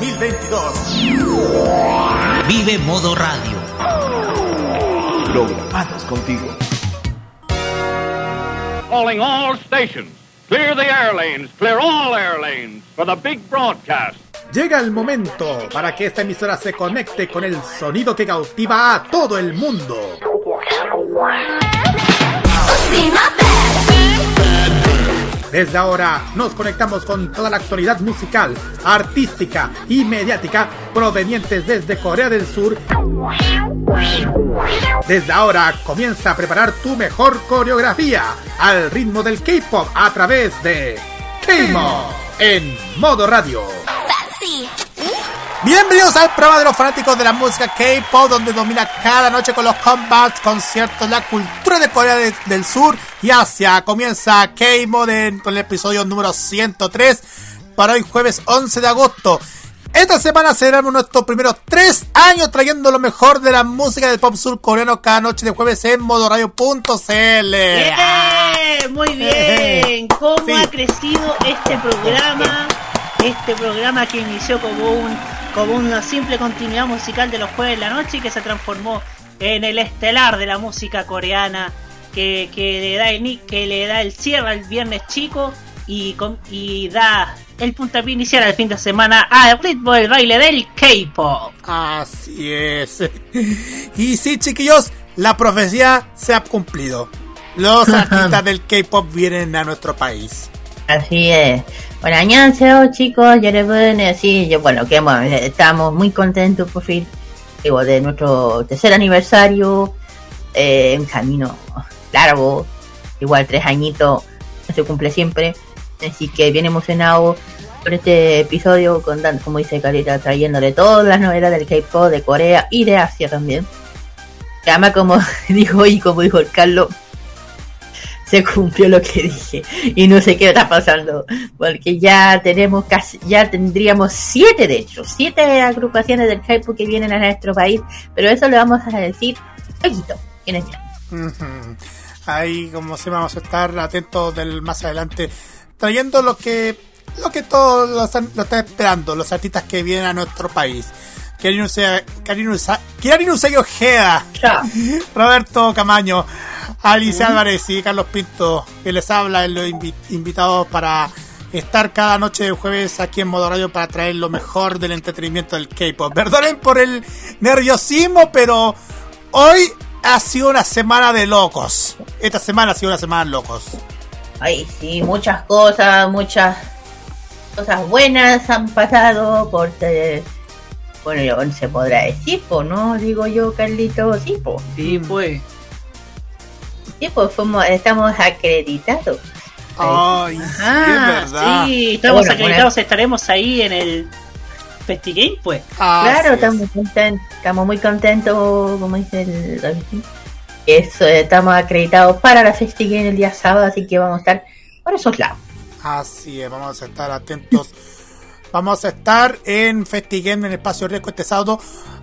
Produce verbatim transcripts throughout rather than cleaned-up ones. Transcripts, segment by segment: dos mil veintidós. Vive Modo Radio. Programados contigo. Calling all stations. Clear the air lanes. Clear all air lanes for the big broadcast. Llega el momento para que esta emisora se conecte con el sonido que cautiva a todo el mundo. Desde ahora nos conectamos con toda la actualidad musical, artística y mediática provenientes desde Corea del Sur. Desde ahora comienza a preparar tu mejor coreografía al ritmo del K-pop a través de KMod en Modo Radio. Bienvenidos al programa de los fanáticos de la música K-pop, donde domina cada noche con los combats, conciertos, la cultura de Corea de, del Sur y Asia. Comienza K-Mod con el episodio número ciento tres para hoy jueves once de agosto. Esta semana celebramos nuestros primeros tres años trayendo lo mejor de la música del pop surcoreano cada noche de jueves en modoradio punto c l. Yeah, muy bien, cómo sí. ha crecido este programa. Este programa que inició como un como una simple continuidad musical de los jueves de la noche y que se transformó en el estelar de la música coreana que, que le da el que le da el cierre al viernes chico y, y da el puntapié inicial al fin de semana al ritmo del baile del K-pop. Así es. Y sí, chiquillos, la profecía se ha cumplido. Los artistas del K-pop vienen a nuestro país. Así es. Bueno, 안녕하세요, chicos, 여러분. Sí, yo, bueno, que bueno, estamos muy contentos por fin, digo, de nuestro tercer aniversario, eh, un camino largo, igual tres añitos, se cumple siempre, así que bien emocionado por este episodio, con como dice Carita, trayéndole todas las novedades del K-pop de Corea y de Asia también. Y además, como dijo y como dijo el Carlos, se cumplió lo que dije y no sé qué está pasando porque ya tenemos casi, ya tendríamos siete de hecho, siete agrupaciones del K-pop que vienen a nuestro país, pero eso lo vamos a decir poquito, en el uh-huh. Ahí como se vamos a estar atentos del más adelante trayendo lo que lo que todos lo están, lo están esperando, los artistas que vienen a nuestro país. Kiarin Usagi Ojeda, Roberto Camaño, Alicia uh-huh. Álvarez y Carlos Pinto, que les habla, los invi- invitados para estar cada noche de jueves aquí en Modo Radio para traer lo mejor del entretenimiento del K-pop. Perdonen por el nerviosismo, pero hoy ha sido una semana de locos. Esta semana ha sido una semana de locos. Ay, sí, muchas cosas, muchas cosas buenas han pasado por... Te... Bueno, yo se podrá decir, po, ¿no? Digo yo, Carlito, sí, po. Sí, pues. Sí, pues fuimos, estamos acreditados. Ay, sí, ah, es verdad. Sí, estamos bueno, acreditados, bueno. Estaremos ahí en el FestiGame, pues. Ah, claro, estamos es. contentos, estamos muy contentos, como dice el... Eso, estamos acreditados para la FestiGame el día sábado, así que vamos a estar por esos lados. Así es, vamos a estar atentos. Vamos a estar en FestiGame, en el espacio Riesgo este sábado,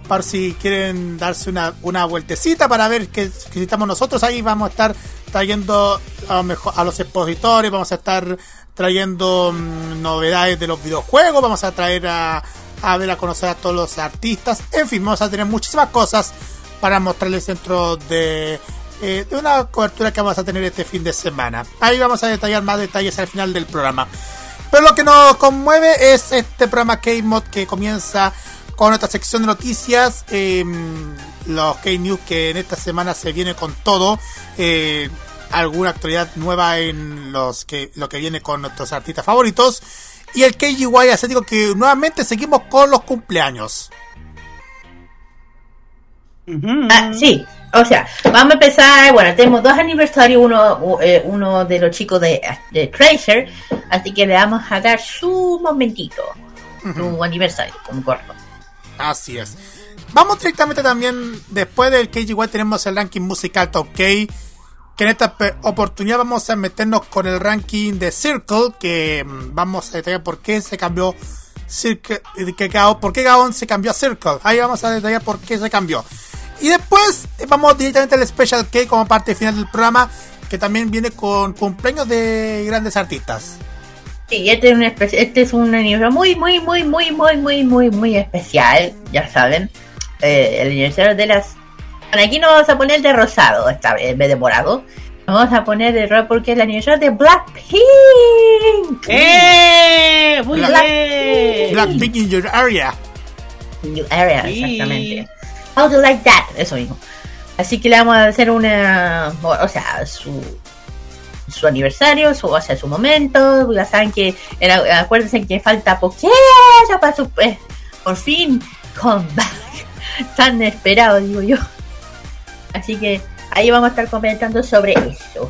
para si quieren darse una, una vueltecita para ver qué, qué estamos nosotros. Ahí vamos a estar trayendo a, mejor, a los expositores, vamos a estar trayendo mmm, novedades de los videojuegos, vamos a traer a, a ver a conocer a todos los artistas. En fin, vamos a tener muchísimas cosas para mostrarles dentro de, eh, de una cobertura que vamos a tener este fin de semana. Ahí vamos a detallar más detalles al final del programa. Pero lo que nos conmueve es este programa K-Mod que comienza con nuestra sección de noticias, eh, los K-News que en esta semana se viene con todo, eh, alguna actualidad nueva en los que lo que viene con nuestros artistas favoritos y el K G Y asiático que nuevamente seguimos con los cumpleaños. Ah, sí, o sea, vamos a empezar, bueno, tenemos dos aniversarios, uno eh, uno de los chicos de, de Treasure, así que le vamos a dar su momentito, uh-huh. su aniversario, como corto. Así es. Vamos directamente también, después del K G Y tenemos el ranking musical Top K, que en esta oportunidad vamos a meternos con el ranking de Circle, que vamos a detallar por qué se cambió Circle, que Gaon, por qué Gaon se cambió a Circle. Ahí vamos a detallar por qué se cambió. Y después vamos directamente al Special K como parte final del programa, que también viene con cumpleaños de grandes artistas. Sí, este es un espe- este es un aniversario muy, muy, muy, muy, muy, muy, muy, muy especial, ya saben. Eh, el aniversario de las... Aquí no vamos a poner de rosado esta vez, en vez de morado. Vamos a poner de rojo porque es el aniversario de Blackpink. ¡Eh! ¡Muy Black- bien! Blackpink in your area. In your area, sí. Exactamente. How do you like that? Eso mismo. Así que le vamos a hacer una... O sea, su... su aniversario, su, o sea, su momento. Ya saben que, acuérdense que falta poquito para su, eh, por fin, comeback tan esperado, digo yo. Así que ahí vamos a estar comentando sobre eso.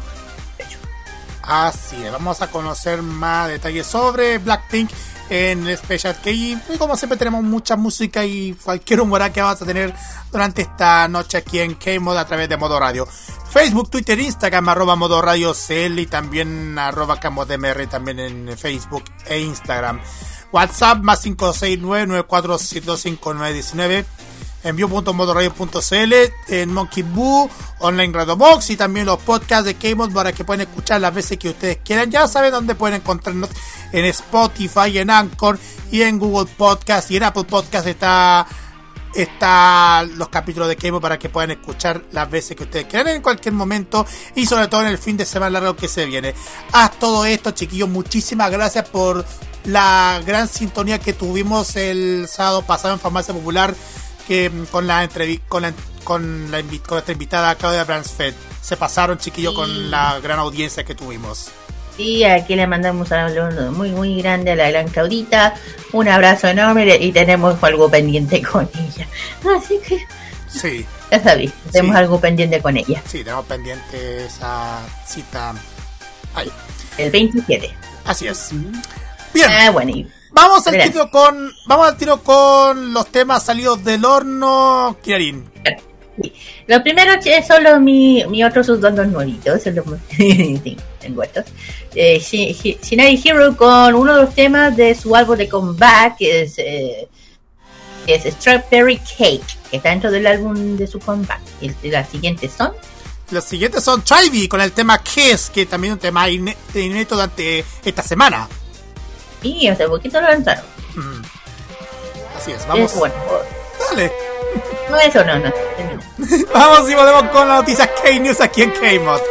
Así es, vamos a conocer más detalles sobre Blackpink en el Special K. Y como siempre tenemos mucha música y cualquier humor que vamos a tener durante esta noche aquí en KMod a través de Modo Radio. Facebook, Twitter, Instagram, arroba Modo Radio C L y también arroba KModMR también en Facebook e Instagram. WhatsApp más cinco seis nueve nueve cuatro siete dos cinco nueve uno nueve. envío punto modoradio punto c l en Monkey Boo, Online Radio Box y también los podcasts de KMod para que puedan escuchar las veces que ustedes quieran. Ya saben dónde pueden encontrarnos en Spotify, en Anchor y en Google Podcast y en Apple Podcast está, está los capítulos de KMod para que puedan escuchar las veces que ustedes quieran en cualquier momento y sobre todo en el fin de semana largo que se viene. Haz todo esto, chiquillos, muchísimas gracias por la gran sintonía que tuvimos el sábado pasado en Farmacia Popular. Que con la entrevista con la con la invi- con nuestra invitada Claudia Bransfeld se pasaron, chiquillos, sí. Con la gran audiencia que tuvimos. Sí, aquí le mandamos a un muy muy grande a la gran Claudita, un abrazo enorme y tenemos algo pendiente con ella. Así que sí. Ya sabéis, tenemos sí. algo pendiente con ella. Sí, tenemos pendiente esa cita ahí. El veintisiete. Así es. Mm-hmm. Bien. Ah, bueno. Y... Vamos al Mira. tiro con vamos al tiro con los temas salidos del horno, Kirarin. Sí. Lo primero son los mi mi otros sus dos nuevitos, son los envueltos. Eh, Shinai Hero con uno de los temas de su álbum de comeback que es eh, que es Strawberry Cake, que está dentro del álbum de su comeback. El, las siguientes son los siguientes son Chivy con el tema Kiss, que también es un tema inédito durante esta semana. Sí, hace poquito lo lanzaron. Mm. Así es, vamos. Es bueno. Dale. No, eso no, no. no. Vamos y volvemos con las noticias K-News aquí en KMod.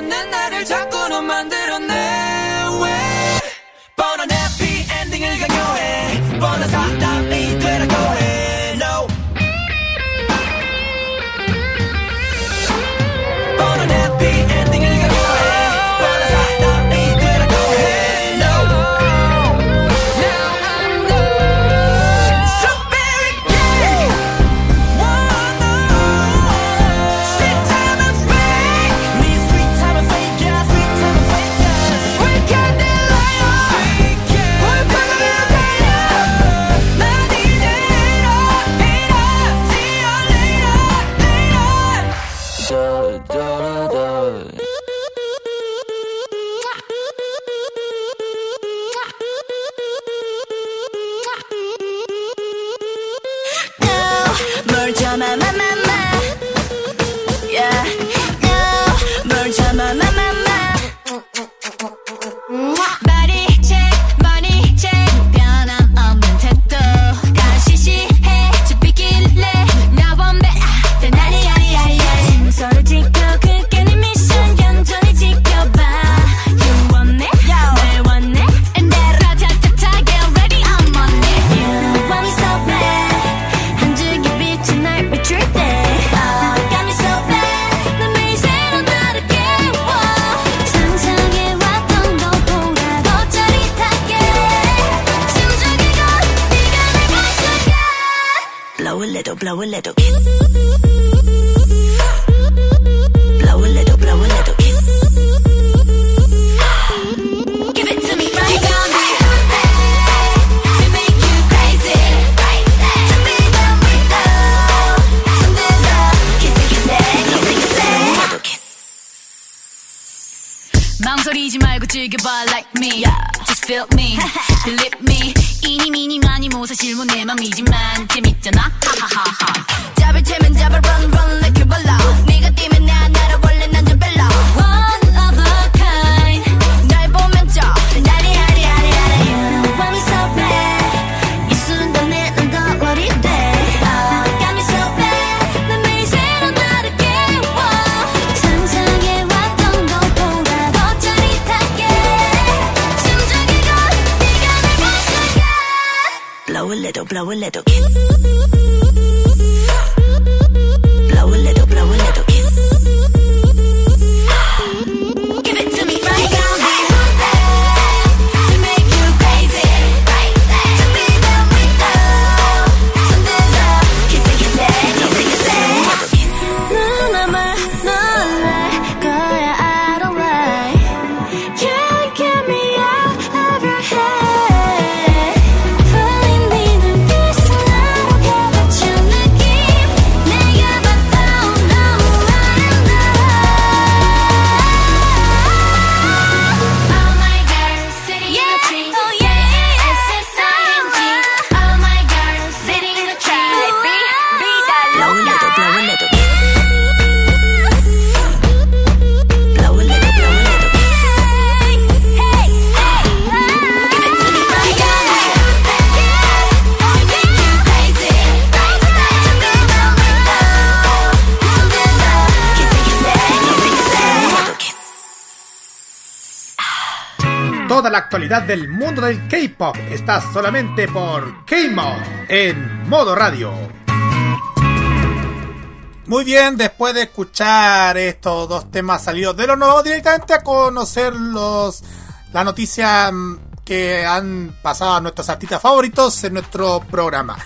미안해 나를 자꾸는 만들어내 왜 뻔한 해피 엔딩을 강요해 뻔한 사람이 되라고 해 No 뻔한 해피 엔딩을 강요해 뻔한 사람이 되라고 해 No Now I know So very gay Wanna Sweet time and fake 네 sweet time and fake yeah Sweet time and fake yeah Sweet candelilla Sweet yeah 불편하게 되나 난 이제 이런 이런 See you later later Da-da-da-da No, 뭘 참아마마마 Yeah, no, 뭘 참아마마마 Body check, money check 변함없는 태도 다시 시해 짚이길래 나 원배 아, 내 난리 아니 아니 아니 서로 지켜 그게 네 미션 연전히 지켜봐 You want me, 날 원해 And that 라타타타 get ready I'm on it You want me so bad 한 줄기 빛이 날 비출 때 Oh, got me so bad 난 매일 새로 다를 깨워 상상해왔던 것보다 더 짜릿하게 숨죽이고 네가 내 가슴에 Blow a little, blow a little kiss. Blow a little, blow a little kiss. Give it to me right You got me hooked to make you crazy right there. To be the window, something love, kiss it, kiss it, kiss it, kiss it. Little kiss. 망설이지 말고 즐겨봐 like me Just feel me, believe me 이니 미니 많이 모사실 못내 맘이지만 재밌잖아 하하하하 잡을 채면 잡아 run run like a ballad 네가 뛰면 난 알아 원래 난 좀 별로 One of a kind 날 보면 쪄 난리 아리 아리 아리 You want me so bad 이 순간에 난 더 월이돼 Oh, got me so bad 난 매일 새로 나를 깨워 상상해왔던 것보다 더 짜릿하게 숨죽이고 네가 내 가슴에 Blow a little, blow a little kiss. Blow a little, blow a little kiss. Give it to me right You got me hooked to make you crazy right there. To be the window, something love, kiss it, kiss it, kiss it, kiss it. Little kiss. 눈아만 놀랄 거야 I don't lie Can't get me out of your head Falling 네 눈빛은 아무게 비춘 느낌 내가 받아온 너무 아름다워 Oh my girl, sitting in a tree oh yeah S S I N G Oh my girl, sitting in a tree Vida Blow a little, blow a little kiss. Blow a little, blow a little kiss. Hey, hey, hey Give it to me right You got me hooked to make you crazy right there. To be the window, something love, kiss it, kiss it, kiss it, kiss it. Little kiss. Toda la actualidad del mundo del K-pop está solamente por KMod en Modo Radio. Muy bien, después de escuchar estos dos temas salidos de lo nuevo, directamente a conocer los las noticias mm, que han pasado a nuestros artistas favoritos en nuestro programa.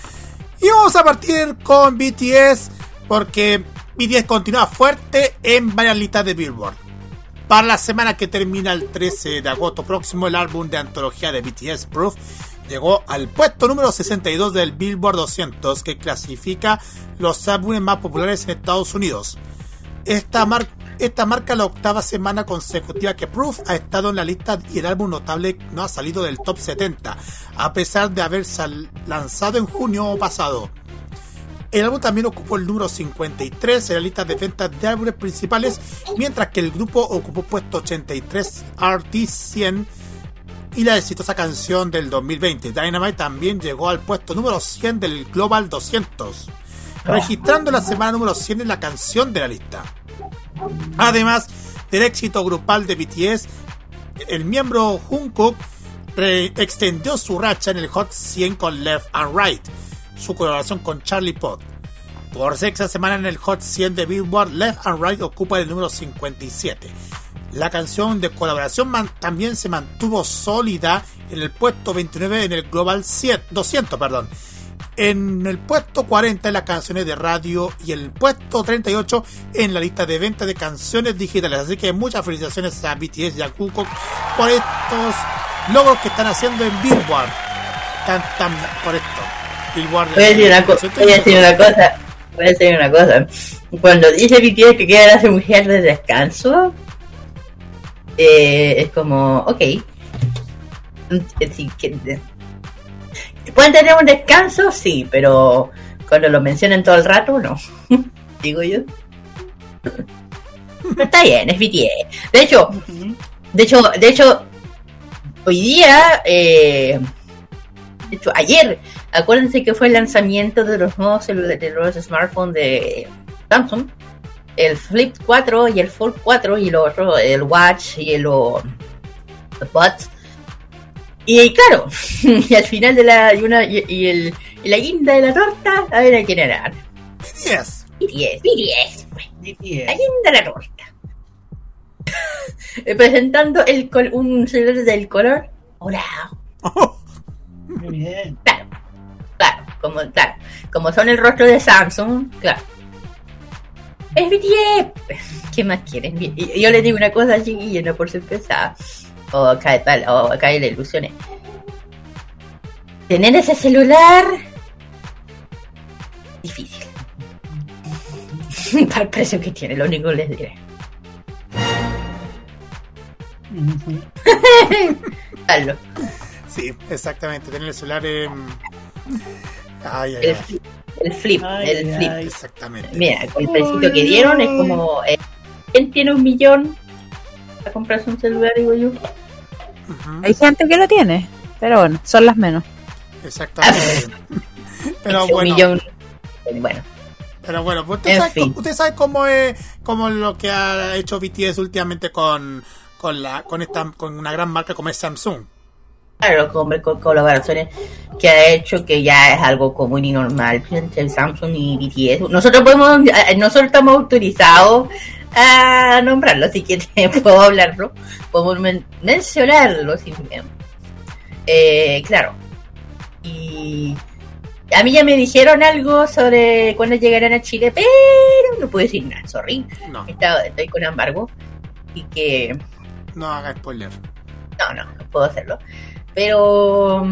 Y vamos a partir con B T S, porque B T S continúa fuerte en varias listas de Billboard. Para la semana que termina el trece de agosto próximo, el álbum de antología de B T S Proof llegó al puesto número sesenta y dos del Billboard doscientos, que clasifica los álbumes más populares en Estados Unidos. Esta, mar- esta marca la octava semana consecutiva que Proof ha estado en la lista y el álbum notable no ha salido del top setenta, a pesar de haber sal- lanzado en junio pasado. El álbum también ocupó el número cincuenta y tres en la lista de ventas de álbumes principales, mientras que el grupo ocupó puesto ochenta y tres R T cien y la exitosa canción del dos mil veinte, Dynamite, también llegó al puesto número cien del Global doscientos, registrando la semana número cien en la canción de la lista. Además, del éxito grupal de B T S, el miembro Jungkook extendió su racha en el Hot cien con Left and Right, su colaboración con Charlie Puth. Por sexta semana en el Hot cien de Billboard, Left and Right ocupa el número cincuenta y siete. La canción de colaboración man- también se mantuvo sólida en el puesto veintinueve en el Global cien, doscientos, perdón. En el puesto cuarenta en las canciones de radio y el puesto treinta y ocho en la lista de venta de canciones digitales. Así que muchas felicitaciones a B T S y a Jungkook por estos logros que están haciendo en Billboard. Tan, tan, por esto. Billboard. Voy a decir una, co- voy a decir una cosa. Voy a decir una cosa. Cuando dice B T S que quiere darse un día de descanso, eh, es como, ok. ¿Pueden tener un descanso? Sí, pero cuando lo mencionen todo el rato, no. Digo yo. Pero está bien, es B T S. De hecho, uh-huh. de hecho, de hecho, hoy día, eh, de hecho, ayer, acuérdense que fue el lanzamiento de los nuevos celula- de los smartphones de Samsung, el Flip cuatro y el Fold cuatro y los otros, el Watch y el Buds. Y, y claro, y al final de la y una y, y el y la guinda de la torta, a ver a quién era. B T S. B T S, B T S, B T S. La guinda de la torta. Presentando el col- un celular del color morado. Oh, muy bien. Claro, claro, como claro, como son el rostro de Samsung, claro. Es B T S. ¿Qué más quieren? Yo les digo una cosa, chiquillos, no por ser pesada. O cae tal, o cae la ilusión. Tener ese celular difícil. Para el precio que tiene, lo único que les diré. Hazlo. Sí, exactamente. Tener el celular en. Ay, ay, el, ay. el flip, ay, el flip. Ay, exactamente. Mira, con el precio que dieron es como. Eh, ¿Quién tiene un millón? A comprarse un celular, digo yo. Uh-huh. Hay gente que lo tiene, pero bueno, son las menos. Exactamente. Pero bueno. bueno. Pero bueno, usted sabe, cómo, usted sabe cómo es, cómo lo que ha hecho B T S últimamente con con la con esta con una gran marca como es Samsung. Claro, con, con colaboraciones que ha hecho, que ya es algo común y normal entre Samsung y B T S. Nosotros podemos, nosotros estamos autorizados a nombrarlo, así que puedo hablarlo, puedo men- mencionarlo sin miedo. Eh, claro. Y a mí ya me dijeron algo sobre cuándo llegarán a Chile, pero no puedo decir nada, sorry. No. Está, estoy con embargo. Y que. No haga spoiler. No, no, no puedo hacerlo. Pero.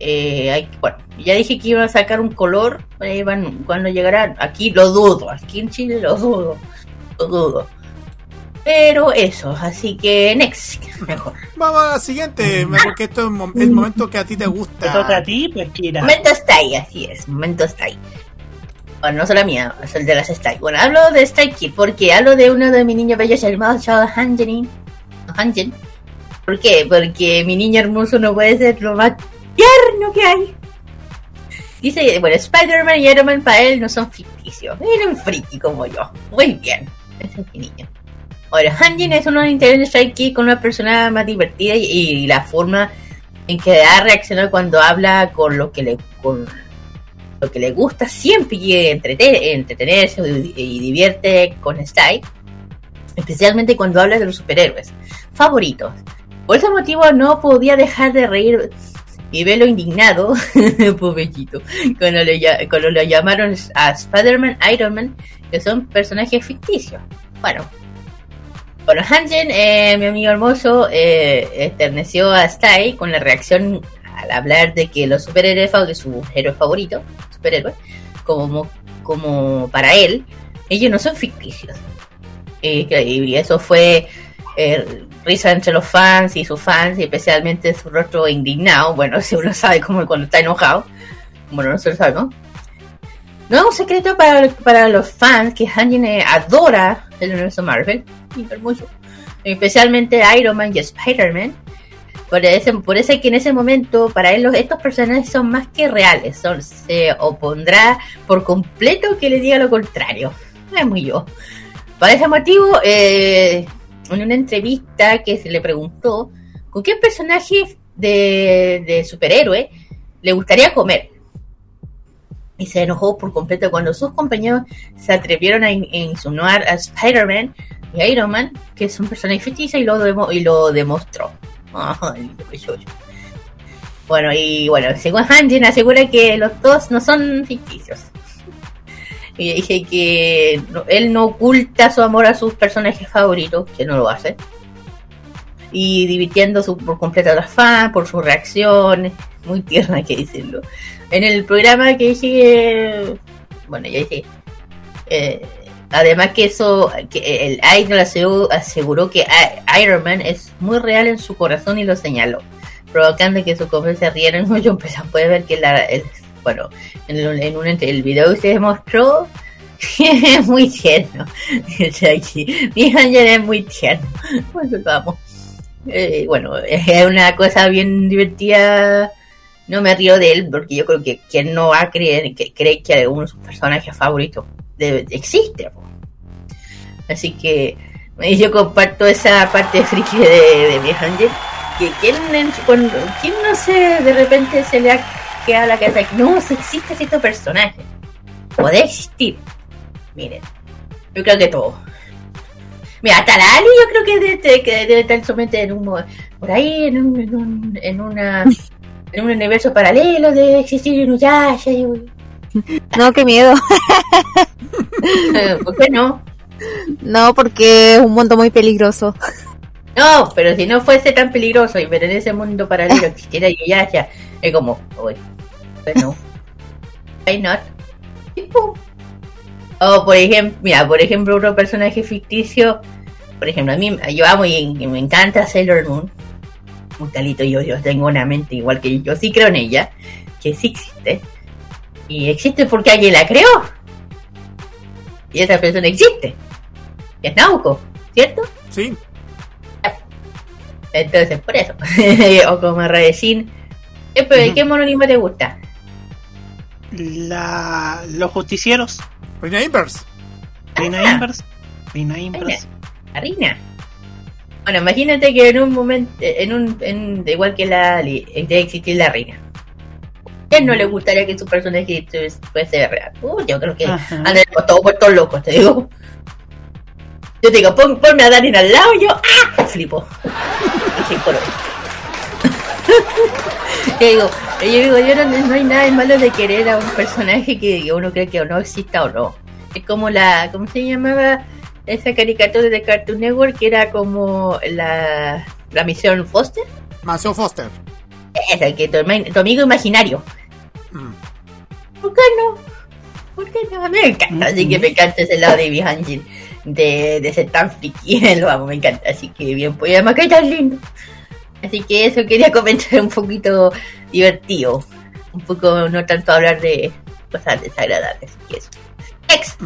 Eh, hay, bueno, ya dije que iba a sacar un color, eh, van, cuando llegará, aquí lo dudo, aquí en Chile lo dudo, lo dudo. Pero eso, así que next, mejor. Vamos a la siguiente, mejor que esto es mom- el momento que a ti te gusta. Te toca a ti, pues Kira. Momento está ahí, así es, momento está ahí. Bueno, no solo la mía, es el de las Stray. Bueno, hablo de Stray Kids porque hablo de uno de mis niños bellos llamados Hyunjin. Hyunjin. ¿Por qué? Porque mi niño hermoso no puede ser lo más tierno que hay. Dice, bueno, Spider-Man y Iron Man para él no son ficticios. Era un friki como yo. Muy bien. Ese es mi niño. Ahora, Hyunjin es uno de los integrantes de Stray Kids con una persona más divertida y, y la forma en que ha reaccionado cuando habla con lo que le, con lo que le gusta siempre y entretener, entretenerse y, y divierte con Stray. Especialmente cuando habla de los superhéroes favoritos. Por ese motivo no podía dejar de reír y verlo indignado, pobrecito, cuando, cuando lo llamaron a Spider-Man, Iron Man, que son personajes ficticios. Bueno, bueno, Hyunjin, eh, mi amigo hermoso, eh, esterneció a Stray con la reacción al hablar de que los superhéroes, de su héroe favorito, superhéroe, como, como para él, ellos no son ficticios. Eh, y eso fue... Eh, risa entre los fans y sus fans, y especialmente su rostro indignado. Bueno, si uno sabe como cuando está enojado, bueno, no se lo sabe, ¿no? No es un secreto para, para los fans que Hyunjin adora el universo Marvel, mucho, especialmente Iron Man y Spider-Man. Por ese, por ese que en ese momento para él los, estos personajes son más que reales, son, se opondrá por completo que le diga lo contrario. No es muy yo. Para ese motivo, eh, en una entrevista que se le preguntó con qué personaje de, de superhéroe le gustaría comer, y se enojó por completo cuando sus compañeros se atrevieron a insinuar a Spider-Man y Iron Man, que son personajes ficticios, y lo, demo- y lo demostró. Bueno, y bueno, según Hyunjin, asegura que los dos no son ficticios. Y dije que no, él no oculta su amor a sus personajes favoritos, que no lo hace, y divirtiendo su, por completo a los fans por sus reacciones, muy tierna, hay que decirlo. En el programa que dije, bueno, ya dije, eh, además que eso, que el idol aseguró, aseguró que Iron Man es muy real en su corazón y lo señaló, provocando que sus compañeros se rieran mucho. Empezamos a poder ver que la, el, bueno, en, en un, el video se demostró que es muy tierno. Mi Ángel es muy tierno. Bueno, vamos. Eh, bueno, es una cosa bien divertida. No me río de él porque yo creo que quien no va a creer que cree que alguno de sus personajes favoritos de, existe. Así que yo comparto esa parte friki de, de mi Ángel. Que quien, cuando, quien no se de repente se le ha que habla que no, si existe cierto personaje, puede existir. Miren, yo creo que todo. Mira, hasta la Ali, yo creo que debe, que debe estar solamente en un, por ahí, en un, en un, en una, en un universo paralelo, debe existir en Uyasha. No, qué miedo. ¿Por qué no? No, porque es un mundo muy peligroso. No, pero si no fuese tan peligroso y ver en ese mundo paralelo existiera Uyasha, es como, oye. No. Why not? O por ejemplo, mira, por ejemplo, otro personaje ficticio, por ejemplo, a mí, yo amo y, y me encanta Sailor Moon. Un talito, yo, yo tengo una mente igual que yo, sí creo en ella, que sí existe. Y existe porque alguien la creó. Y esa persona existe. Es Nauco, ¿cierto? Sí. Entonces, por eso. O como Radecín. Eh, pero, ¿qué monónimo te gusta? La... Los justicieros. Reina Impers. Reina Impers. Reina Impers. La reina. Bueno, imagínate que en un momento, en un, en, igual que la Ali, debe existir la reina. ¿A quién no le gustaría que su personaje fuese real? Uh, yo creo que andan todos puestos locos, te digo. Yo te digo, pon, ponme a Dani al lado y yo, ¡ah! Flipo. Dije, por hoy. Yo digo, yo digo, yo no, no hay nada de malo de querer a un personaje que uno cree que o no exista o no. Es como la, ¿cómo se llamaba esa caricatura de Cartoon Network que era como la, la misión Foster? Misión Foster. Esa, que tu, tu amigo imaginario. Mm. ¿Por qué no? ¿Por qué no? A mí me encanta, mm-hmm. Así que me encanta ese lado de Hyunjin, de, de ser tan friki, lo amo, me encanta. Así que bien, pues además que tan lindo. Así que eso quería comentar, un poquito divertido. Un poco, no tanto hablar de cosas desagradables. Y eso. Ex.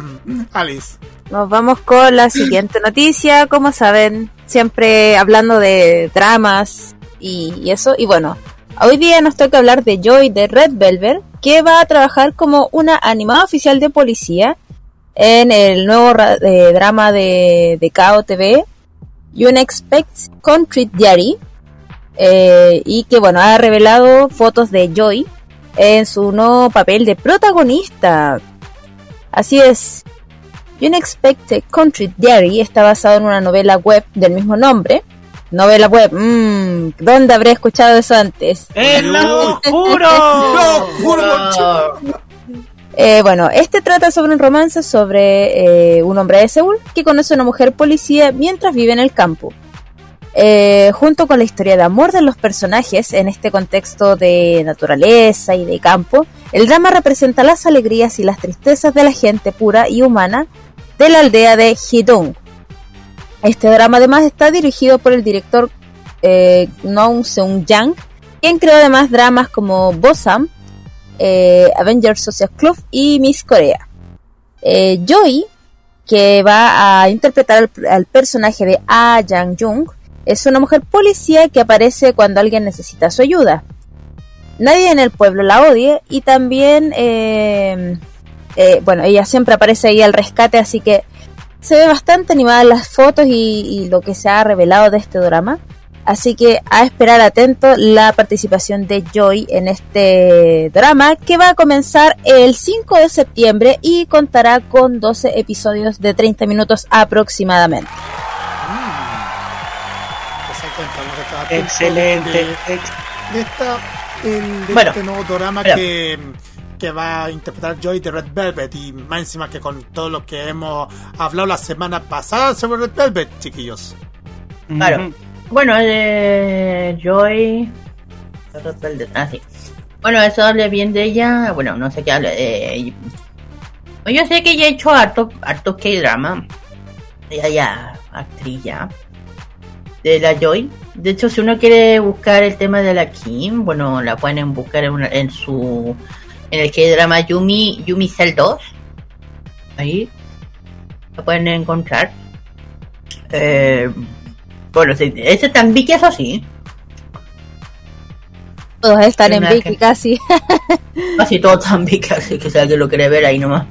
Alice. Nos vamos con la siguiente noticia. Como saben, siempre hablando de dramas y, y eso. Y bueno, hoy día nos toca hablar de Joy de Red Velvet, que va a trabajar como una animada oficial de policía en el nuevo ra- de drama de, de K O T V, You Unexpected Country Diary. Eh, y que bueno, ha revelado fotos de Joy en su nuevo papel de protagonista. Así es, Unexpected Country Diary está basado en una novela web del mismo nombre. Novela web, mmm, ¿dónde habré escuchado eso antes? ¡Eh, lo juro! ¡Lo juro! Eh, bueno, este trata sobre un romance sobre eh, un hombre de Seúl que conoce a una mujer policía mientras vive en el campo. Eh, junto con la historia de amor de los personajes en este contexto de naturaleza y de campo, el drama representa las alegrías y las tristezas de la gente pura y humana de la aldea de Hidong. Este drama además está dirigido por el director eh, Nong Seung-yang, quien creó además dramas como Bosam, eh, Avengers Social Club y Miss Korea. eh, Joy, que va a interpretar al, al personaje de Ah Yang-jung, es una mujer policía que aparece cuando alguien necesita su ayuda. Nadie en el pueblo la odia y también, eh, eh, bueno, ella siempre aparece ahí al rescate, así que se ve bastante animada las fotos y, y lo que se ha revelado de este drama. Así que a esperar atento la participación de Joy en este drama, que va a comenzar el cinco de septiembre y contará con doce episodios de treinta minutos aproximadamente. Mm. Excelente. De, de, esta, el, de bueno, este nuevo drama bueno. que... que va a interpretar Joy de Red Velvet, y más encima que con todo lo que hemos hablado la semana pasada sobre Red Velvet, chiquillos. Claro. Mm-hmm. Bueno, eh, Joy Red Velvet, ah, sí. Bueno, eso hable bien de ella, bueno, no sé qué hable de... Yo sé que ella ha hecho harto, harto K-drama. Ella ya, actriz ya. De la Joy. De hecho, si uno quiere buscar el tema de la Kim, bueno, la pueden buscar en, una, en su... en el que drama Yumi, Yumi Cell dos. Ahí lo pueden encontrar. Eh, bueno, si, ese está en Viki, eso sí. Todos están en Viki que... casi. Casi todos están en Viki, así que si alguien lo quiere ver ahí nomás.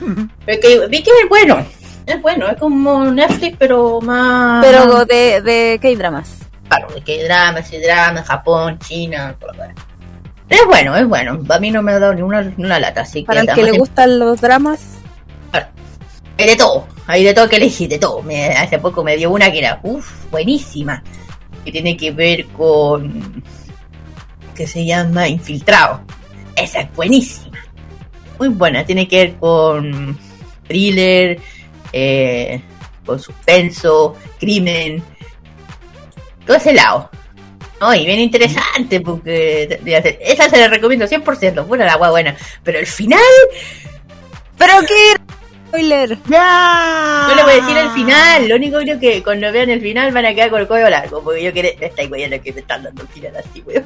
Porque Viki es bueno. Es bueno, es como Netflix, pero más... Pero de, de K-dramas. Claro, de K-dramas, K-dramas, Japón, China, todo lo demás. Es bueno, es bueno. A mí no me ha dado ni una, ni una lata, así que... Para el que le gustan los dramas... Bueno, hay de todo, hay de todo que elegí, de todo. Me, hace poco me dio una que era, uff, buenísima. Que tiene que ver con... que se llama Infiltrado. Esa es buenísima. Muy buena, tiene que ver con... thriller, eh, con suspenso, crimen... todo ese lado. No, y bien interesante, porque esa se la recomiendo cien por ciento, buena la buena, pero el final... Pero qué spoiler. No le voy a decir el final, lo único que creo que cuando vean el final van a quedar con el cuello largo, porque yo quería... Me estáis guayando que me están dando el final así, weón.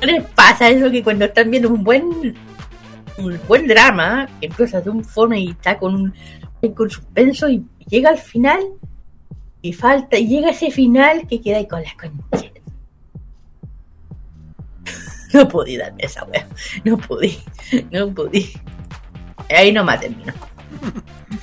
¿No les pasa eso que cuando están viendo un buen... un buen drama, que empieza de un fondo y está con un... con suspenso y llega al final... y falta, y llega ese final que queda ahí con las conchas? No pude darme esa wea. No pude. No pude. Ahí nomás termino.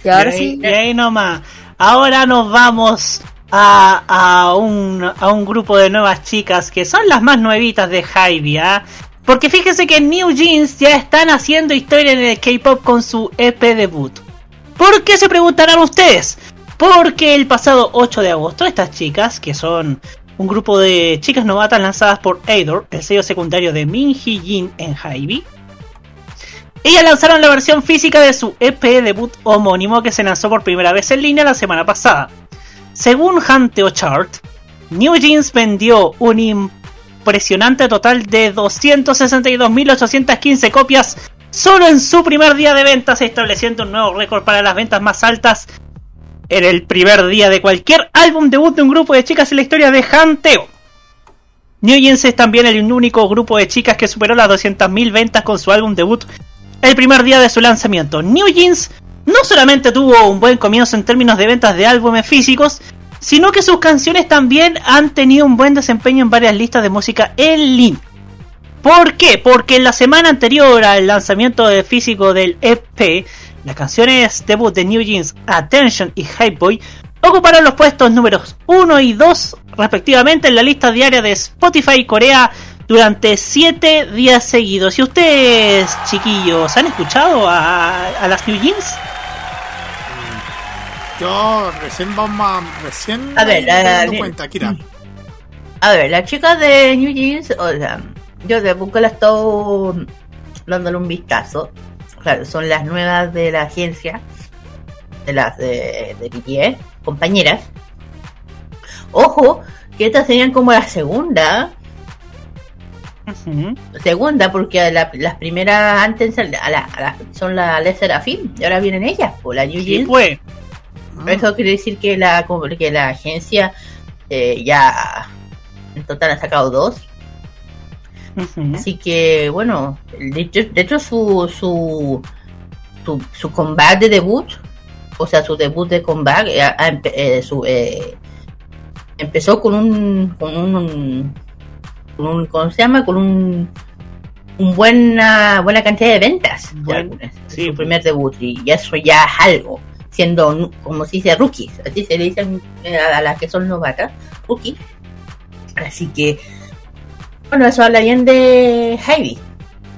Y ahora y ahí, sí. Y ahí nomás. Ahora nos vamos a, a, un, a un grupo de nuevas chicas que son las más nuevitas de Hybe, ¿eh? Porque fíjense que New Jeans ya están haciendo historia en el K-pop con su E P debut. ¿Por qué se preguntarán ustedes? Porque el pasado ocho de agosto estas chicas, que son un grupo de chicas novatas lanzadas por Adore, el sello secundario de Min Hee Jin en Hybe, ellas lanzaron la versión física de su E P debut homónimo, que se lanzó por primera vez en línea la semana pasada. Según Hanteo Chart, New Jeans vendió un impresionante total de doscientas sesenta y dos mil ochocientas quince copias solo en su primer día de ventas, estableciendo un nuevo récord para las ventas más altas en el primer día de cualquier álbum debut de un grupo de chicas en la historia de Hanteo. New Jeans es también el único grupo de chicas que superó las doscientas mil ventas con su álbum debut el primer día de su lanzamiento. New Jeans no solamente tuvo un buen comienzo en términos de ventas de álbumes físicos, sino que sus canciones también han tenido un buen desempeño en varias listas de música en línea. ¿Por qué? Porque en la semana anterior al lanzamiento de físico del E P, las canciones debut de New Jeans, Attention y Hype Boy, ocuparon los puestos números uno y dos respectivamente en la lista diaria de Spotify Corea durante siete días seguidos. ¿Y ustedes, chiquillos, han escuchado a, a las New Jeans? Yo recién vamos a... Recién a ver, la, la, cuenta, Kira. A ver, las chicas de New Jeans, o sea, yo de busco las estoy dándole un vistazo. Claro, son las nuevas de la agencia, de las de, de B T S, compañeras. Ojo, que estas serían como la segunda. Uh-huh. Segunda, porque la, las primeras antes a la, a la, son la Le Sserafim, y ahora vienen ellas, por la New Jeans. Sí, pues. Uh-huh. Eso quiere decir que la, que la agencia eh, ya en total ha sacado dos. Así que, bueno, de hecho, de hecho su, su su su comeback de debut, o sea, su debut de comeback, eh, eh, su, eh, empezó con un con un, con un ¿cómo se llama? Con un, un buena buena cantidad de ventas. Buen, sí, sí. su primer debut, y eso ya es algo, siendo, como se dice, rookies, así se le dicen a las que son novatas, rookies. Así que, bueno, eso habla bien de Hybe,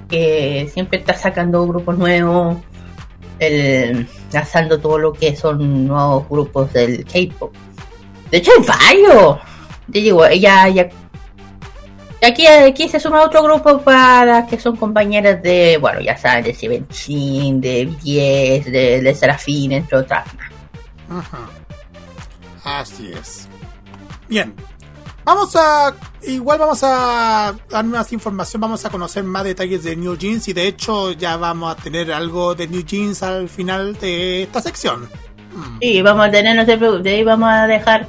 que siempre está sacando grupos nuevos, el, lanzando todo lo que son nuevos grupos del K-pop. De hecho, hay varios. Te digo, ella ya. Aquí, aquí se suma otro grupo para que son compañeras de, bueno, ya saben, de Seventeen, de B T S, de Le Sserafim, entre otras. Ajá. Así es. Bien. Vamos a... Igual vamos a dar más información, vamos a conocer más detalles de New Jeans, y de hecho ya vamos a tener algo de New Jeans al final de esta sección. Hmm. Sí, vamos a tener, no se preocupen, de ahí vamos a dejar...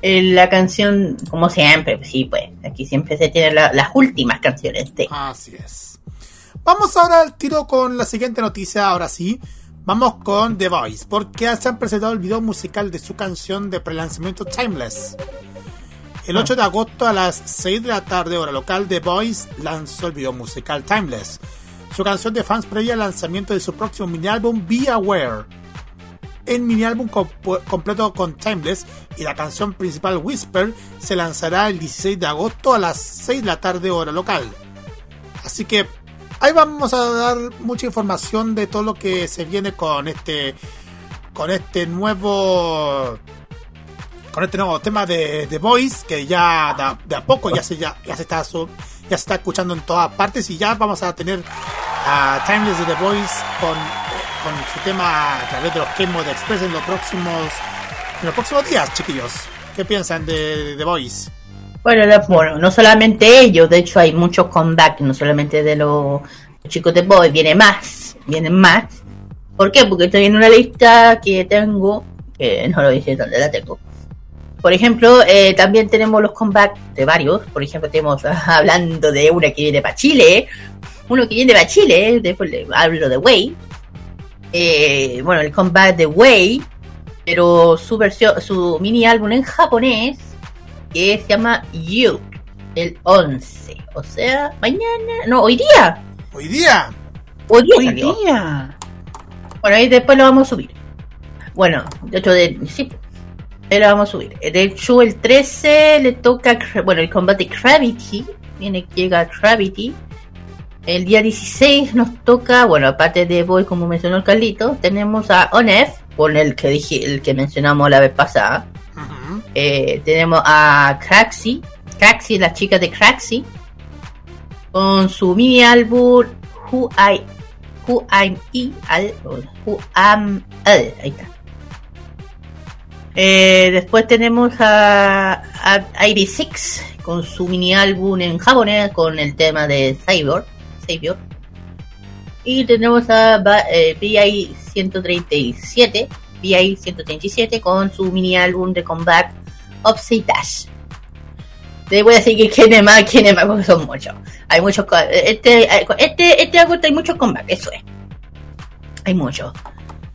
la canción, como siempre, sí, pues, aquí siempre se tienen la, las últimas canciones de... Así es. Vamos ahora al tiro con la siguiente noticia, ahora sí. Vamos con The Boyz, porque se han presentado el video musical de su canción de prelanzamiento Timeless. El ocho de agosto a las seis de la tarde, hora local, The Boyz lanzó el video musical Timeless, su canción de fans previa al lanzamiento de su próximo mini álbum Be Aware. El mini álbum comp- completo con Timeless y la canción principal Whisper se lanzará el dieciséis de agosto a las seis de la tarde hora local. Así que ahí vamos a dar mucha información de todo lo que se viene con este con este nuevo con este nuevo tema de The Boyz, que ya da, de a poco ya se ya, ya se está ya se está escuchando en todas partes, y ya vamos a tener a Timeless de The Boyz con con su tema a través de los KMod Express en los próximos en los próximos días, chiquillos. ¿Qué piensan de The Boyz? Bueno, bueno, no solamente ellos, de hecho hay muchos comebacks, no solamente de los chicos de Boyz, viene más, vienen más. ¿Por qué? Porque estoy en una lista que tengo, que no lo dije dónde la tengo. Por ejemplo, eh, también tenemos los comebacks de varios, por ejemplo, tenemos hablando de una que viene para Chile, uno que viene para Chile, después le hablo de Way. Eh, bueno, el comeback de Way, pero su versión, su mini álbum en japonés, que se llama You, el once, o sea, mañana, no, hoy día. Hoy día. Hoy día. Hoy día. Bueno, ahí después lo vamos a subir. Bueno, de hecho, de, sí, ahí lo vamos a subir. De hecho, el trece le toca, bueno, el comeback de Gravity, viene, llega Gravity. El día dieciséis nos toca, bueno, aparte de Boy, como mencionó el Carlito, tenemos a Onef, con el que dije, el que mencionamos la vez pasada. Uh-huh. Eh, tenemos a Craxi, Craxi, las chicas de Craxi, con su mini álbum Who I, Who I'm I, al, Who Am Al, ahí está. Eh, después tenemos a, a ochenta y seis con su mini álbum en japonés con el tema de Cyborg. Savior. Y tenemos a eh, B I ciento treinta y siete B I ciento treinta y siete con su mini álbum de comeback Upside Dash. Te voy a decir que quién es más, quién es más, porque son muchos. Hay muchos. Este, este, este agosto hay muchos comebacks, eso es. Hay muchos.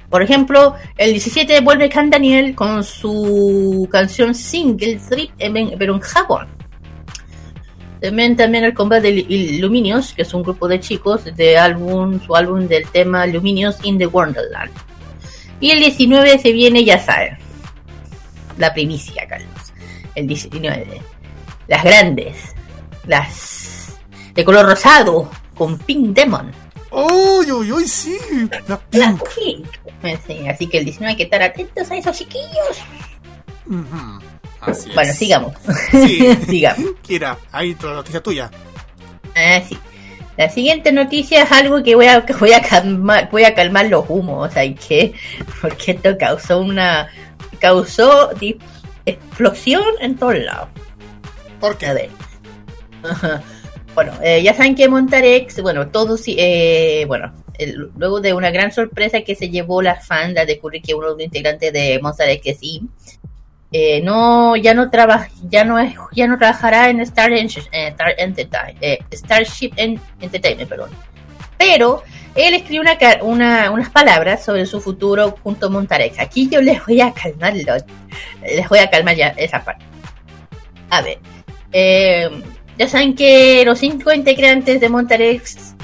Por ejemplo, el diecisiete vuelve Can Daniel con su canción single Trip, pero en Japón. También, también el comeback de Luminious, que es un grupo de chicos de álbum, su álbum del tema Luminious in the Wonderland. Y el diecinueve se viene, ya saben, la primicia, Carlos. El diecinueve, las grandes, las de color rosado, con Pink Demon. ¡Uy, uy, uy, sí! Las Pink. Las Pink. Así que el diecinueve hay que estar atentos a esos chiquillos. Uh-huh. Así bueno, es. sigamos. Sí, sigamos. Kira, ahí la noticia tuya. Ah, sí. La siguiente noticia es algo que voy a, que voy a calmar, voy a calmar los humos, ¿sabes qué? Porque esto causó una, causó dip, explosión en todos lados. ¿Por qué? A ver. Bueno, eh, ya saben que Monsta X, bueno, todos, eh, bueno, el, luego de una gran sorpresa que se llevó la fan de descubrir que uno de los integrantes de Monsta X que sí. Eh, no, ya no trabaja, ya no es, ya no trabajará en Star, en, eh, Star Entertainment, eh, Starship Entertainment, perdón. Pero él escribió una, una, unas palabras sobre su futuro junto a Monsta X. Aquí yo les voy a calmar, les voy a calmar ya esa parte. A ver, eh, ya saben que los cinco integrantes de Monsta X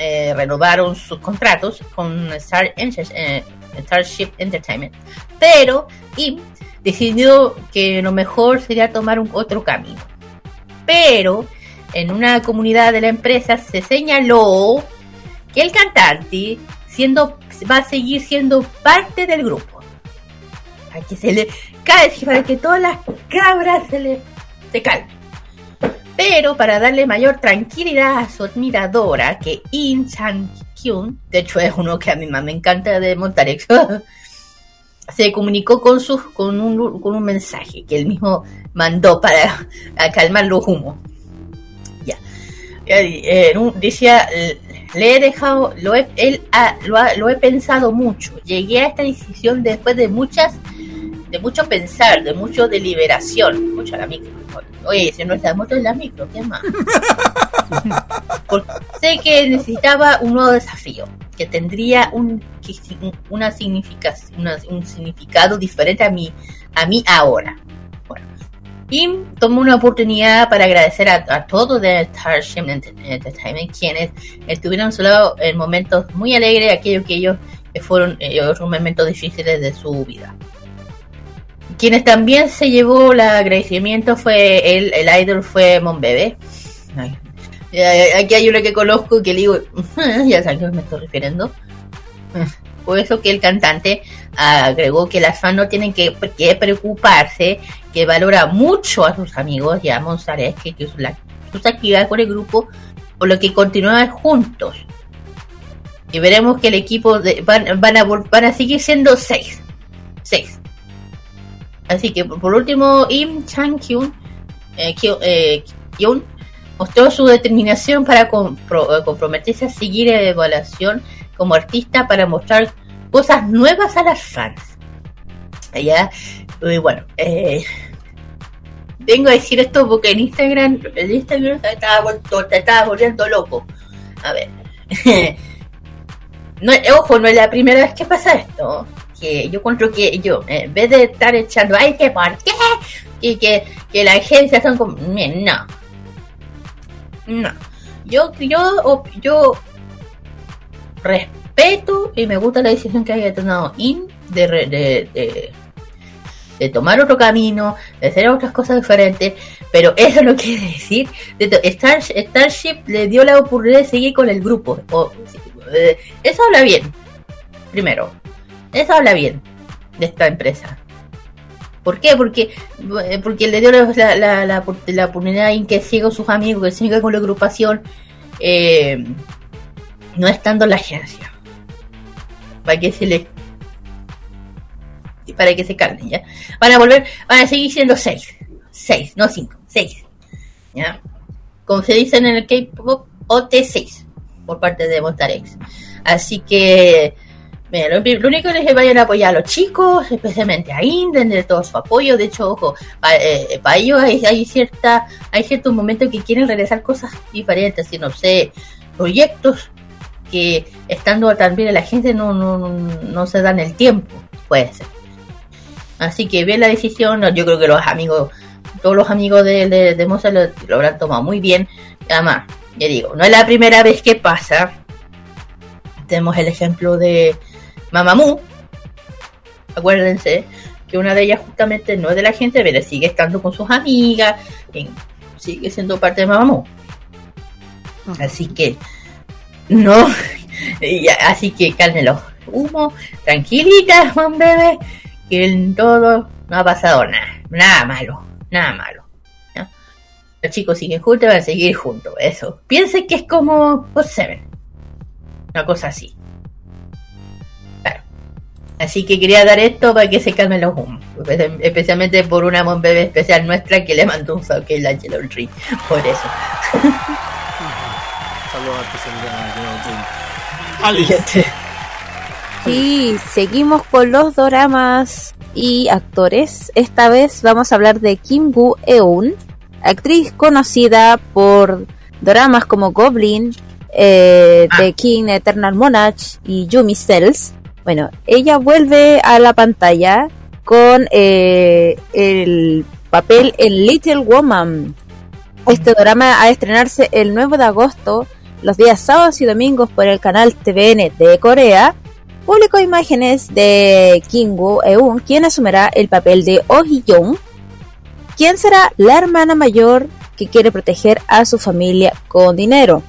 eh, renovaron sus contratos con Star Enter- eh, Starship Entertainment, pero Im decidió que lo mejor sería tomar un otro camino. Pero en una comunidad de la empresa se señaló que el cantante siendo, va a seguir siendo parte del grupo. Para que se le cae, para que todas las cabras se le se calmen. Pero para darle mayor tranquilidad a su admiradora, que In Sang-kyun, de hecho es uno que a mí más me encanta de Monsta X, se comunicó con, sus, con, un, con un mensaje que él mismo mandó para calmar los humos. Ya. Eh, eh, decía, le he dejado, lo he, él ha, lo, ha, lo he pensado mucho. Llegué a esta decisión después de muchas, de mucho pensar, de mucho deliberación. Mucho a la micro. Oye, si no está muerto en la micro, ¿qué más? Sé que necesitaba un nuevo desafío, que tendría un, que, una significación, una, un significado diferente a mí, a mí ahora. Bueno, y tomó una oportunidad para agradecer a, a todos de Starship Entertainment, quienes estuvieron a su lado en momentos muy alegres, aquellos que ellos que fueron eh, otros momentos difíciles de su vida. Quienes también se llevó el agradecimiento fue el, el idol fue Monbebe. Aquí hay uno que conozco que le digo, ya saben a qué me estoy refiriendo. Por eso que el cantante agregó que las fans no tienen que, que preocuparse, que valora mucho a sus amigos y a Monsta X, que, que sus, la, sus actividades con el grupo, por lo que continúan juntos. Y veremos que el equipo de, van, van, a, van a seguir siendo seis. Seis. Así que por último, Im Chang-kyun eh, eh, mostró su determinación para compro- comprometerse a seguir la evaluación como artista para mostrar cosas nuevas a las fans. Allá, y bueno, eh, vengo a decir esto porque en Instagram, en Instagram te estaba, te estaba volviendo loco. A ver, no, ojo, no es la primera vez que pasa esto. Que yo encuentro que yo, eh, en vez de estar echando, ay, que por qué, y que, que la agencia son como, miren, no, no, yo, yo, yo respeto y me gusta la decisión que haya tomado In de, de, de, de tomar otro camino, de hacer otras cosas diferentes, pero eso no quiere decir, de, Star, Starship le dio la oportunidad de seguir con el grupo, o, eh, eso habla bien, primero. Eso habla bien de esta empresa. ¿Por qué? Porque porque le dio la, la, la, la oportunidad en que siga sus amigos, que siga con la agrupación, eh, no estando en la agencia. Para que se le... Para que se calmen, ¿ya? Van a volver, van a seguir siendo seis. Seis, no cinco, seis. ¿Ya? Como se dice en el K-pop, O T seis, por parte de Monsta X. Así que... Mira, lo, lo único es que vayan a apoyar a los chicos, especialmente a In, denle todo su apoyo. De hecho, ojo, para eh, pa ellos hay, hay cierta, hay ciertos momentos que quieren realizar cosas diferentes, si no sé, proyectos que estando también en la gente no, no, no, no se dan el tiempo, puede ser. Así que bien la decisión, yo creo que los amigos, todos los amigos de, de, de Monsta lo, lo habrán tomado muy bien. Además, ya digo, no es la primera vez que pasa. Tenemos el ejemplo de Mamamoo, acuérdense que una de ellas justamente no es de la gente, pero sigue estando con sus amigas, sigue siendo parte de Mamamoo. Así que, no, así que calmen los humos, tranquilitas, Juan Bebé, que en todo no ha pasado nada, nada malo, nada malo. ¿No? Los chicos siguen juntos, van a seguir juntos, eso. Piensen que es como por Seven, una cosa así. Así que quería dar esto para que se calmen los humos. Especialmente por una Monbebe especial nuestra que le mandó un saque el Angel of Tree. Por eso. Saludos a tu Sí, seguimos con los doramas y actores. Esta vez vamos a hablar de Kim Boo Eun, actriz conocida por doramas como Goblin, eh, ah. The King Eternal Monarch y Yumi Cells. Bueno, ella vuelve a la pantalla con eh, el papel en Little Woman. Este drama a estrenarse el nueve de agosto los días sábados y domingos por el canal T V N de Corea, publicó imágenes de Kim-woo Eun, quien asumirá el papel de Oh Hee-young, quien será la hermana mayor que quiere proteger a su familia con dinero.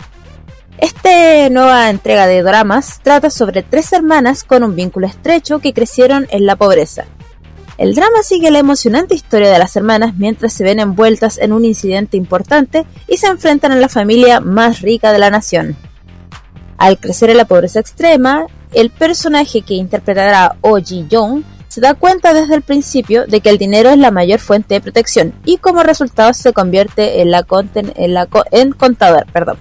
Esta nueva entrega de dramas trata sobre tres hermanas con un vínculo estrecho que crecieron en la pobreza. El drama sigue la emocionante historia de las hermanas mientras se ven envueltas en un incidente importante y se enfrentan a la familia más rica de la nación. Al crecer en la pobreza extrema, el personaje que interpretará Oh Ji-young se da cuenta desde el principio de que el dinero es la mayor fuente de protección y como resultado se convierte en, la conten- en, la co- en contador. Perdón.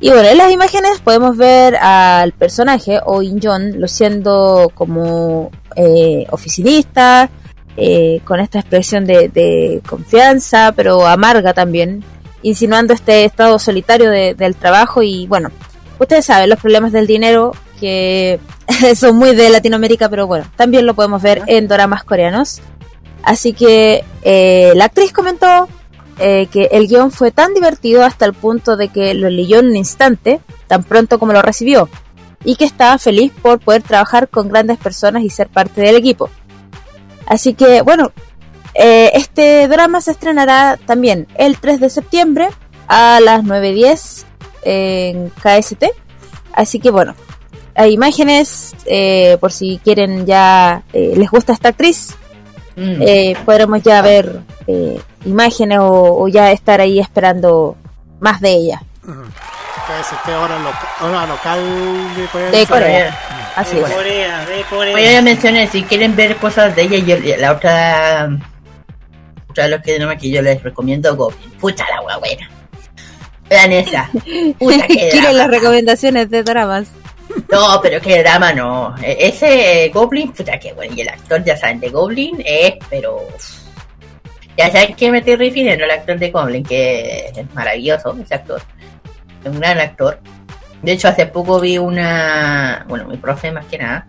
Y bueno, en las imágenes podemos ver al personaje Oh In-young luciendo como eh, oficinista, eh, con esta expresión de, de confianza, pero amarga también, insinuando este estado solitario de, del trabajo y bueno, ustedes saben los problemas del dinero que son muy de Latinoamérica, pero bueno, también lo podemos ver en doramas coreanos. Así que eh, la actriz comentó Eh, que el guión fue tan divertido hasta el punto de que lo leyó en un instante, tan pronto como lo recibió, y que estaba feliz por poder trabajar con grandes personas y ser parte del equipo. Así que bueno, eh, este drama se estrenará también el tres de septiembre a las nueve diez en K S T. Así que bueno, hay imágenes eh, por si quieren ya, eh, les gusta esta actriz. Mm. Eh, podremos ya ver eh, imágenes o, o ya estar ahí esperando más de ella. K S T, hora, lo, hora local de Corea. De Corea, así es. De Corea, de Corea. Voy a mencionar, si quieren ver cosas de ella, yo, la otra, otra de los que no me yo les recomiendo, Goblin. Puta la guagüera. Vean esa. Puta que quieren las recomendaciones de dramas. No, pero que drama no. Ese eh, Goblin, puta que bueno, y el actor ya saben de Goblin es, eh, pero ya saben que me estoy refiriendo al actor de Goblin, que es maravilloso ese actor, es un gran actor. De hecho, hace poco vi una, bueno, mi profe más que nada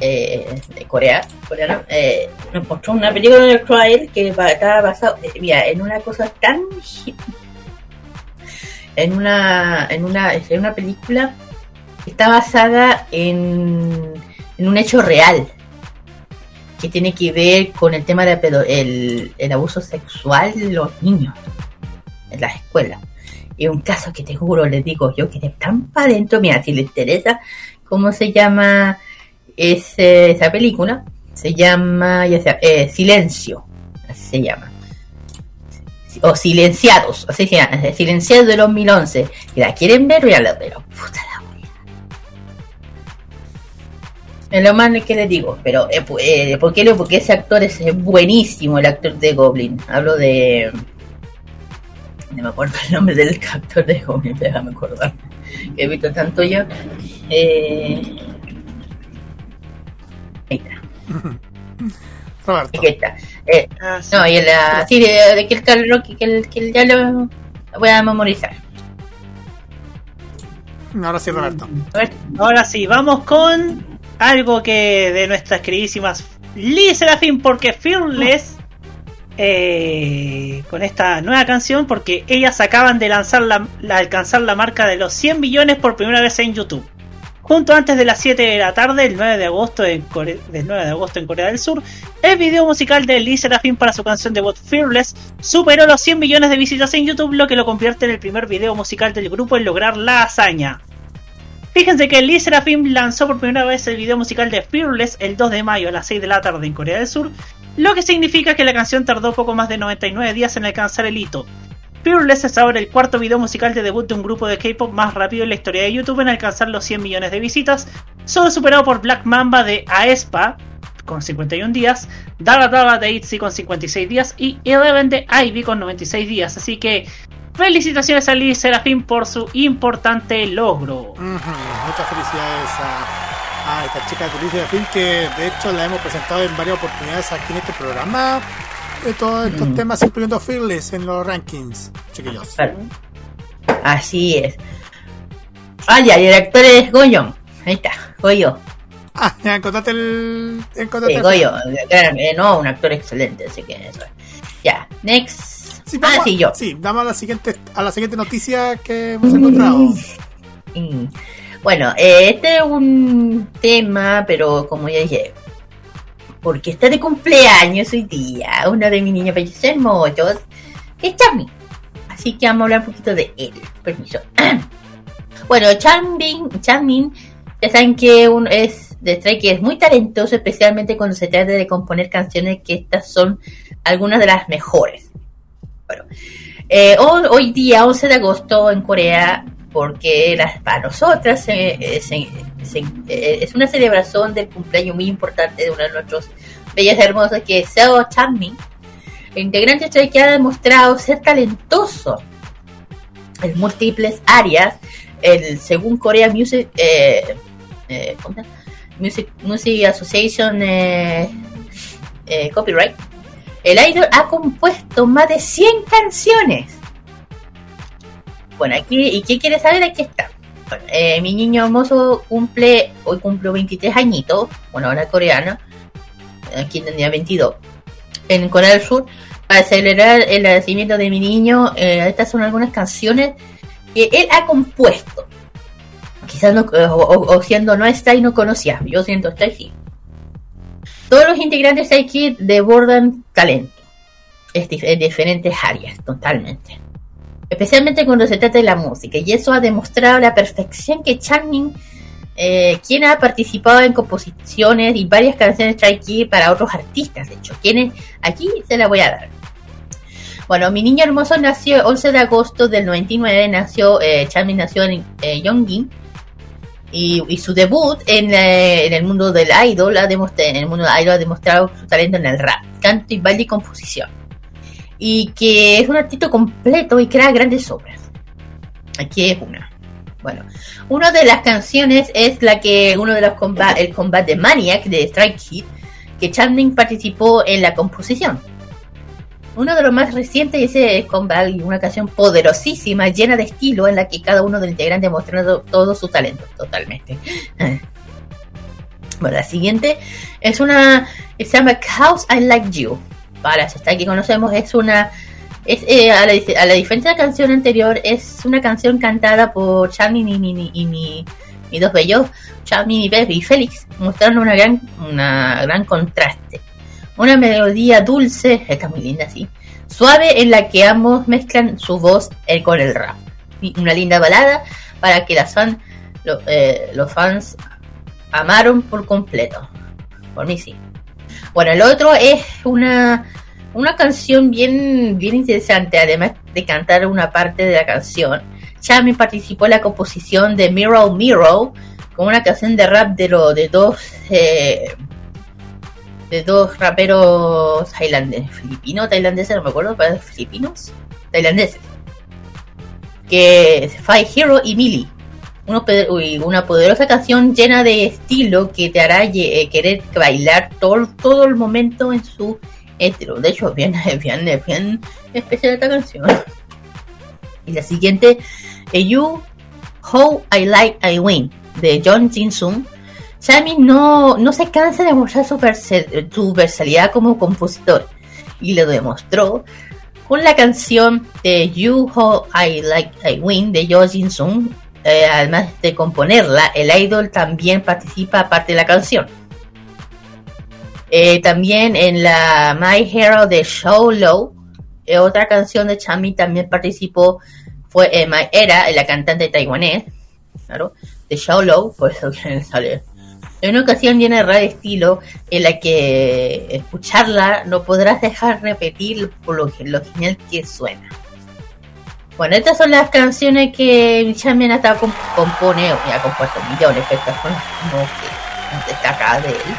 eh, de Corea, coreano, eh, nos mostró una película de él que estaba basado, eh, mira, en una cosa tan, en una, en una, en una película. Está basada en, en un hecho real que tiene que ver con el tema del de el abuso sexual de los niños en las escuelas. Y un caso que te juro, les digo yo, que de tan para adentro, mira, si les interesa cómo se llama ese, esa película, se llama, ya sea, eh, Silencio, así se llama. O Silenciados, así se llama, Silenciados de dos mil once. Si la quieren ver, véanla, pero puta la. Es lo más que les digo, pero eh, ¿por qué? Porque ese actor es buenísimo, el actor de Goblin. Hablo de... No me acuerdo el nombre del actor de Goblin, déjame acordar. He visto tanto yo. Eh... Ahí está. Roberto. Aquí está. Eh, ah, sí. No, y el... Ah, sí, de, de que el calor, que el, que el ya lo voy a memorizar. Ahora sí, Roberto. Roberto. Ahora sí, vamos con... algo que de nuestras queridísimas Le Sserafim, porque Fearless eh, con esta nueva canción, porque ellas acaban de lanzar la, la alcanzar la marca de los cien millones por primera vez en YouTube, junto antes de las siete de la tarde el nueve de agosto en Core- del nueve de agosto en Corea del Sur. El video musical de Le Sserafim para su canción debut Fearless superó los cien millones de visitas en YouTube, lo que lo convierte en el primer video musical del grupo en lograr la hazaña. Fíjense que Le Sserafim lanzó por primera vez el video musical de Fearless el dos de mayo a las seis de la tarde en Corea del Sur, lo que significa que la canción tardó poco más de noventa y nueve días en alcanzar el hito. Fearless es ahora el cuarto video musical de debut de un grupo de K-pop más rápido en la historia de YouTube en alcanzar los cien millones de visitas, solo superado por Black Mamba de aespa con cincuenta y un días, Dara Dara de ITZY con cincuenta y seis días y Eleven de Ivy con noventa y seis días, así que... felicitaciones a Le Sserafim por su importante logro. Uh-huh. Muchas felicidades a, a esta chica de Le Sserafim, que de hecho la hemos presentado en varias oportunidades aquí en este programa, de todos estos mm. temas, incluyendo Fearless en los rankings, chiquillos. Así es. Ah, ya, el actor es Goyon. Ahí está, Goyo. Ah, ya encontraste el... encontraste sí, el... Goyo, eh, no, un actor excelente, así que eso es. Ya, next. Sí, vamos, ah, sí, yo. Sí, vamos a la siguiente, a la siguiente noticia que hemos encontrado. Mm. Bueno, eh, este es un tema, pero como ya dije, porque está de cumpleaños hoy día una de mis niñas bellos hermosos, que es Changbin. Así que vamos a hablar un poquito de él. Permiso. Bueno, Changbin, Changbin, ya saben que uno es de Stray, que es muy talentoso, especialmente cuando se trata de componer canciones, que estas son algunas de las mejores. Bueno, eh, hoy día, once de agosto, en Corea, porque las, para nosotras eh, se, se, eh, es una celebración del cumpleaños muy importante de una de nuestras bellas hermosas, que es Seo Changbin, el integrante de que ha demostrado ser talentoso en múltiples áreas, el, según Korea Music eh, eh, Music, Music Association eh, eh, Copyright. El idol ha compuesto más de cien canciones. Bueno, aquí, ¿y qué quiere saber? Aquí está. Bueno, eh, mi niño hermoso cumple, hoy cumplo veintitrés añitos, bueno, ahora coreano, aquí tenía veintidós, en Corea del Sur, para celebrar el nacimiento de mi niño. Eh, estas son algunas canciones que él ha compuesto. Quizás no, o, o, o siendo no está y no conocía, yo siento está aquí. Todos los integrantes de Stray Kids desbordan talento en diferentes áreas, totalmente. Especialmente cuando se trata de la música, y eso ha demostrado la perfección que Changbin, eh, quien ha participado en composiciones y varias canciones de Stray Kids para otros artistas, de hecho, quienes aquí se la voy a dar. Bueno, mi niño hermoso nació el once de agosto del noventa y nueve, nació, eh, Changbin nació en eh, Yongin, y, y su debut en, eh, en el mundo del idol ha demostrado, en el mundo del idol ha demostrado su talento en el rap, canto y baile y composición. Y que es un artista completo y crea grandes obras. Aquí es una. Bueno, una de las canciones es la que uno de los combates, el combate de Maniac de Stray Kids, que Changbin participó en la composición. Uno de los más recientes es el combate, una canción poderosísima, llena de estilo, en la que cada uno de los integrantes mostrando todos sus talentos, totalmente. Bueno, la siguiente es una, se llama House I Like You. Para las que conocemos, es una, es, eh, a, la, a la diferencia de la canción anterior, es una canción cantada por Changbin y mi, mi, mi, mi dos bellos, Changbin y Baby y Félix, mostrando una gran, una gran contraste, una melodía dulce, esta es muy linda, sí, suave, en la que ambos mezclan su voz eh, con el rap, una linda balada para que las fan, lo, eh, los fans amaron por completo, por mí sí. Bueno, el otro es una una canción bien, bien interesante. Además de cantar una parte de la canción, Changbin participó en la composición de Mirror Mirror, con una canción de rap de lo, de dos eh, de dos raperos tailandeses, filipinos, tailandeses, no me acuerdo, pero filipinos, tailandeses, que es Five Hero y Millie. Una poderosa canción llena de estilo que te hará eh, querer bailar todo, todo el momento en su estilo. De hecho, bien, bien, bien especial esta canción. Y la siguiente, You How I Like I Win, de John Jin-sung. Changbin no, no se cansa de mostrar su, verse, su versatilidad como compositor, y lo demostró con la canción de You How I Like I Win de John Jin-sung. Eh, además de componerla, el idol también participa aparte de la canción. Eh, también en la My Hero de Show Low, eh, otra canción de Changbin también participó, fue eh, My Era, la cantante taiwanés, claro, de Show Low, por eso que sale. En una ocasión llena de raro estilo, en la que escucharla no podrás dejar repetir por lo, lo genial que suena. Bueno, estas son las canciones que Changbin hasta comp- compone, o que ha compuesto millones, pero estas son como que destacadas de él.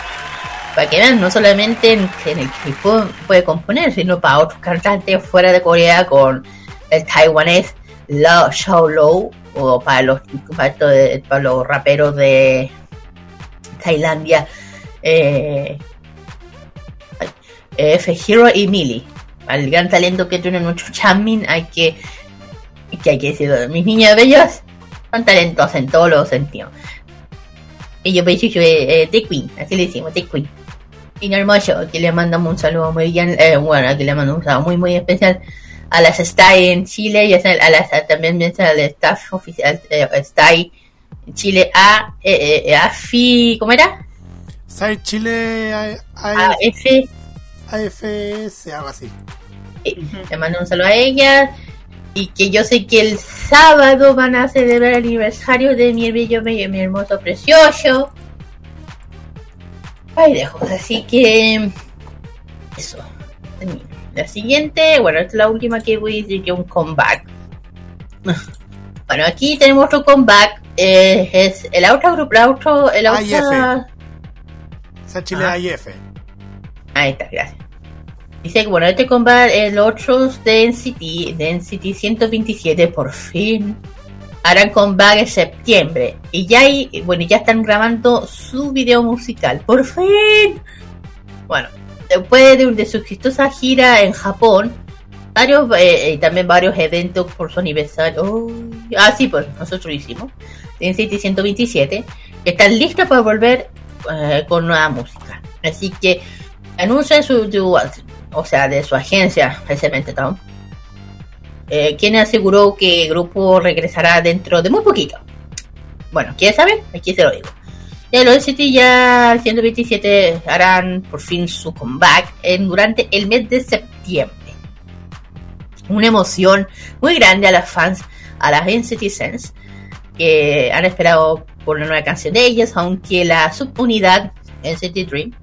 Para que vean, no solamente en, en el que puede, puede componer, sino para otros cantantes fuera de Corea, con el taiwanés Lao Shao Low, o para los, para, de, para los raperos de Tailandia, eh, F. Hero y Millie. Al gran talento que tiene nuestro Changbin, hay que... que hay que decirlo, mis niñas bellas son talentos en todos los sentidos. Y yo pienso que eh, The Queen, así le decimos, The Queen. Martín Hermoso, que le mandamos un saludo muy bien, eh, bueno, que le mandamos un saludo muy muy especial a las S T A I en Chile, y a las también al staff oficial eh, S T A I en Chile, a, eh, eh, a F I, ¿cómo era? S T A I Chile a, a, a F A F S, algo así. Sí, uh-huh. Le mando un saludo a ellas. Y que yo sé que el sábado van a celebrar el aniversario de mi bello, mi, mi hermoso, precioso. Ay, dejo. Así que eso. La siguiente, bueno, esta es la última que voy a decir, que es un comeback. Bueno, aquí tenemos otro comeback. Eh, es el otro grupo, el otro, el otro. A I F. Esa Chile ah. A I F. Ahí está, gracias. Dice que bueno, este comeback, el otro de N C T, de N C T ciento veintisiete, por fin harán comeback en septiembre. Y ya hay, bueno, ya están grabando su video musical, por fin. Bueno, después de, de su exitosa gira en Japón, varios eh, también varios eventos por su aniversario. Oh, ah, sí, pues nosotros hicimos. De N C T ciento veintisiete, están listos para volver eh, con nueva música. Así que anuncian su. su o sea, de su agencia, precisamente Tom, eh, quien aseguró que el grupo regresará dentro de muy poquito. Bueno, ¿quieres saber? Aquí se lo digo. El O S T ya ciento veintisiete harán por fin su comeback en, durante el mes de septiembre. Una emoción muy grande a las fans, a las N C T Sense, que han esperado por una nueva canción de ellas, aunque la subunidad N C T Dream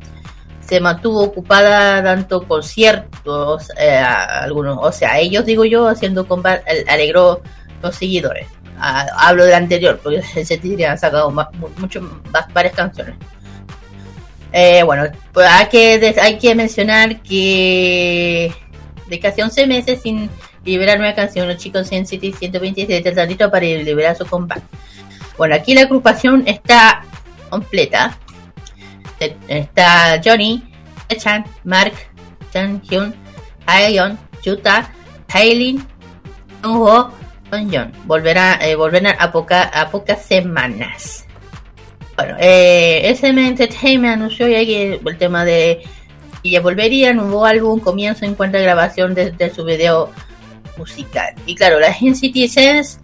se mantuvo ocupada tanto conciertos, eh, algunos, o sea, ellos digo yo, haciendo combate, alegró los seguidores. Ah, hablo del anterior, porque se han sacado más, mucho, más, varias canciones. Eh, bueno, pues hay que, hay que mencionar que de casi once meses sin liberar nueva canción, los chicos en City ciento veintisiete tardito para liberar su combate. Bueno, aquí la agrupación está completa. Está Johnny, Chan, Mark, Chan Hyun, Aeon, Yuta, Jaili, Jungho, Hyunjin. Volverá, eh, volverán a, poca, a pocas semanas. Bueno, eh, S M Entertainment anunció ya que el tema de y ya volvería, nuevo álbum, comienzo en cuanto a grabación de, de su video musical. Y claro, la N C T Sense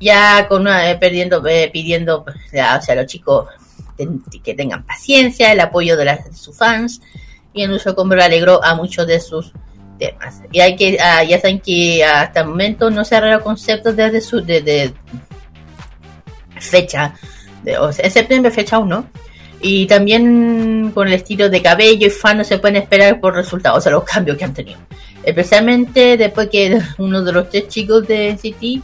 ya con una, eh, perdiendo, eh, pidiendo, ya, o sea, los chicos que tengan paciencia, el apoyo de, las, de sus fans, y el uso como lo alegró a muchos de sus temas. Y hay que, ah, ya saben que hasta el momento no se arregló conceptos desde su de, de fecha, de, o sea, en septiembre fecha uno, y también con el estilo de cabello y fans no se pueden esperar por resultados, o sea, los cambios que han tenido, especialmente después que uno de los tres chicos de N C T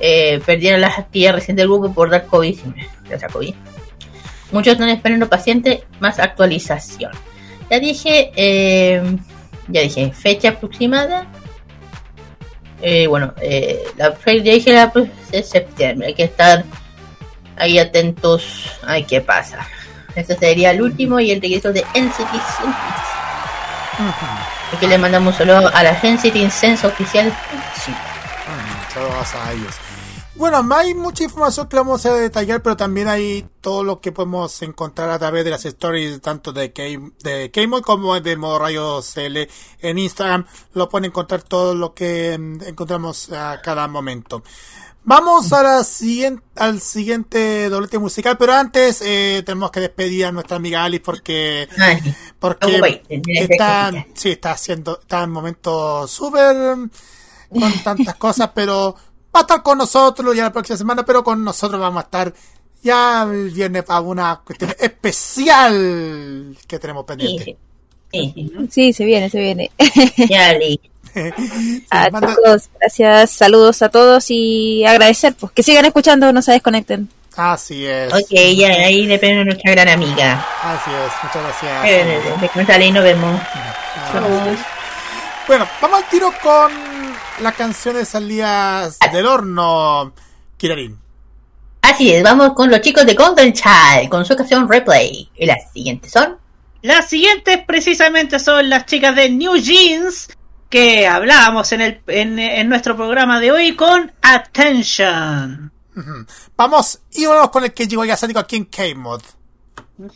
eh, perdieron las actividades recientes del grupo por dar COVID, o sea, COVID. Muchos están esperando pacientes, más actualización. Ya dije, eh, ya dije, fecha aproximada. Eh, bueno, eh, la fecha dije la, pues, es septiembre. Hay que estar ahí atentos a qué pasa. Ese sería el último y el regreso de N C T Sense. Aquí le mandamos un saludo a la N C T Sense oficial. Sí. Saludos a ellos. Bueno, hay mucha información que vamos a detallar, pero también hay todo lo que podemos encontrar a través de las stories tanto de KMod como de Modo Radio C L en Instagram. Lo pueden encontrar todo lo que encontramos a cada momento. Vamos a la siguiente, al siguiente doblete musical, pero antes eh, tenemos que despedir a nuestra amiga Alice porque Ay, porque voy, está sí está haciendo está en momentos súper con tantas cosas, pero va a estar con nosotros ya la próxima semana, pero con nosotros vamos a estar ya el viernes para una cuestión especial que tenemos pendiente. Sí, sí, sí se viene, se viene. Ya, sí, a manda... todos, gracias, saludos a todos y agradecer, pues, que sigan escuchando, no se desconecten. Así es. Ok, ya, ahí depende de nuestra gran amiga. Así es, muchas gracias. Eh, Descuéntale y nos vemos. Chau. Bueno, vamos al tiro con las canciones salidas del horno, Kirarin. Así es, vamos con los chicos de Golden Child con su canción Replay. Y las siguientes son Las siguientes precisamente son las chicas de New Jeans, que hablábamos en, el, en, en nuestro programa de hoy, con Attention. Uh-huh. Vamos y volvemos con el que llegó ya sádico aquí en K-Mod. Uh-huh.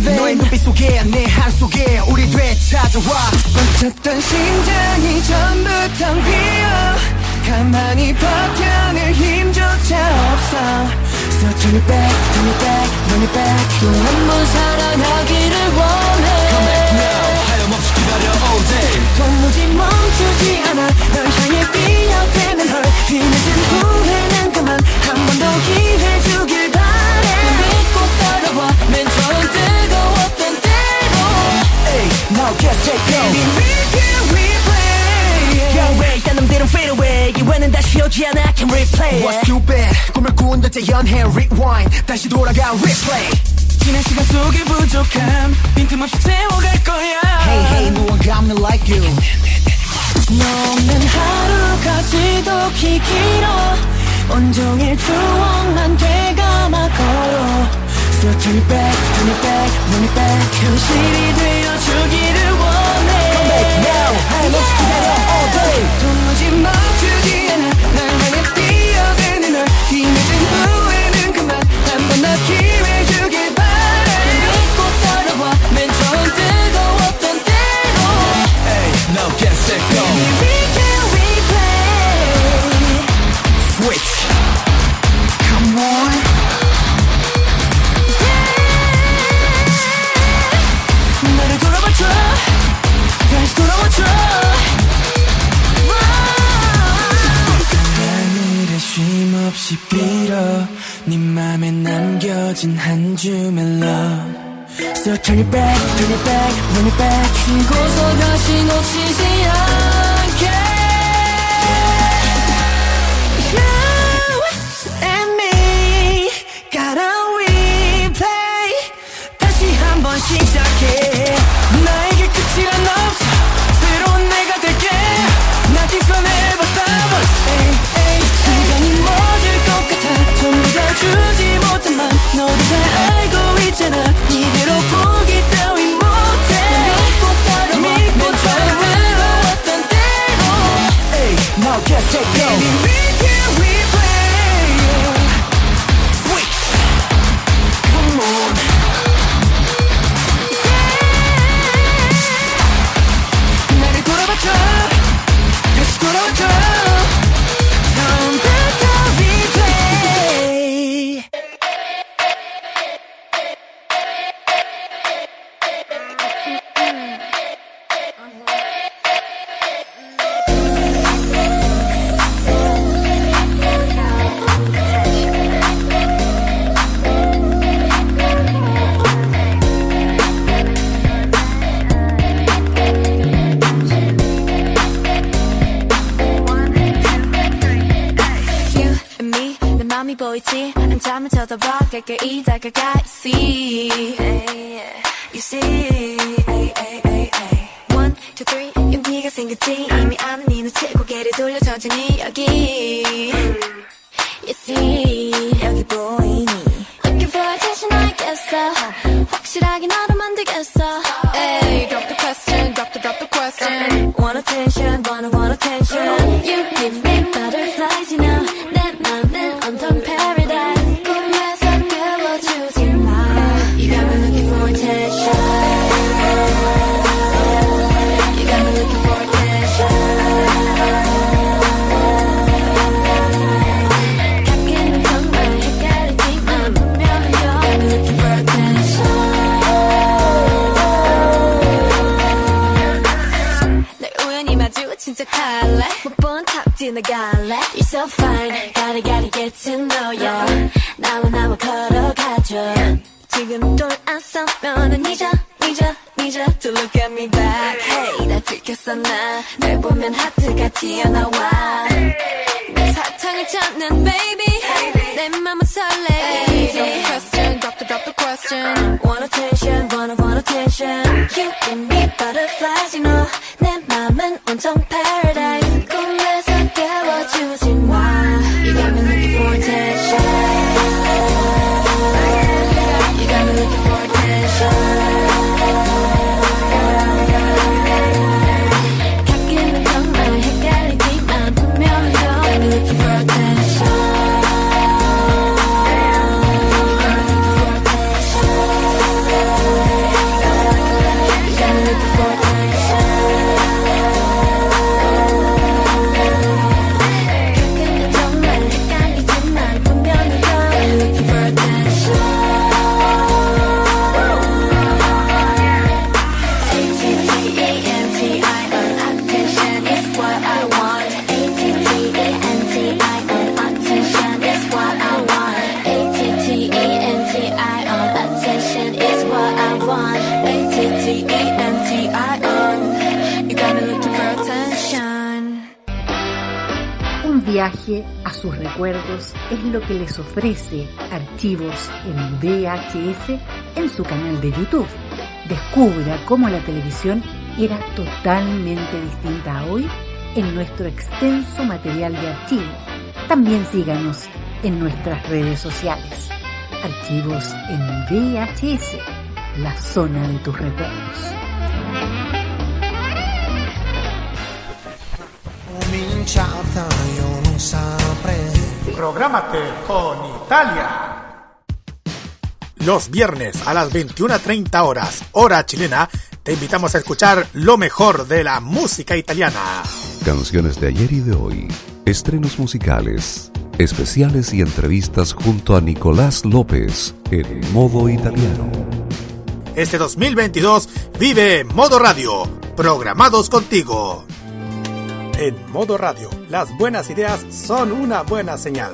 너의 눈빛 속에 내 한 속에 우리 되찾아와 멈췄던 심장이 전부 텅 비어 가만히 버텨낼 힘조차 없어 So turn it back, turn it back, turn it back 또 한 번 사랑하기를 원해 Come back now, 하염없이 기다려 all day 도무지 멈추지 않아 널 향해 뛰어대는 헐 뒤늦은 후회는 그만 한 번 더 기회 주길 바래 믿고 따라와 맨 처음 때 Now just take go Baby we can replay Your way 딴 놈들은 fade away 이외는 다시 오지 않아 I can replay What's too bad 꿈을 꾸운 듯이 연해 Rewind 다시 돌아가 replay 지난 시간 속의 부족함 빈틈없이 채워갈 거야 Hey hey 무언가 없는 like you 너 없는 하루가 지독히 길어 온종일 추억만 되감아 걸어 So turn it back, turn it back, turn it back 현실이 되어주기를 원해 Come back now, 하염없이 기다려 all day 도무지 멈추지 않아 날 향해 뛰어대는 널 뒤늦은 후회는 그만 한 번 더 기회 주길 바래 믿고 따라와 맨 처음 뜨거웠던 때로 Hey, now get set, go Baby, we can replay Switch Come on 하늘에 쉼없이 빌어 네 맘에 남겨진 한 줌의 love So turn it back, turn it back, turn it back 쉬고서 다시 놓치지 않게 You and me gotta replay 다시 한번 시작해 나에게 끝이란 없어 새로운 내가 될게 나 뒷편해봐 stop us 시간이 멎을 것 같아 전부 다 주지 못한 맘 너도 잘 알고 있잖아 이대로 포기 따윈 못해 믿고 따라와 맨 처음 외로웠던 때로 Hey, now get set, go Baby, we can replay Switch Come on 보이지 한참을 쳐다봐 깨끗이 다가가 You see You see One, two, three 용기가 생겼지 이미 아는 네 눈치 고개를 돌려 천천히 여기 You see 여기 보이니 Looking for attention I guess so 확실하게 나로 만들겠어 Ay, Drop the question, drop the, drop the question Want attention, wanna want attention You give me butterflies you know 내 맘은 Under paradise 꿈에서 깨워주지 마 You got me looking for attention You got me looking for attention 가끔은 정말 헷갈리지만 분명 You got me looking for attention 날 우연히 마주 진짜 갈래 못 본 탑 지나갈래 You're so fine Gotta gotta get to know ya 나와 나와 걸어가줘 지금 돌아서면은 잊어 잊어 잊어 To look at me back Hey 다 들켰었나 날 보면 하트가 튀어나와 내 사탕을 찾는 baby 내 맘은 설레 Drop the question Drop the drop the question Want attention want want attention You and me butterflies You know 내 맘은 온통 paradise 꿈에서 깨워주진 마 You got me looking for attention Viaje a sus recuerdos es lo que les ofrece Archivos en V H S en su canal de YouTube. Descubra cómo la televisión era totalmente distinta a hoy en nuestro extenso material de archivo. También síganos en nuestras redes sociales. Archivos en V H S, la zona de tus recuerdos. Io non saprei. Prográmate con Italia. Los viernes a las veintiuna treinta horas, hora chilena, te invitamos a escuchar lo mejor de la música italiana. Canciones de ayer y de hoy, estrenos musicales, especiales y entrevistas junto a Nicolás López en Modo Italiano. Este dos mil veintidós vive Modo Radio, programados contigo. En Modo Radio, las buenas ideas son una buena señal.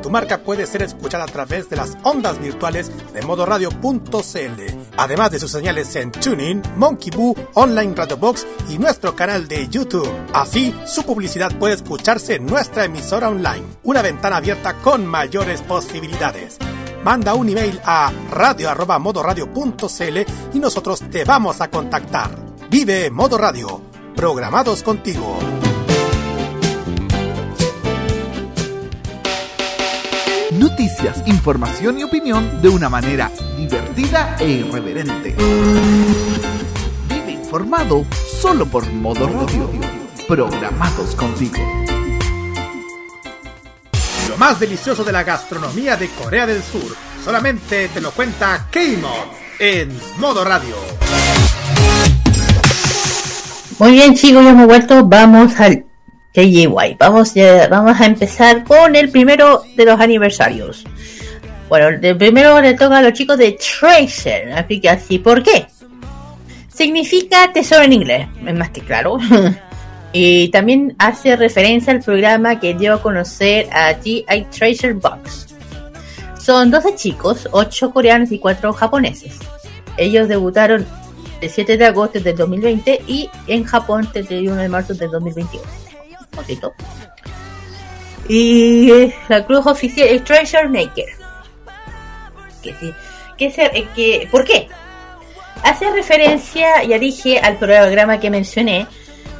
Tu marca puede ser escuchada a través de las ondas virtuales de modo radio punto c l, además de sus señales en TuneIn, Monkey Boo, Online Radio Box y nuestro canal de YouTube. Así, su publicidad puede escucharse en nuestra emisora online, una ventana abierta con mayores posibilidades. Manda un email a radio arroba modo radio punto c l y nosotros te vamos a contactar. Vive Modo Radio, programados contigo. Noticias, información y opinión de una manera divertida e irreverente. Vive informado solo por Modo Radio. Programados contigo. Lo más delicioso de la gastronomía de Corea del Sur. Solamente te lo cuenta KMod en Modo Radio. Muy bien, chicos, ya hemos vuelto. Vamos al Vamos, eh, vamos a empezar con el primero de los aniversarios. Bueno, el primero le toca a los chicos de Treasure. Así que así, ¿por qué? Significa tesoro en inglés, es más que claro. Y también hace referencia al programa que dio a conocer a G I Treasure Box. Son doce chicos, ocho coreanos y cuatro japoneses. Ellos debutaron el siete de agosto del dos mil veinte y en Japón el treinta y uno de marzo del dos mil veintiuno. Y la cruz oficial es Treasure Maker. Que sí, que se, que, ¿por qué? Hace referencia, ya dije, al programa que mencioné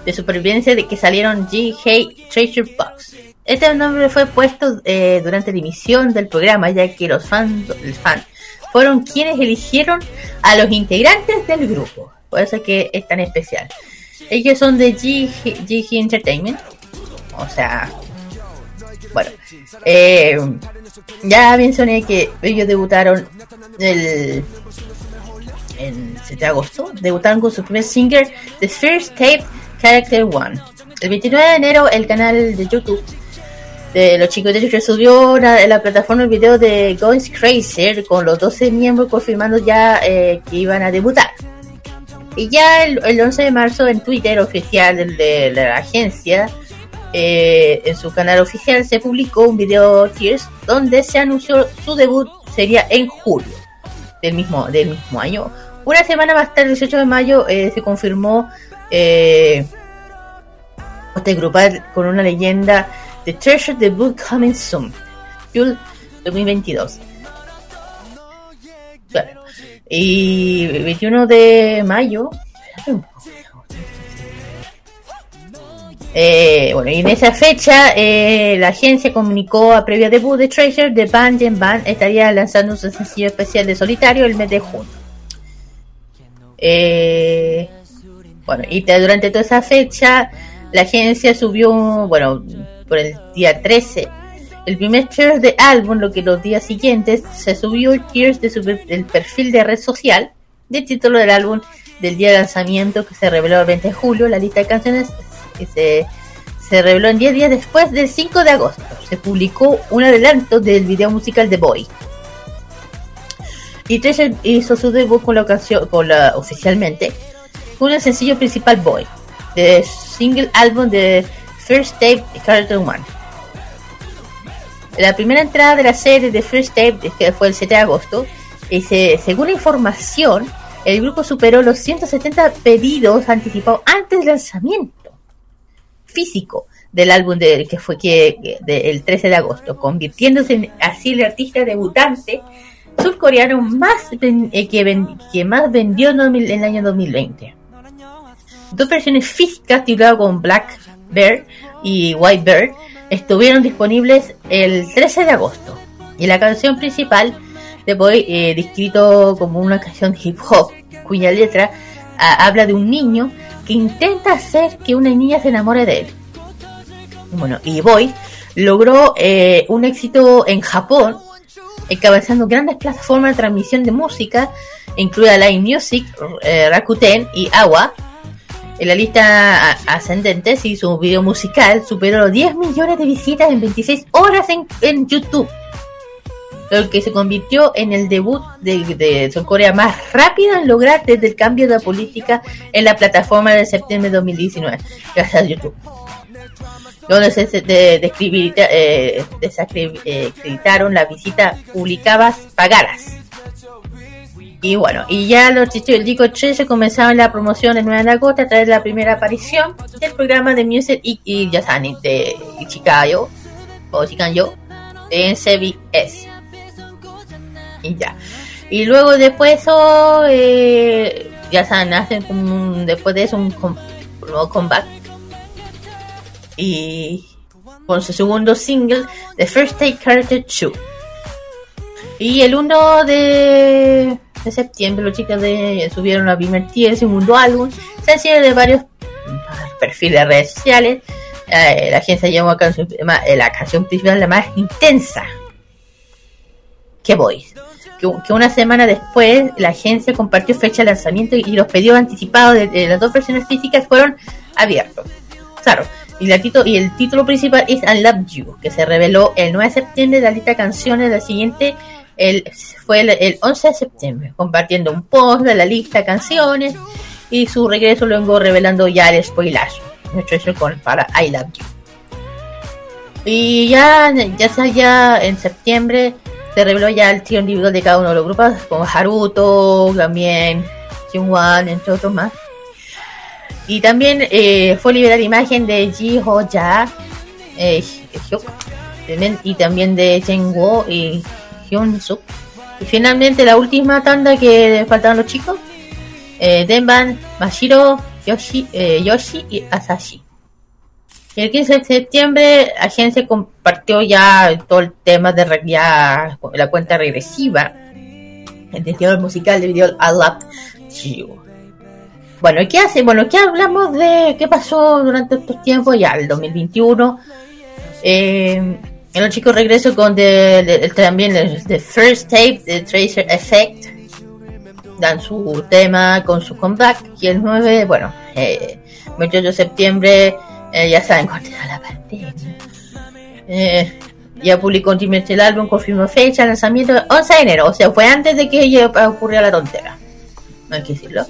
de supervivencia de que salieron G H Treasure Box. Este nombre fue puesto eh, durante la emisión del programa, ya que los fans, los fans fueron quienes eligieron a los integrantes del grupo. Por eso es que es tan especial. Ellos son de Y G Entertainment. O sea, bueno, eh, ya mencioné que ellos debutaron el, el siete de agosto. Debutaron con su primer single, The First Tape, Character One. El veintinueve de enero, el canal de YouTube de los chicos de YouTube subió la, la plataforma el video de Going Crazy con los doce miembros confirmando ya eh, que iban a debutar. Y ya el, el once de marzo, en Twitter oficial de, de la agencia, Eh, en su canal oficial se publicó un video Tears donde se anunció su debut sería en julio. del mismo, del mismo año. Una semana más tarde, el dieciocho de mayo, eh, se confirmó eh, este grupal con una leyenda de Treasure, The Book Coming Soon, dos mil veintidós. Claro. Y el veintiuno de mayo... Eh, bueno, y en esa fecha eh, la agencia comunicó a previa debut de Treasure, The Band Gen Band estaría lanzando su sencillo especial de solitario el mes de junio. Eh, bueno, y te, durante toda esa fecha la agencia subió, bueno, por el día trece, el primer Tears de álbum, lo que los días siguientes se subió el Tears de su, del perfil de red social del título del álbum del día de lanzamiento, que se reveló el veinte de julio. La lista de canciones que se, se reveló en diez días después del cinco de agosto. Se publicó un adelanto del video musical de Boy. Y Treasure hizo su debut con la canción, con la, oficialmente, con el sencillo principal Boy, de single álbum de First Tape Cartoon One. La primera entrada de la serie de First Tape, que fue el siete de agosto, y se, según información, el grupo superó los ciento setenta pedidos anticipados antes del lanzamiento físico del álbum de, que fue que, de, el trece de agosto, convirtiéndose en así el artista debutante surcoreano más eh, que, ven, que más vendió en el año dos mil veinte. Dos versiones físicas tituladas con Black Bear y White Bear estuvieron disponibles el trece de agosto, y la canción principal de Boy, eh, descrito como una canción hip hop cuya letra a, habla de un niño que intenta hacer que una niña se enamore de él. Bueno, y Boy logró eh, un éxito en Japón, encabezando grandes plataformas de transmisión de música, incluida Line Music, eh, Rakuten y Awa. En la lista ascendente, sí, su video musical superó los diez millones de visitas en veintiséis horas en, en YouTube, lo que se convirtió en el debut de, de Surcorea más rápido en lograr desde el cambio de la política en la plataforma de septiembre de dos mil diecinueve, gracias a YouTube, donde se de, desacredita, eh, desacreditaron las visitas publicadas pagadas. Y bueno, y ya los chicos del disco Treasure comenzaron la promoción el nueve de agosto a través de la primera aparición del programa de Music y, y Yasani de Chicago o Chicago en C B S. Y ya, y luego después de eso eh, ya saben, hacen como un, después de eso un, com, un nuevo comeback, y con su segundo single The First Take Character dos. Y el uno de septiembre los chicos de, subieron la primer tier, el segundo álbum, sencillo de varios perfiles de redes sociales. Eh, la agencia llamó a canción, eh, la canción principal la más intensa que Boyz, que, que una semana después la agencia compartió fecha de lanzamiento y, y los pedidos anticipados de, de las dos versiones físicas fueron abiertos. Claro, y, la tito, y el título principal es I Love You, que se reveló el nueve de septiembre. La lista de canciones del siguiente el, fue el, el once de septiembre, compartiendo un post de la lista de canciones y su regreso luego revelando ya el spoilazo para I Love You. Y ya, ya sea ya en septiembre se reveló ya el trío individual de cada uno de los grupos, como Haruto, también Jungwan, entre otros más. Y también eh, fue liberada la imagen de Ji Ho Ya, eh, Hyuk, y también de Chen Wo y Hyun Suk. Y finalmente la última tanda que faltaban los chicos, eh, Denban, Mashiro, Yoshi, eh, Yoshi y Asashi. El quince de septiembre la agencia compartió ya todo el tema de re- ya, la cuenta regresiva, el video musical del video I Love You. Bueno, ¿qué hace? Bueno, ¿qué hablamos de qué pasó durante estos tiempos? Ya el dos mil veintiuno, eh, los chicos regreso con de, de, de, también el de First Tape de Tracer Effect, dan su tema con su comeback. Y el nueve, bueno, eh, veintiocho de septiembre, Eh, ya saben, cuando era la pandemia, eh, ya publicó el álbum, confirmó fecha, lanzamiento once de enero, o sea, fue antes de que ella ocurriera la tontera, no hay que decirlo.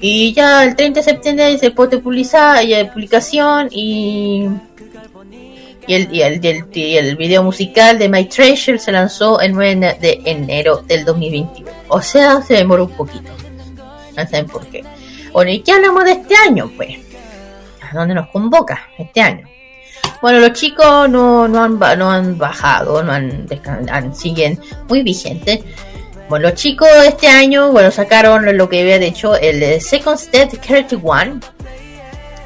Y ya el treinta de septiembre se puede publicar, ya publicación, y y el, y el, y el, y el video musical de My Treasure se lanzó el nueve de enero del dos mil veintiuno. O sea, se demoró un poquito. No saben por qué. Bueno, ¿y qué hablamos de este año, pues? ¿A dónde nos convoca este año? Bueno, los chicos no, no, han, no han bajado, no han, han siguen muy vigentes. Bueno, los chicos este año, bueno, sacaron lo que había hecho el Second Step Character One,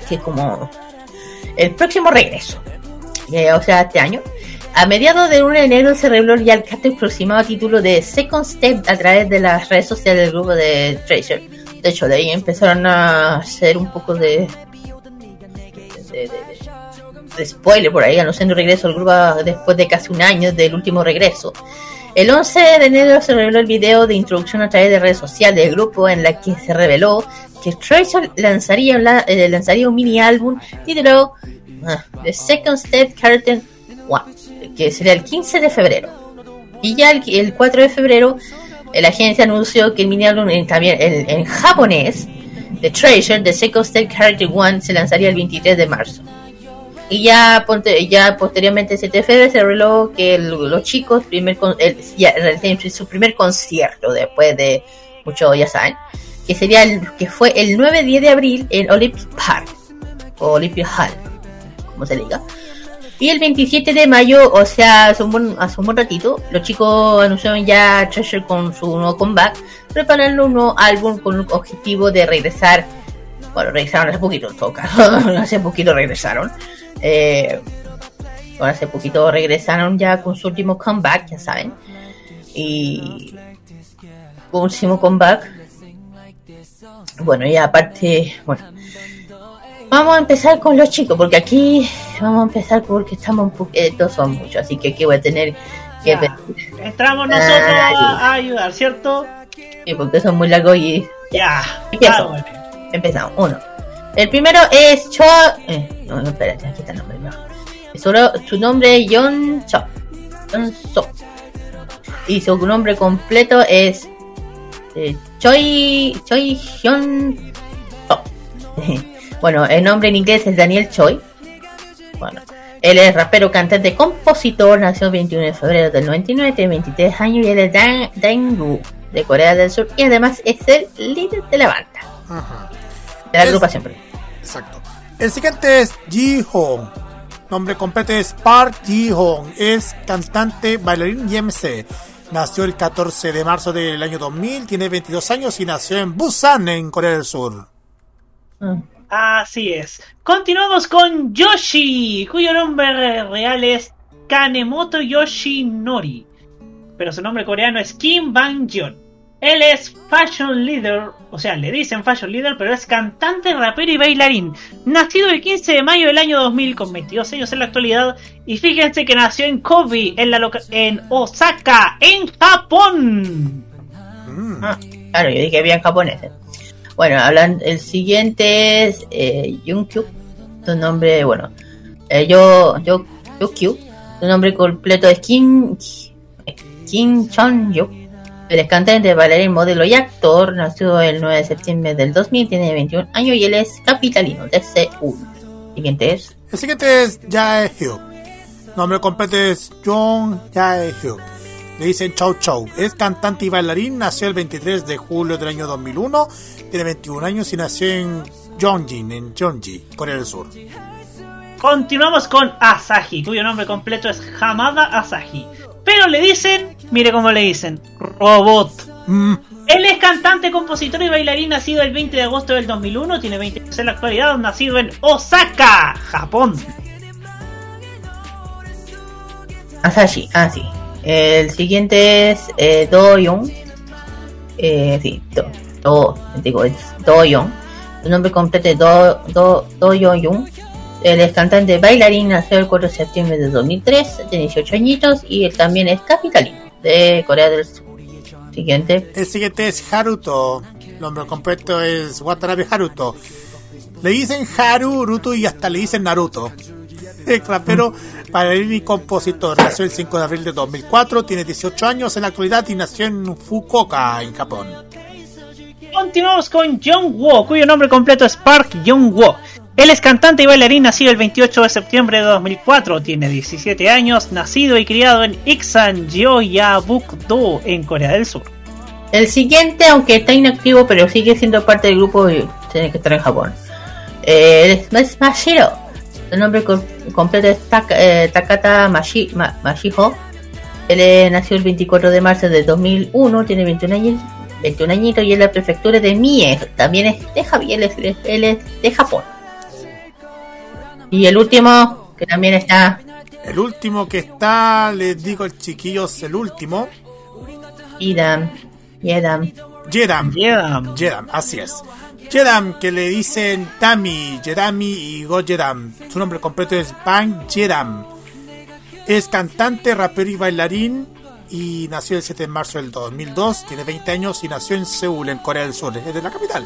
que es como el próximo regreso. Eh, o sea, este año. A mediados de primero de enero se reveló ya el cast aproximado a título de Second Step a través de las redes sociales del grupo de Treasure. De hecho, de ahí empezaron a hacer un poco de... de, de, de de spoiler por ahí, anunciando el regreso al grupo después de casi un año del último regreso. El once de enero se reveló el video de introducción a través de redes sociales del grupo, en la que se reveló que Treasure lanzaría, eh, lanzaría un mini álbum titulado ah, The Second Step Character One, que sería el quince de febrero. Y ya el, el cuatro de febrero la agencia anunció que el mini álbum en, también en, en japonés de Treasure, The Second Step Character One, se lanzaría el veintitrés de marzo. Y ya, ya posteriormente, el siete de febrero, se reveló que el, los chicos primer con, el, ya, su primer concierto después de mucho, ya saben, que sería el, que fue el nueve diez de abril en Olympic Park, o Olympic Hall, como se le diga. Y el veintisiete de mayo, o sea, hace un buen, hace un buen ratito, los chicos anunciaron ya Treasure con su nuevo comeback, preparando un nuevo álbum con un objetivo de regresar. Bueno, regresaron hace poquito, en todo caso. hace poquito regresaron. Eh, bueno, hace poquito regresaron ya con su último comeback, ya saben. Y con último comeback. Bueno, y aparte, bueno, vamos a empezar con los chicos, porque aquí vamos a empezar porque estamos un poquito, son muchos, así que aquí voy a tener que ya, entramos nosotros Ay. a ayudar, ¿cierto? Sí, porque son muy largos y ya, ya bueno. Empezamos. Uno. El primero es Cho. Eh, no, no, espérate, aquí está el nombre. No. Solo su nombre es Yeon Cho. Yeon So. Y su nombre completo es eh, Choi. Choi Hyun So. Bueno, el nombre en inglés es Daniel Choi. Bueno, él es rapero, cantante, compositor. Nació el veintiuno de febrero del noventa y nueve, tiene veintitrés años y él es Dan, Daegu, de Corea del Sur. Y además es el líder de la banda. Ajá. De la agrupación, siempre. Exacto. El siguiente es Ji-Hong. Nombre completo es Park Ji-Hong. Es cantante, bailarín y M C. Nació el catorce de marzo del año dos mil. Tiene veintidós años y nació en Busan, en Corea del Sur. Así es. Continuamos con Yoshi, cuyo nombre real es Kanemoto Yoshinori, pero su nombre coreano es Kim Bang-Jeon. Él es Fashion Leader, o sea, le dicen Fashion Leader, pero es cantante, rapero y bailarín. Nacido el quince de mayo del año dos mil, con veintidós años en la actualidad. Y fíjense que nació en Kobe, en, la loca- en Osaka, en Japón. Mm. Ah, claro, yo dije había japoneses. Bueno, hablan, el siguiente es eh, Jungkook. Su nombre, bueno, eh, yo, yo, yo, Q. Su nombre completo es Kim, Kim Chon-yuk. Él es cantante, bailarín, modelo y actor. Nació el nueve de septiembre del dos mil, tiene veintiún años y él es capitalino de Seúl. Siguiente es. El siguiente es Jae-hyuk. Nombre completo es Jung Jae-hyuk. Le dicen Chow Chow. Es cantante y bailarín. Nació el veintitrés de julio del año dos mil uno. Tiene veintiún años y nació en Gyeonggi, en Gyeonggi, Corea del Sur. Continuamos con Asahi, cuyo nombre completo es Hamada Asahi. Pero le dicen, mire cómo le dicen, Robot. Mm. Él es cantante, compositor y bailarín, nacido el veinte de agosto del dos mil uno, tiene veinte años en la actualidad, nacido en Osaka, Japón. Asahi, ah sí. El siguiente es eh, Do-young. Eh, sí, Do, do digo, es Do-young. Su nombre completo es Do, do, Do-young. Él es cantante, bailarín, nació el cuatro de septiembre de dos mil tres, tiene dieciocho añitos y él también es capitalino de Corea del Sur. Siguiente. El siguiente es Haruto. El nombre completo es Watanabe Haruto. Le dicen Haru, Ruto y hasta le dicen Naruto. Es rapero, bailarín y compositor. Nació el cinco de abril de dos mil cuatro, tiene dieciocho años en la actualidad y nació en Fukuoka, en Japón. Continuamos con Jung Woo, cuyo nombre completo es Park Jung Woo. Él es cantante y bailarín, nacido el veintiocho de septiembre de dos mil cuatro, tiene diecisiete años, nacido y criado en Iksan, Jeongbuk-do, en Corea del Sur. El siguiente, aunque está inactivo, pero sigue siendo parte del grupo, tiene que estar en Japón. Eh, es Mashiro. Su nombre completo es Tak- eh, Takata Mashi- Ma- Mashiho. Él es, nació el veinticuatro de marzo de dos mil uno, tiene veintiún años. veintiún añitos y en la prefectura de Mie, también es de Javier, él, él es de Japón. Y el último, que también está... El último que está, les digo el chiquillos, el último. Yedam, Yedam. Yedam, Yedam, Yedam, así es. Yedam, que le dicen Tami, Yedami y Go Yedam. Su nombre completo es Bang Yedam. Es cantante, rapero y bailarín. Y nació el siete de marzo del dos mil dos, tiene veinte años y nació en Seúl, en Corea del Sur, desde la capital.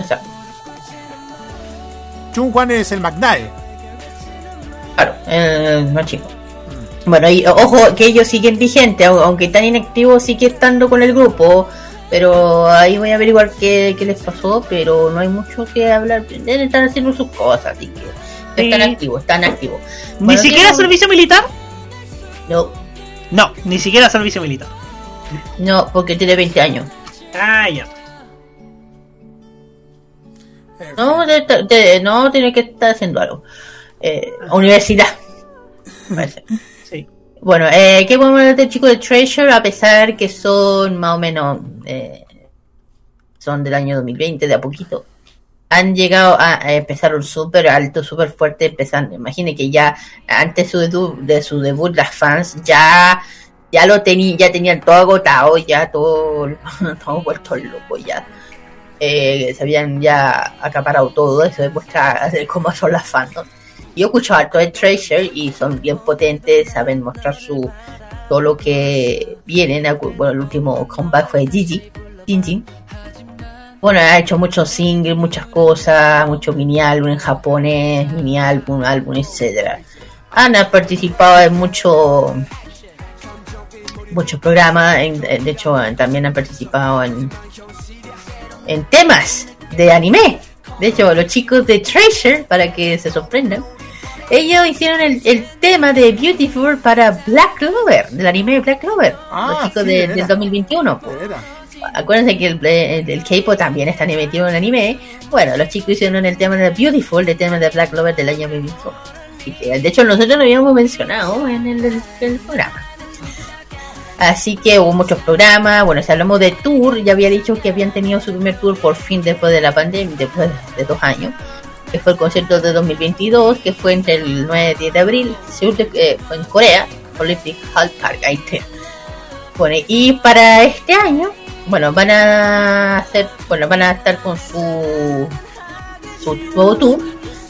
Exacto. Jungwan es el Magnae. Claro, el más chico. Mm. Bueno, y ojo que ellos siguen vigentes, aunque están inactivos, sigue estando con el grupo. Pero ahí voy a averiguar qué, qué les pasó, pero no hay mucho que hablar. Deben estar haciendo sus cosas, así que sí. Están activos, están activos. Bueno, ¿ni siquiera tienen... servicio militar? No. No, ni siquiera servicio militar. No, porque tiene veinte años. Ah, ya. No, de, de, no tiene que estar haciendo algo. Eh, universidad. Sí. Bueno, eh, ¿qué podemos hablar del chico de Treasure? A pesar que son más o menos... Eh, son del año dos mil veinte, de a poquito. Han llegado a, a empezar un súper alto, súper fuerte, empezando. Imagine que ya antes su dedu- de su debut las fans ya ya lo tenían, ya tenían todo agotado, ya todo, todo vuelto loco, ya eh, se habían ya acaparado todo. Eso demuestra cómo son las fans, ¿no? Yo escuchaba todo el Treasure y son bien potentes, saben mostrar su todo lo que vienen. Bueno, el último comeback fue Gigi, Jinjin. Bueno, ha hecho muchos singles, muchas cosas, muchos mini álbum en japonés, mini álbum, álbum, etcétera. Han participado en muchos muchos programas, en, de hecho también han participado en en temas de anime. De hecho, los chicos de Treasure, para que se sorprendan, ellos hicieron el, el tema de Beautiful para Black Clover, del anime Black Clover, ah, los chicos sí, de, del dos mil veintiuno. Pues. Acuérdense que el, el, el K-pop también está metido en anime. Bueno, los chicos hicieron el tema de Beautiful, el tema de Black Clover del año dos mil veintiuno. De hecho, nosotros lo habíamos mencionado en el, el, el programa. Así que hubo muchos programas. Bueno, si hablamos de tour, ya había dicho que habían tenido su primer tour por fin después de la pandemia, después de dos años. Que fue el concierto de dos mil veintidós, que fue entre el nueve y diez de abril, eh, en Corea, Olympic Hall Park. Ahí está. Bueno, y para este año... Bueno, van a hacer, bueno, van a estar con su su nuevo tour,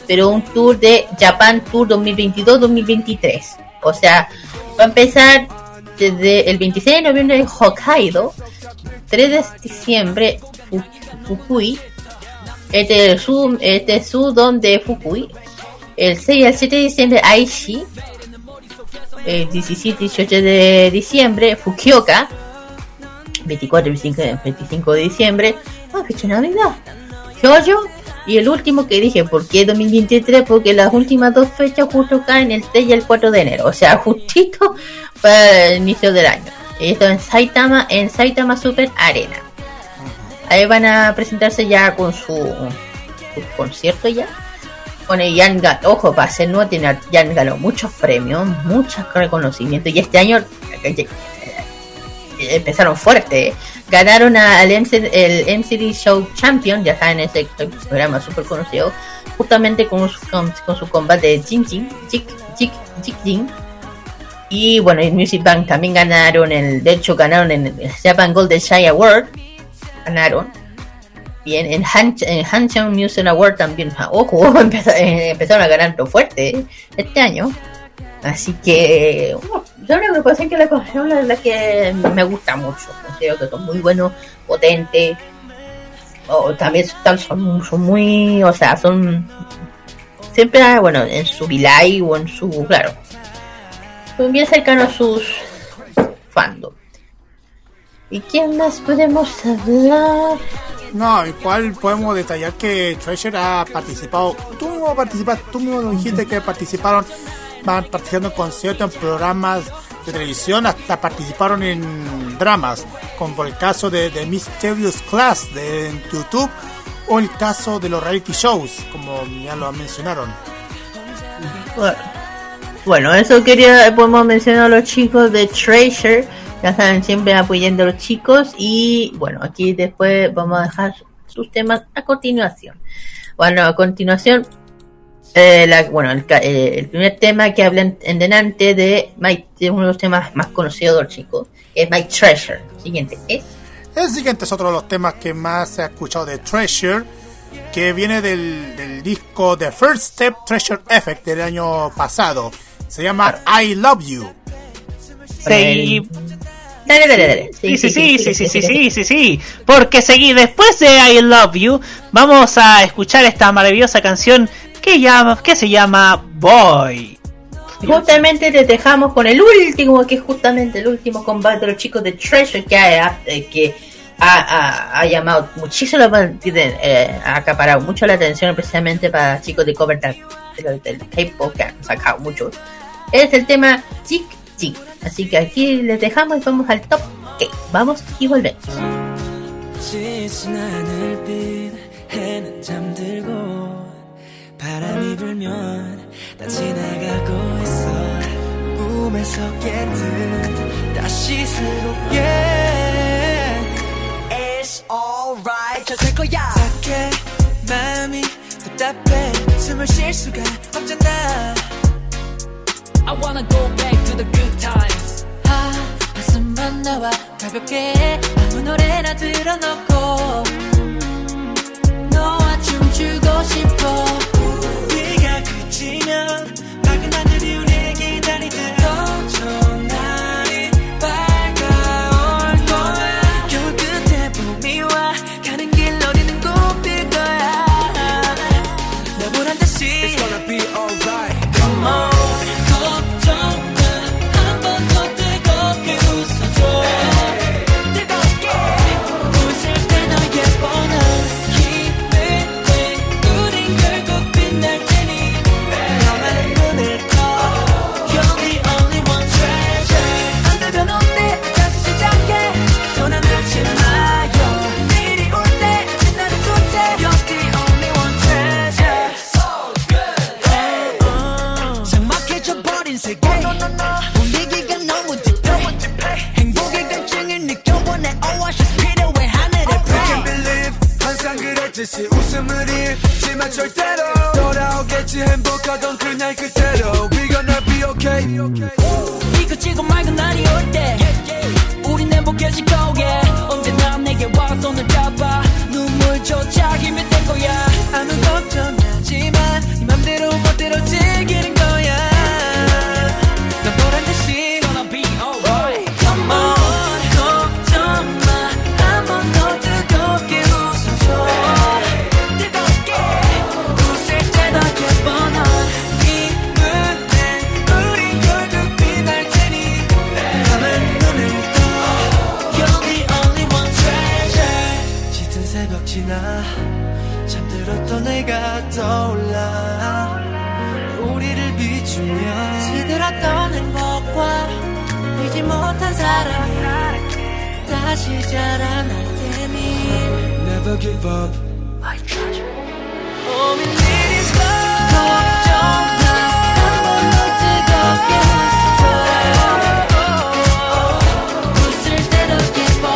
pero un tour de Japan Tour dos mil veintidós dos mil veintitrés. O sea, va a empezar desde el veintiséis de noviembre en Hokkaido, tres de diciembre Fukui, este es su este es su donde Fukui, el seis al siete de diciembre Aichi, el diecisiete y dieciocho de diciembre Fukuoka, veinticuatro y veinticinco de diciembre, oh, fecha de Navidad, Kyoto, y el último que dije, ¿por qué dos mil veintitrés? Porque las últimas dos fechas justo caen el tres y el cuatro de enero, o sea, justito para el inicio del año. Esto en Saitama, en Saitama Super Arena. Ahí van a presentarse ya con su, su concierto ya. Bueno, y han ganado, ojo, para ser nuevo, tiene, ya han ganado muchos premios, muchos reconocimientos, y este año... Empezaron fuerte, ganaron al M C, el M C D Show Champion, ya saben, ese programa súper conocido, justamente con su, con, con su combate de Jin Jin, Jik, Jik, Jik Jin. Y bueno, el Music Bank también ganaron, el, de hecho ganaron en el Japan Golden Shy Award, ganaron, y en, en, Han, en Hanson Music Award también, ojo, empezaron a ganar todo fuerte este año. Así que, bueno, yo creo que puede ser que la canción es la que me gusta mucho. Considero que son muy buenos, potentes. Oh, también son, son muy, o sea, son... Siempre, bueno, en su vilay o en su... Claro. Son bien cercanos a sus fandom. ¿Y quién más podemos hablar? No, igual podemos detallar que Treasure ha participado. Tú mismo participaste, tú mismo dijiste que participaron, van participando en conciertos, en programas de televisión, hasta participaron en dramas, como el caso de The Mysterious Class de YouTube, o el caso de los reality shows, como ya lo mencionaron. Bueno, eso quería, podemos mencionar a los chicos de Treasure. Ya saben, siempre apoyando a los chicos. Y bueno, aquí después vamos a dejar sus temas a continuación. Bueno, a continuación, eh, la, bueno, el, eh, el primer tema que hablan en delante de, My, de uno de los temas más conocidos de los chicos, que es My Treasure. Siguiente es. El siguiente es otro de los temas que más se ha escuchado de Treasure, que viene del, del disco The First Step Treasure Effect del año pasado. Se llama I Love You. Sí. Dale, dale, dale. Sí, sí, sí, sí, sí, sí, sí, sí, sí. Porque seguí después de I Love You, vamos a escuchar esta maravillosa canción que llama, que se llama Boy. Justamente te dejamos con el último, que es justamente el último combate de los chicos de Treasure, que ha, que ha, ha, ha llamado muchísimo, eh, ha acaparado mucho la atención, precisamente para chicos de cover del K-pop, que han sacado muchos. Es el tema Chick Chick. Así que aquí les dejamos y vamos al top. Okay, vamos y volvemos. 바람이 불면 다 지나가고 있어 꿈에서 깨듯 다시 새롭게 It's alright 저 될 거야 착해 마음이 답답해 숨을 쉴 수가 없잖아 I wanna go back to the good times 아 한숨만 나와 가볍게 아무 노래나 들어놓고 너와 춤추고 싶어 네가 그치면 맑은 하늘이 우리를 기다리듯 더 날이 밝아올 거야 겨울 끝에 봄이 와 가는 길 너리는 꽃필 거야 나보란 듯이 It's gonna be alright Come on 걱정 마한번 더 뜨겁게 웃어줘 hey. 뜨겁게 hey. 웃을 때 너의 뻔한 기쁨 우린 결국 빛날 웃음을 잃지만 절대로 돌아오겠지 행복하던 그날 그대로 We gonna be okay 이거치고 말고 날이 올 때 우린 행복해질 거게 언제나 내게 와 손을 잡아 눈물조차 힘이 될 거야 아무 걱정하지만 네 맘대로 멋대로 즐기는 거야 난 보란 듯이 It's gonna be alright Come on 걱정 마 한 번 더 뜨겁게 웃어줘 잠들었던 내가 떠올라 우리를 비추며 시들었던 행복과 잊지 못한 사랑이 다시 자라날 테니 Never give up My treasure Oh, my need is love 걱정 마 한 번 더 뜨겁게 웃어줘 웃을 때 더 기뻐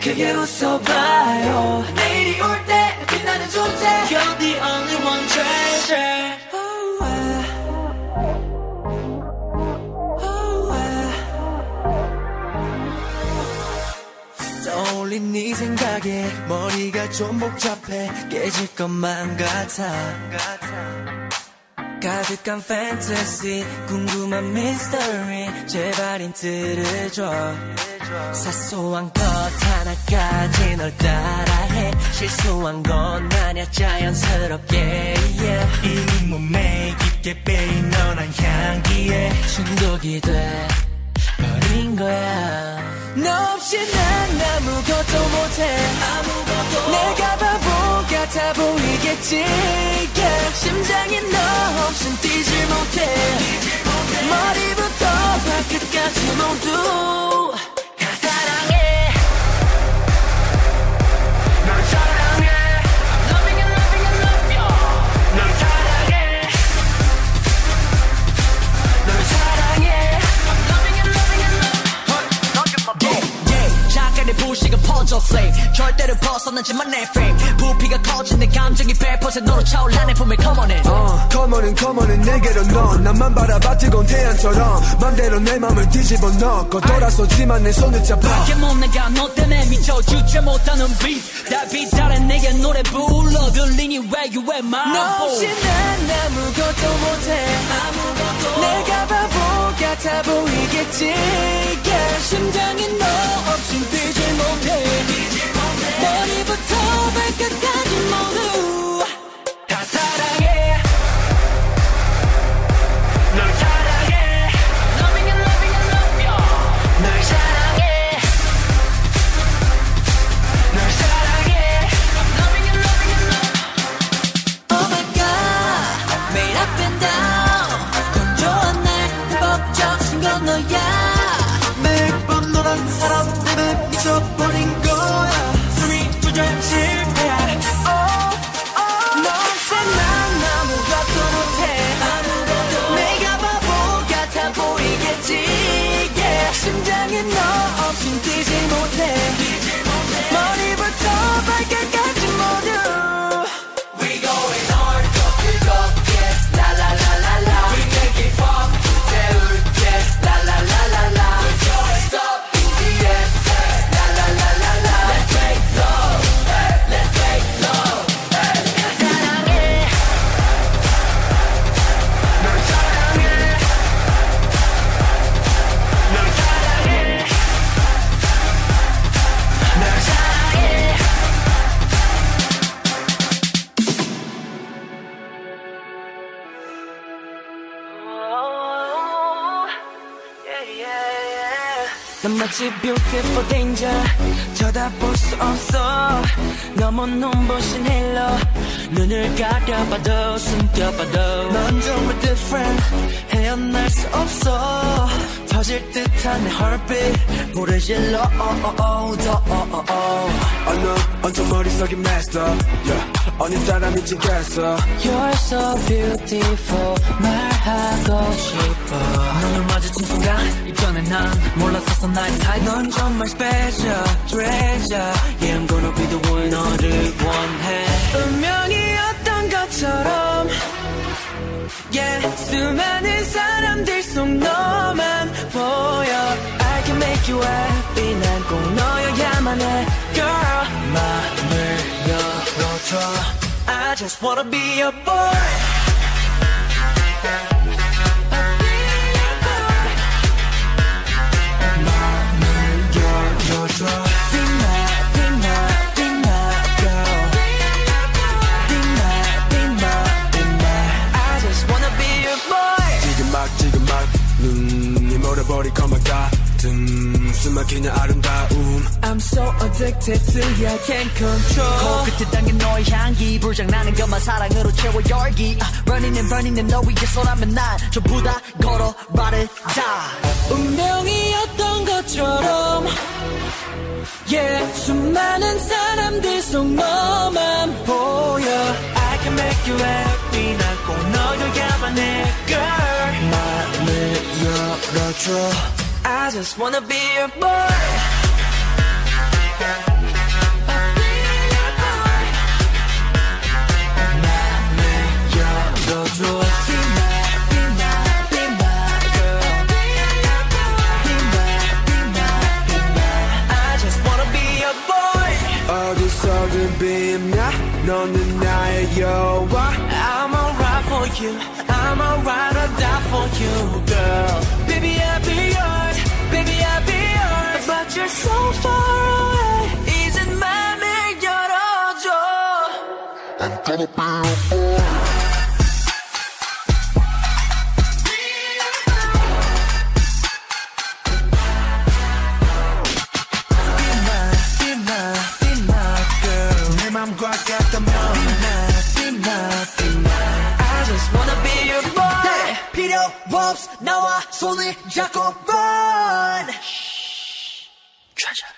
그게 웃어봐요 내일이 올 때 빛나는 존재 You're the only one treasure oh, I, oh, I. 떠올린 네 생각에 머리가 좀 복잡해 깨질 것만 같아 가득한 fantasy 궁금한 mystery 제발 힌트를 줘 사소한 것 하나까지 널 따라해 실수한 건 아냐 자연스럽게 yeah. 이미 몸에 깊게 배인 너란 향기에 중독이 돼 버린 거야 너 없이 난 아무것도 못해 아무것도 내가 바보 같아 보이겠지 yeah. 심장이 너 없인 뛰질 못해, 뛰질 못해. 머리부터 발끝까지 모두 부시가 퍼져 flame 절대를 벗어나지만 내 frame 부피가 커진 내 감정이 백 퍼센트 너로 차올라 내 품에 come on in uh, come on in come on in 내게로 넣어 나만 바라봐 뜨거운 태양처럼 맘대로 내 맘을 뒤집어 넣고 돌아서지만 내 손을 잡아 밖에 못 나가 너 때문에 미쳐 주체 못하는 beat 다 비달해 내게 노래 불러 들리니 왜 you at my boy 너 없이 난 아무것도 못해 아무것도 내가 바보 같아 보이겠지 yeah. 심장이 너 없인 뛰지 못해 머리부터 발끝까지 모두 다 사랑해 널 사랑해 I'm loving and loving and loving you 널 사랑해 널 사랑해 I'm loving and loving and loving Oh my God made up and down 건조한 날 법적인 건 너야 매일 밤 너란 사람 잊어버린 거야 스윗 조절 실패야 Oh oh 너 없이 난 아무것도 못해 아무것도 내가 바보 같아 보이겠지 yeah. 심장이 너 없인 뛰지 못해, 뛰지 못해. 머리부터 발끝까지 모두 마치 beautiful danger 쳐다볼 수 없어 너무 눈부신 힐러 눈을 가려봐도 숨겨봐도 넌 정말 different 헤어날 수 없어 터질 듯한 내 heartbeat 불을 질러 oh oh oh 더 oh oh oh 어느 언제 머릿속이 messed up yeah. 어느 사람이 지겠어 You're so beautiful 말하고 싶어 눈을 마주친 순간 이전에 난 몰랐었어 나의 타입 넌 정말 special treasure Yeah I'm gonna be the one 너를 원해 운명이었던 것처럼 Yeah 수많은 사람들 속 너만 보여 I can make you happy 난 꼭 너여야만 해 Girl 마음을 열어줘 I just wanna be your boy Be my, be my, be my girl Be my, be my, be my I just wanna be your boy 지금 막 지금 막 눈이 멀어버릴 것만 같은 숨 막히는 아름다움 I'm so addicted to you I can't control 코끝에 당긴 너의 향기 불장난한 것만 사랑으로 채워 열기 uh, Running and running and 너 위에서라면 난 전부 다 걸어 말을 다 운명이었던 것처럼 Yeah, 수많은 사람들 속 너만 보여 I can make you happy 난 꼭 너여야만 해 girl 마음을 열어줘 I just wanna be your boy 너는 나의 여왕 I'm alright for you I'm I'm a ride or die for you, girl. Baby, I'll be yours. Baby, I'll be yours. But you're so far away. Isn't my melodía? I'm gonna be your boy. 나와 손을 잡고 run Treasure.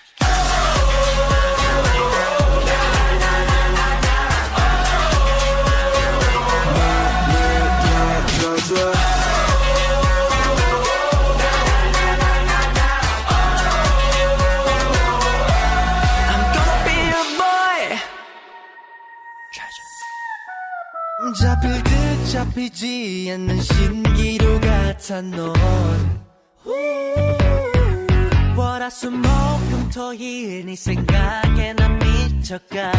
잡힐 듯 잡히지 않는 신기루 같은 넌 월화수목금토일 네 생각에 난 미쳐가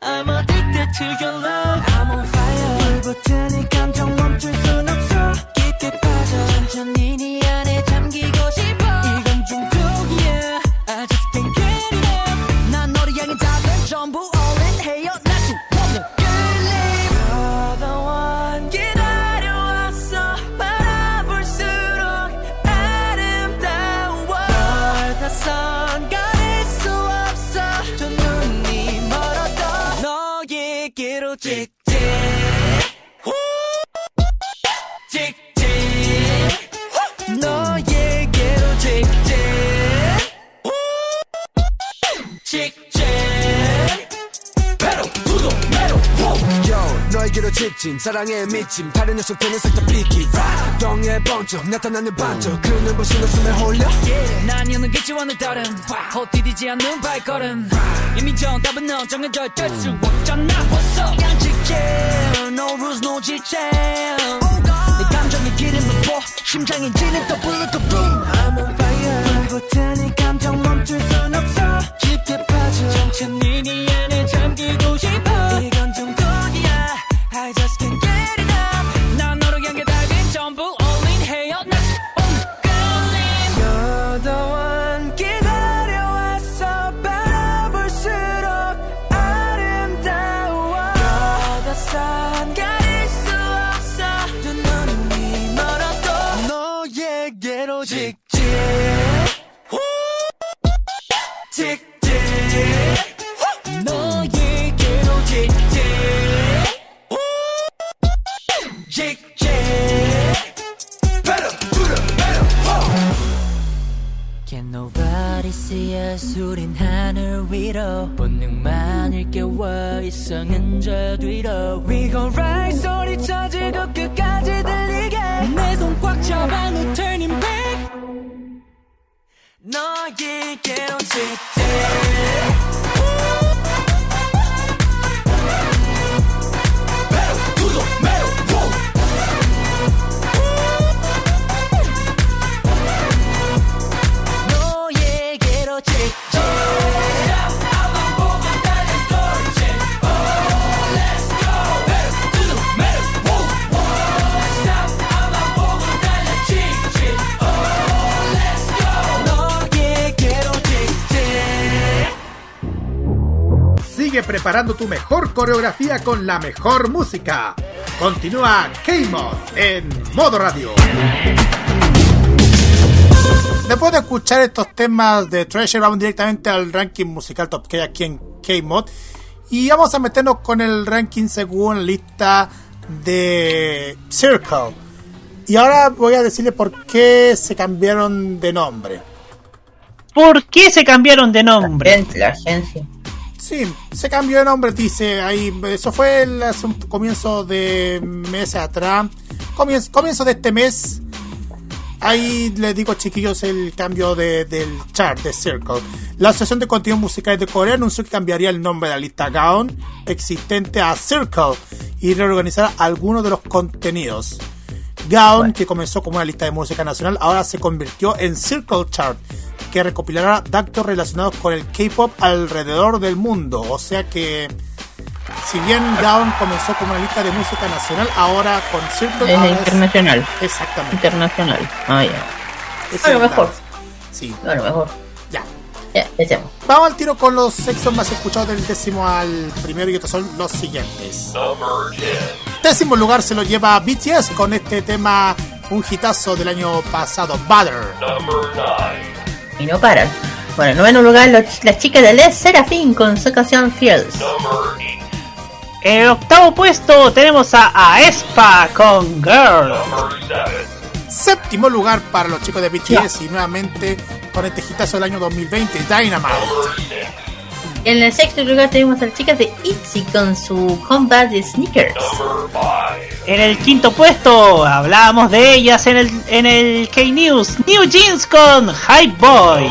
I'm addicted to your love I'm on fire 불붙은 이 감정 멈출 순 없어 깊게 빠져 천천히 네 안에 잠기고 싶어 이건 중독이야 I just can't get it up 난 너를 향해 작은 전부 all in 해요 나 죽어도 너에게로 직진 사랑에 미침 다른 녀석들은 살짝 비키 동해 번쩍 나타나는 반쪽 그 눈부신 웃음에 홀려 yeah. 난 여는 기지원을 따름 헛디디지 않는 발걸음 right. 이미 정답은 넌 정해져 있을 수 없잖아 What's up 양직해 No rules no 지체 oh, 내 감정의 기름을 부어 심장이 지는 또 불을 또 boom I'm on fire 불붙은 이 감정 멈출 순 없어 깊게 빠져 천천히 네 안에 잠기고 싶어 이건 좀 I just can't get it up 난 너로 향해 달린 전부 all in 해요 난 only You're the one 기다려왔어 바라볼수록 아름다워 You're the sun 가릴 수 없어 두 눈이 멀어도 너에게로 직진 직진 Can nobody see us 우린 하늘 위로 본능만을 깨워 이성은 저 뒤로 We gon' rise 소리 쳐지고 끝까지 들리게 내 손 꽉 잡아 No turning back 너에게로 직진 Sigue preparando tu mejor coreografía con la mejor música. Continúa KMod en Modo Radio. Después de escuchar estos temas de Treasure, vamos directamente al ranking musical top que hay aquí en KMod. Y vamos a meternos con el ranking según lista de Circle. Y ahora voy a decirle por qué se cambiaron de nombre. ¿Por qué se cambiaron de nombre? La agencia. Sí, se cambió de nombre, dice ahí. Eso fue el comienzo de meses atrás. Comienzo, comienzo de este mes. Ahí les digo, chiquillos, el cambio de, del chart de Circle. La Asociación de Contenidos Musicales de Corea anunció que cambiaría el nombre de la lista Gaon existente a Circle y reorganizará algunos de los contenidos. Gaon, bueno, que comenzó como una lista de música nacional, ahora se convirtió en Circle Chart, que recopilará datos relacionados con el K-pop alrededor del mundo. O sea que Si bien Gaon comenzó como una lista de música nacional, ahora con Circle es internacional. Exactamente. Internacional. Ah, ya. Yeah. A lo mejor. Sí. A lo mejor. Ya. Ya, empecemos. Vamos al tiro con los sexos más escuchados del décimo al primero y estos son los siguientes. Décimo lugar se lo lleva B T S con este tema, un hitazo del año pasado, Butter. Y no paran. Bueno, en noveno lugar, los, las chicas de Le Sserafim con su canción Fields. En el octavo puesto tenemos a Aespa con Girl. Séptimo lugar para los chicos de B T S, yeah, y nuevamente con este hitazo del año dos mil veinte, Dynamite. En el sexto lugar tenemos a las chicas de ITZY con su Combat de Sneakers. En el quinto puesto hablábamos de ellas en el, en el K-News, New Jeans con Hype Boy.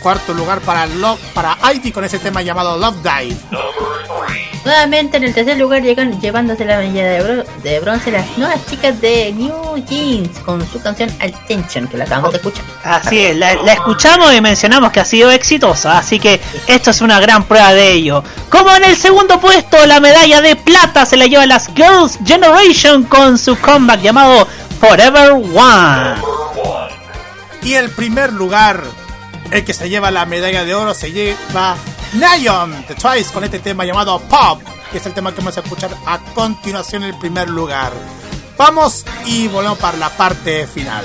Cuarto lugar para Love, para I T con ese tema llamado Love Dive. Nuevamente en el tercer lugar llegan llevándose la medalla de, bro, de bronce las nuevas chicas de New Jeans con su canción Attention, que la acabamos de escuchar. Así es, la, la escuchamos y mencionamos que ha sido exitosa, así que esto es una gran prueba de ello. Como en el segundo puesto, la medalla de plata se la lleva las Girls' Generation con su comeback llamado Forever One. Y el primer lugar, el que se lleva la medalla de oro, se lleva Nayeon The Twice con este tema llamado Pop, que es el tema que vamos a escuchar a continuación en el primer lugar. Vamos y volvemos para la parte final.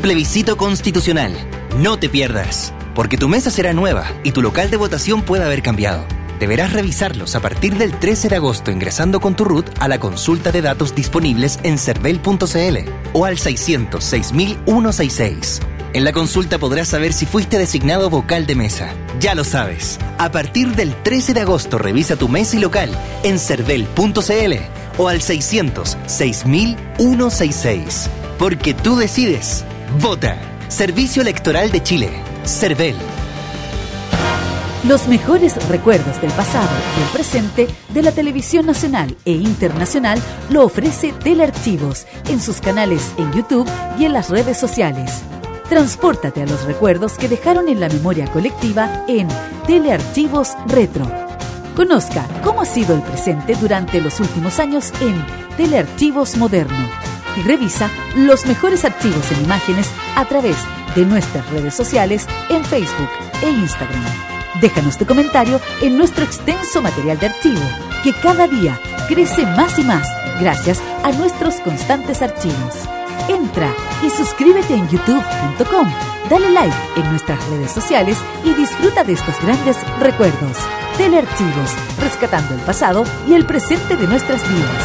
Plebiscito constitucional. No te pierdas, porque tu mesa será nueva y tu local de votación puede haber cambiado. Deberás revisarlos a partir del trece de agosto ingresando con tu R U T a la consulta de datos disponibles en cervel punto cl o al seis cero cero seis uno seis seis. En la consulta podrás saber si fuiste designado vocal de mesa. Ya lo sabes, a partir del trece de agosto revisa tu mesa y local en cervel punto cl o al seis cero cero seis uno seis seis. Porque tú decides. Vota. Servicio Electoral de Chile. Cervel. Los mejores recuerdos del pasado y el presente de la televisión nacional e internacional lo ofrece Telearchivos en sus canales en YouTube y en las redes sociales. Transpórtate a los recuerdos que dejaron en la memoria colectiva en Telearchivos Retro. Conozca cómo ha sido el presente durante los últimos años en Telearchivos Moderno y revisa los mejores archivos en imágenes a través de nuestras redes sociales en Facebook e Instagram. Déjanos tu comentario en nuestro extenso material de archivo, que cada día crece más y más gracias a nuestros constantes archivos. Entra y suscríbete en youtube punto com, dale like en nuestras redes sociales y disfruta de estos grandes recuerdos. Telearchivos, rescatando el pasado y el presente de nuestras vidas.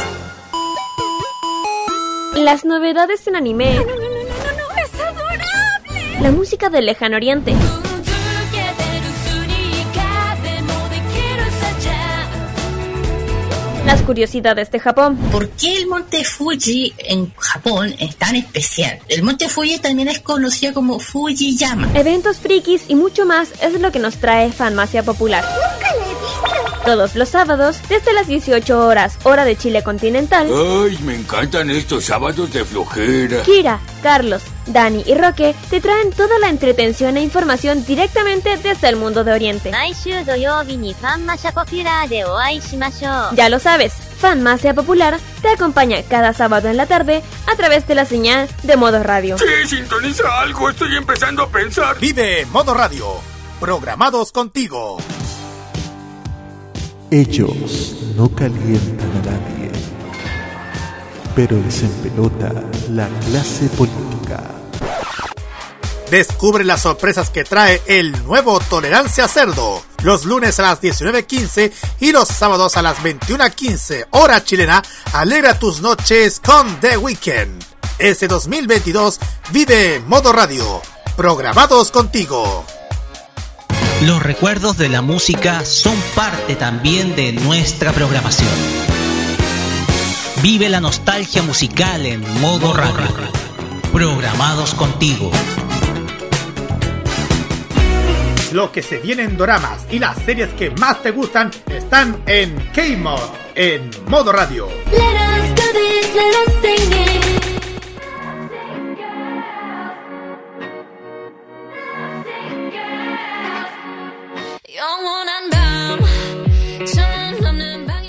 Las novedades en anime. ¡No, no, no, no, no, no! ¡Es adorable! La música del Lejano Oriente. Las curiosidades de Japón. ¿Por qué el monte Fuji en Japón es tan especial? El monte Fuji también es conocido como Fujiyama. Eventos frikis y mucho más es lo que nos trae Farmacia Popular. ¡Nunca lo he visto! Todos los sábados, desde las dieciocho horas, hora de Chile continental. ¡Ay, me encantan estos sábados de flojera! Kira, Carlos, Dani y Roque te traen toda la entretención e información directamente desde el mundo de Oriente. Ya lo sabes, Fanmacia Popular te acompaña cada sábado en la tarde a través de la señal de Modo Radio. Sí, sintoniza algo, estoy empezando a pensar. Vive Modo Radio, programados contigo. Ellos no calientan a nadie, pero desempelota la clase política. Descubre las sorpresas que trae el nuevo Tolerancia Cerdo, los lunes a las diecinueve quince y los sábados a las veintiuno quince, hora chilena. Alegra tus noches con The Weeknd. Este dos mil veintidós vive Modo Radio, programados contigo. Los recuerdos de la música son parte también de nuestra programación. Vive la nostalgia musical en Modo Radio, programados contigo. Lo que se viene en doramas y las series que más te gustan están en KMod, en Modo Radio. Let us do this, let us sing it.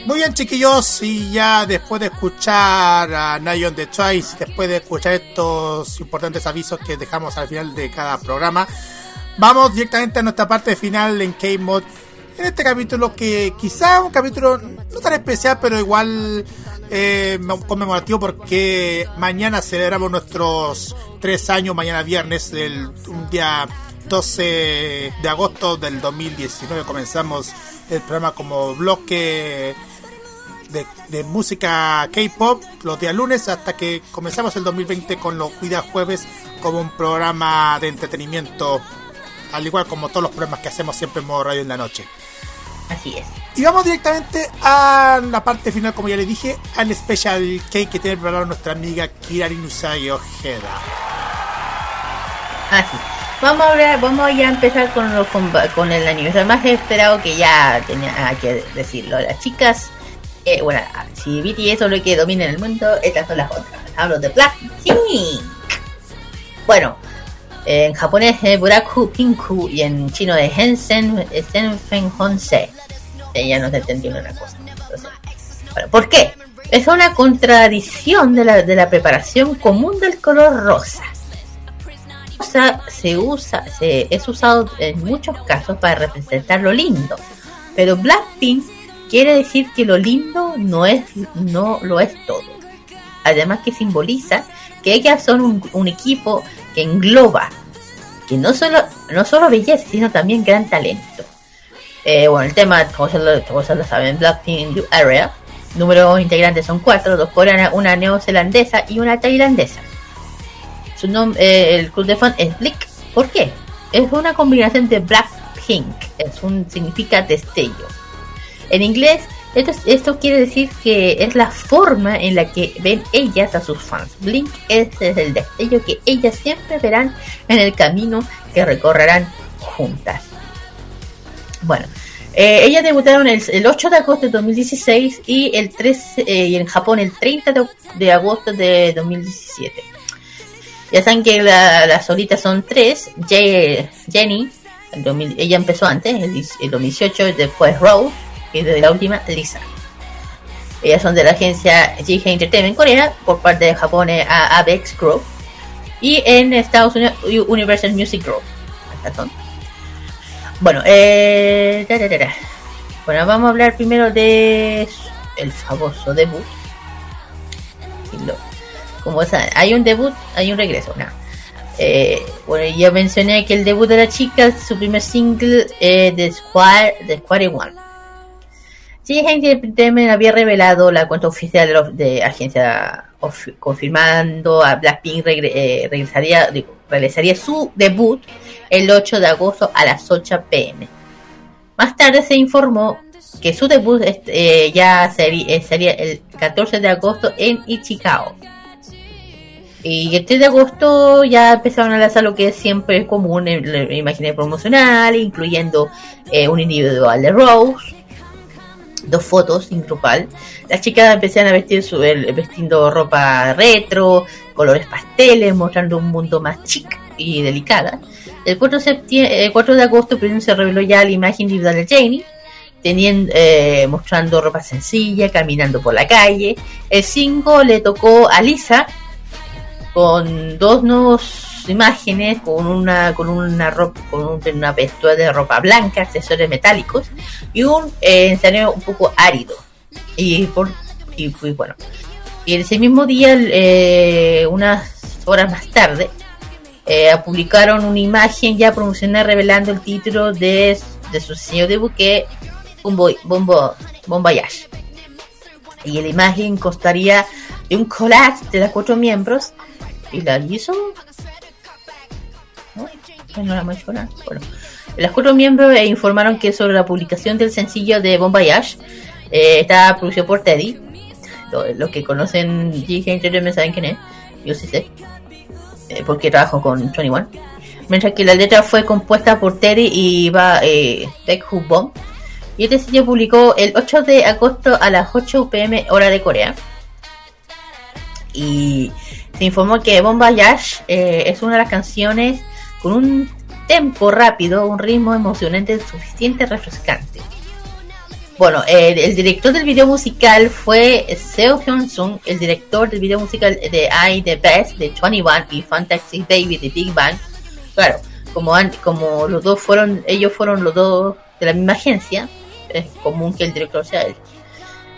Muy bien, chiquillos, y ya después de escuchar a Nine on the Twice, después de escuchar estos importantes avisos que dejamos al final de cada programa, vamos directamente a nuestra parte final en KMod, en este capítulo que quizá un capítulo no tan especial, pero igual eh, conmemorativo, porque mañana celebramos nuestros tres años, mañana viernes, el, un día doce de agosto del dos mil diecinueve. Comenzamos el programa como bloque de, de música K-pop los días lunes, hasta que comenzamos el dos mil veinte con los Cuida Jueves, como un programa de entretenimiento, al igual como todos los programas que hacemos siempre en Modo Radio en la noche. Así es. Y vamos directamente a la parte final, como ya les dije, al Special K que tiene preparado nuestra amiga Kirari Nusai Ojeda. Así es. Vamos a, vamos a ya empezar con, los, con, con el aniversario más esperado, que ya tenía que decirlo. Las chicas, eh, bueno, si B T S son los que dominan el mundo, estas son las otras. Hablo de Blackpink. Bueno, en japonés es Buraku Pinku y en chino es Hensen Senfen Honse. Ya no se entendió una cosa. Entonces, bueno, ¿por qué? Es una contradicción de la, de la preparación común del color rosa. Rosa se usa, se es usado en muchos casos para representar lo lindo, pero Blackpink quiere decir que lo lindo no es, no lo es todo. Además que simboliza que ellas son un, un equipo que engloba, que no solo, no solo belleza, sino también gran talento. Eh, bueno, el tema todos lo, todos lo saben, Blackpink in the area. Número integrantes son cuatro, dos coreanas, una neozelandesa y una tailandesa. Su nombre, eh, el club de fan es Blick. ¿Por qué? Es una combinación de Blackpink. Es un, significa destello. En inglés, esto, esto quiere decir que es la forma en la que ven ellas a sus fans. Blink es, es el destello que ellas siempre verán en el camino que recorrerán juntas. Bueno, eh, ellas debutaron el, el ocho de agosto de dos mil dieciséis y el trece, eh, y en Japón el treinta de agosto de dos mil diecisiete. Ya saben que la, las solitas son tres. Ye, Jennie, el dos mil, ella empezó antes, el, el dos mil dieciocho, después Rose y desde la última Lisa. Ellas son de la agencia Y G Entertainment Corea, por parte de Japón a Avex Group, y en Estados Unidos Universal Music Group. Bueno, eh, da, da, da, da. Bueno, vamos a hablar primero de el famoso debut. Como saben, hay un debut, hay un regreso, ¿no? Eh, bueno, ya mencioné que el debut de la chica, su primer single, eh, de Square, de Square One. Sí, Entertainment había revelado la cuenta oficial de, la, de agencia of, confirmando a Blackpink regre, eh, regresaría, digo, realizaría su debut el ocho de agosto a las ocho pm. Más tarde se informó que su debut eh, ya sería, sería el catorce de agosto en Ichikawa. Y el tres de agosto ya empezaron a lanzar lo que siempre es común en la imagen promocional, incluyendo eh, un individual de Rose, dos fotos sin grupal. Las chicas empezaron a vestir su, el, vestiendo ropa retro, colores pasteles, mostrando un mundo más chic y delicada. El cuatro de agosto primero se reveló ya la imagen individual de Jennie, teniendo, eh, mostrando ropa sencilla, caminando por la calle. El cinco le tocó a Lisa con dos nuevas imágenes, con una con una ropa, con un, una vestuaria de ropa blanca, accesorios metálicos y un eh, escenario un poco árido. Y por y, y bueno, y ese mismo día, eh, unas horas más tarde, eh, publicaron una imagen ya promocional revelando el título de, de su señor de buque, Bomboy, Bombo, Bombayash. Y la imagen constaría de un collage de las cuatro miembros. ¿Y la Jisoo? No, no la menciona. Bueno, los cuatro miembros eh, informaron que sobre la publicación del sencillo de Bombayash, eh, está producido por Teddy. Los que conocen G G Entertainment saben quién es. Yo sí sé, eh, porque trabajo con veintiuno. Mientras que la letra fue compuesta por Teddy y va eh, Baekhyun Bong. Y este sencillo publicó el ocho de agosto a las ocho pm hora de Corea. Y se informó que Bombayash eh, es una de las canciones con un tempo rápido, un ritmo emocionante suficiente, refrescante. Bueno, eh, el director del video musical fue Seo Hyun-sung, el director del video musical de I The Best de veintiuno y Fantasy Baby de Big Bang. Claro, como, como los dos fueron, ellos fueron los dos de la misma agencia, es común que el director sea él.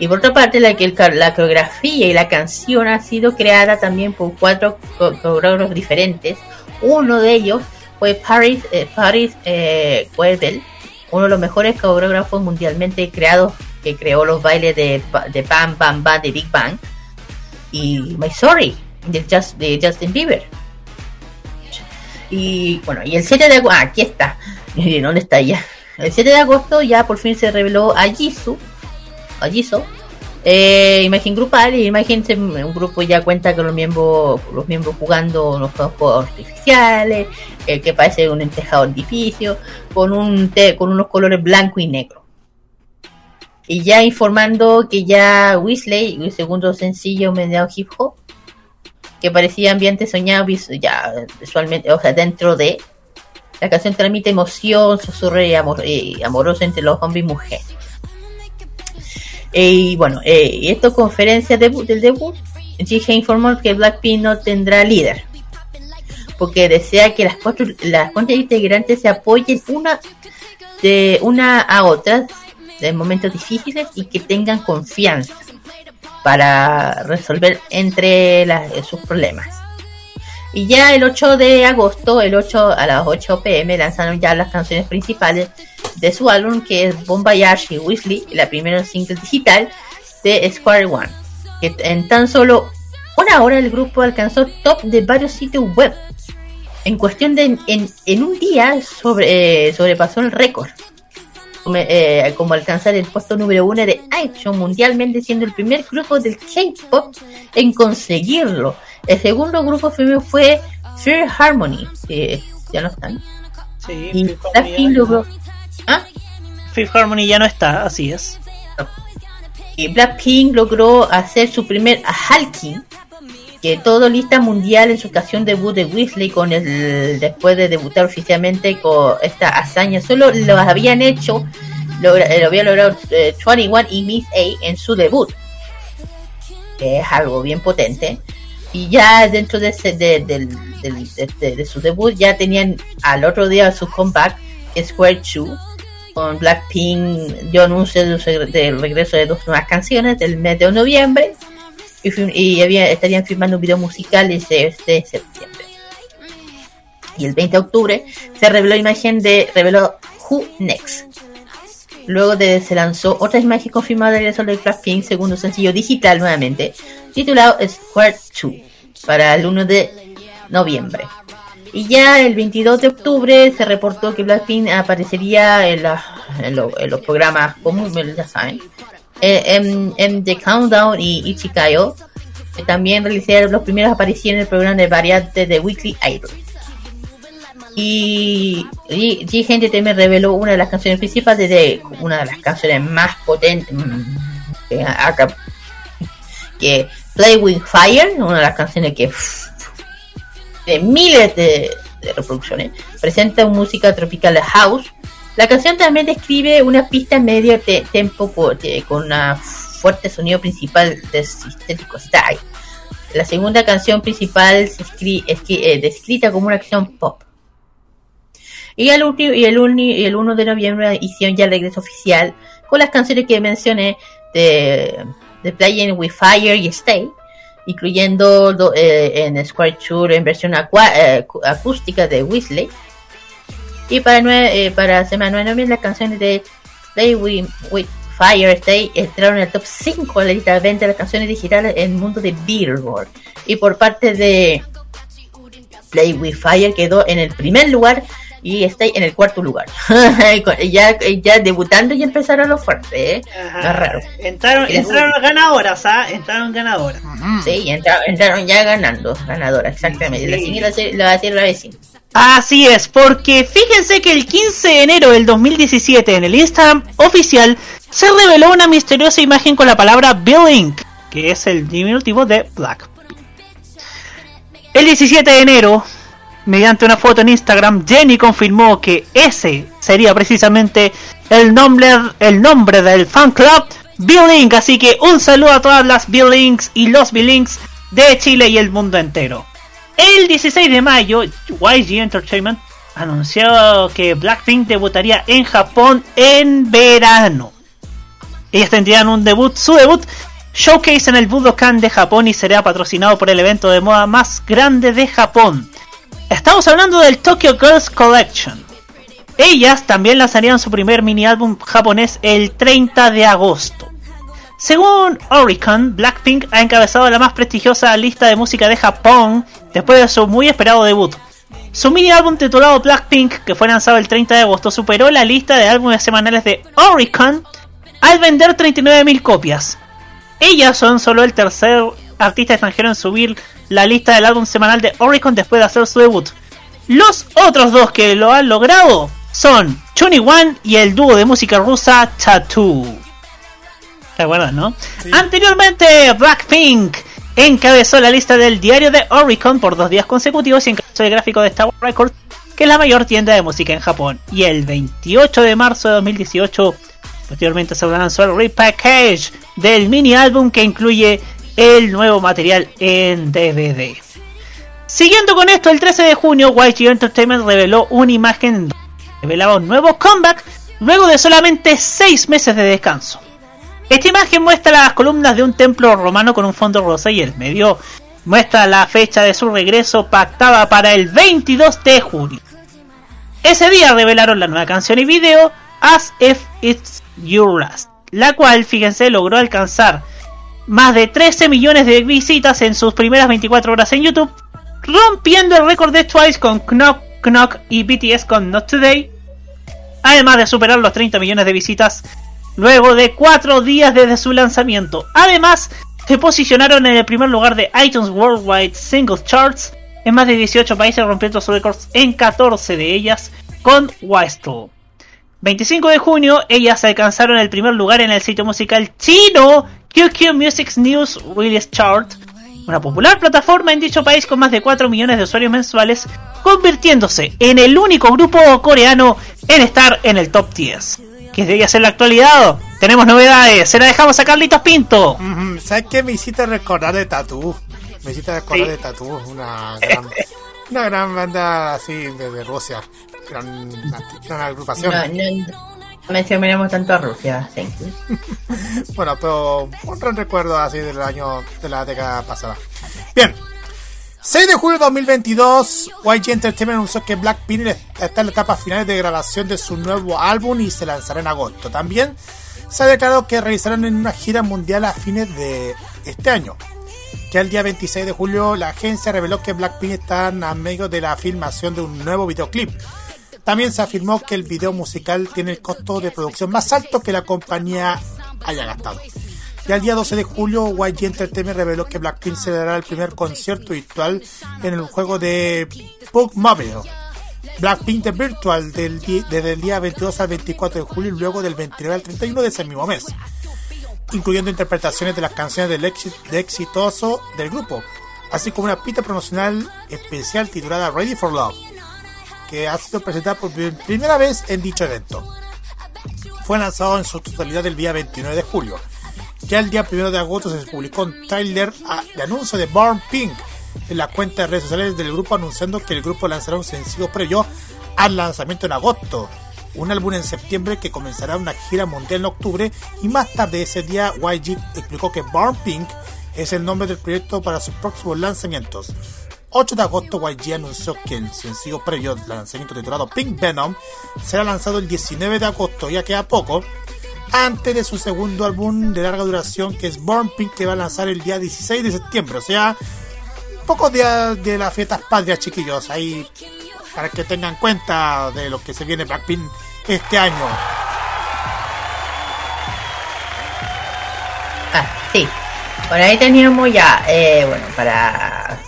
Y por otra parte, la, la coreografía y la canción ha sido creada también por cuatro coreógrafos diferentes. Uno de ellos fue Paris eh, Paris eh, Quebel, uno de los mejores coreógrafos mundialmente creados, que creó los bailes de, de Bam Bam Bam de Big Bang y My Sorry de, Just, de Justin Bieber. Y bueno, y el siete de agosto, ah, aquí está, ¿dónde está ella? El siete de agosto ya por fin se reveló a Jisoo. A Jisoo, eh, imagen grupal, y imagínense, un grupo ya cuenta con los miembros, los miembros jugando unos juegos artificiales, eh, que parece un entejado edificio, con un te, con unos colores blanco y negro. Y ya informando que ya Weasley, el segundo sencillo mediado hip hop, que parecía ambiente soñado ya visualmente, o sea, dentro de la canción transmite emoción, susurro y, amor, y amoroso entre los hombres y mujeres. Y eh, bueno, eh, esta conferencia de, del debut, G G informó que Blackpink no tendrá líder, porque desea que las cuatro las cuatro integrantes se apoyen una de una a otra en momentos difíciles y que tengan confianza para resolver entre las, sus problemas. Y ya el ocho de agosto, el ocho a las ocho pm, lanzaron ya las canciones principales de su álbum, que es Bombayash y Weasley, la primera single digital de Square One. Que en tan solo una hora el grupo alcanzó top de varios sitios web. En cuestión de en, en un día sobre, eh, sobrepasó el récord, como, eh, como alcanzar el puesto número uno de iTunes mundialmente, siendo el primer grupo del K-pop en conseguirlo. El segundo grupo femenino fue Fair Harmony, que ya no están. Sí, y Blackpink logró, ¿ah? Fifth Harmony ya no está, así es. Blackpink logró hacer su primer halking, que todo lista mundial en su ocasión debut de Weasley, con el, después de debutar oficialmente con esta hazaña. Solo lo habían hecho, lo, lo había logrado eh, veintiuno y Miss A en su debut, que es algo bien potente. Y ya dentro de, ese, de, de, de, de, de, de su debut ya tenían al otro día su comeback, Square Two, con Blackpink. Yo anuncié el regreso de dos nuevas canciones del mes de noviembre, y, y había, estarían filmando un video musical ese, este septiembre. Y el veinte de octubre se reveló imagen de reveló Who Next. Luego de se lanzó otra imagen confirmada del regreso de Blackpink, segundo sencillo digital nuevamente, titulado Square Two, para el uno de noviembre. Y ya el veintidós de octubre se reportó que Blackpink aparecería en, la, en, lo, en los programas comunes, ya saben, en, en The Countdown y Ichikayo, que también realizaron las primeras apariciones en el programa de variantes de Weekly Idol. Y Y G Entertainment reveló una de las canciones principales de una de las canciones más potentes, que, que Play With Fire, una de las canciones que de miles de, de reproducciones, presenta música tropical house. La canción también describe una pista en medio te, tempo con un fuerte sonido principal de Synthetic Style. La segunda canción principal se escri, escri, eh, descrita como una canción pop. Y el, ulti, y, el uni, y el uno de noviembre hicieron ya el regreso oficial con las canciones que mencioné de, de Playing With Fire y Stay, incluyendo do, eh, en Square Tour en versión acua, eh, acústica de Weasley. Y para, nueve, eh, para semana nueve de noviembre las canciones de Play With, With Fire Stay entraron en el top cinco de la lista veinte de las canciones digitales en el mundo de Billboard. Y por parte de Play With Fire quedó en el primer lugar y Stay en el cuarto lugar. ya, ya debutando y empezaron los fuertes, ¿eh? No es raro. Entraron, entraron les... ganadoras, ¿ah? Entraron ganadoras. Uh-huh. Sí, entra, entraron ya ganando, ganadoras, exactamente. Sí. La señora va a decir la vecina. Así es, porque fíjense que el quince de enero del dos mil diecisiete en el Instagram oficial se reveló una misteriosa imagen con la palabra Billink, que es el diminutivo de Blackpink. El diecisiete de enero, mediante una foto en Instagram, Jennie confirmó que ese sería precisamente el nombre, el nombre del fan club Billink. Así que un saludo a todas las Billinks y los Billinks de Chile y el mundo entero. El dieciséis de mayo, Y G Entertainment anunció que Blackpink debutaría en Japón en verano. Ellas tendrían un debut, su debut showcase en el Budokan de Japón, y será patrocinado por el evento de moda más grande de Japón. Estamos hablando del Tokyo Girls Collection. Ellas también lanzarían su primer mini álbum japonés el treinta de agosto. Según Oricon, Blackpink ha encabezado la más prestigiosa lista de música de Japón después de su muy esperado debut. Su mini álbum titulado Blackpink, que fue lanzado el treinta de agosto, superó la lista de álbumes semanales de Oricon al vender treinta y nueve mil copias. Ellas son solo el tercer artista extranjero en subir la lista del álbum semanal de Oricon después de hacer su debut. Los otros dos que lo han logrado son Chuniwan y el dúo de música rusa Tattoo. ¿Te acuerdas, no? Sí. Anteriormente, Blackpink encabezó la lista del diario de Oricon por dos días consecutivos y encabezó el gráfico de Star Records, que es la mayor tienda de música en Japón. Y el veintiocho de marzo de dos mil dieciocho, posteriormente se lanzó el repackage del mini álbum que incluye el nuevo material en D V D. Siguiendo con esto, el trece de junio, Y G Entertainment reveló una imagen donde revelaba un nuevo comeback luego de solamente seis meses de descanso. Esta imagen muestra las columnas de un templo romano con un fondo rosa, y el medio muestra la fecha de su regreso pactada para el veintidós de junio. Ese día revelaron la nueva canción y video As If It's Your Last, la cual, fíjense, logró alcanzar más de trece millones de visitas en sus primeras veinticuatro horas en YouTube, rompiendo el récord de Twice con Knock Knock y B T S con Not Today, además de superar los treinta millones de visitas luego de cuatro días desde su lanzamiento. Además, se posicionaron en el primer lugar de iTunes Worldwide Singles Charts en más de dieciocho países, rompiendo sus récords en catorce de ellas con Whistle. veinticinco de junio, ellas alcanzaron el primer lugar en el sitio musical chino Q Q Music News Release Chart, una popular plataforma en dicho país con más de cuatro millones de usuarios mensuales, convirtiéndose en el único grupo coreano en estar en el top diez. ¿Qué debería ser la actualidad? Tenemos novedades, se la dejamos a Carlitos Pinto. Mm-hmm. ¿Sabes qué? Me hiciste recordar de Tatú. Me hiciste recordar sí. de Tatú, una gran, una gran banda así de, de Rusia. Gran, gran agrupación. No, no, no mencionamos tanto a Rusia, thank you. Bueno, pero un gran recuerdo así del año, de la década pasada. Bien. seis de julio de dos mil veintidós, Y G Entertainment anunció que Blackpink está en la etapa final de grabación de su nuevo álbum y se lanzará en agosto. También se ha declarado que realizarán una gira mundial a fines de este año. Ya el día veintiséis de julio, la agencia reveló que Blackpink están a medio de la filmación de un nuevo videoclip. También se afirmó que el video musical tiene el costo de producción más alto que la compañía haya gastado. Y al día doce de julio, Y G Entertainment reveló que Blackpink se dará el primer concierto virtual en el juego de Pugmobile, Blackpink The Virtual, del di- desde el día veintidós al veinticuatro de julio y luego del veintinueve al treinta y uno de ese mismo mes, incluyendo interpretaciones de las canciones del ex- de exitoso del grupo, así como una pista promocional especial titulada Ready for Love, que ha sido presentada por primera vez en dicho evento. Fue lanzado en su totalidad el día veintinueve de julio. Ya el día primero de agosto se publicó un tráiler de anuncio de Born Pink en la cuenta de redes sociales del grupo, anunciando que el grupo lanzará un sencillo previo al lanzamiento en agosto, un álbum en septiembre, que comenzará una gira mundial en octubre, y más tarde ese día Y G explicó que Born Pink es el nombre del proyecto para sus próximos lanzamientos. ocho de agosto, Y G anunció que el sencillo previo al lanzamiento, titulado Pink Venom, será lanzado el diecinueve de agosto, ya queda poco, antes de su segundo álbum de larga duración, que es Born Pink, que va a lanzar el día dieciséis de septiembre, o sea, pocos días de las fiestas patrias, chiquillos, ahí para que tengan cuenta de lo que se viene Blackpink este año. Ah, sí. Bueno, ahí teníamos ya, eh, bueno, para...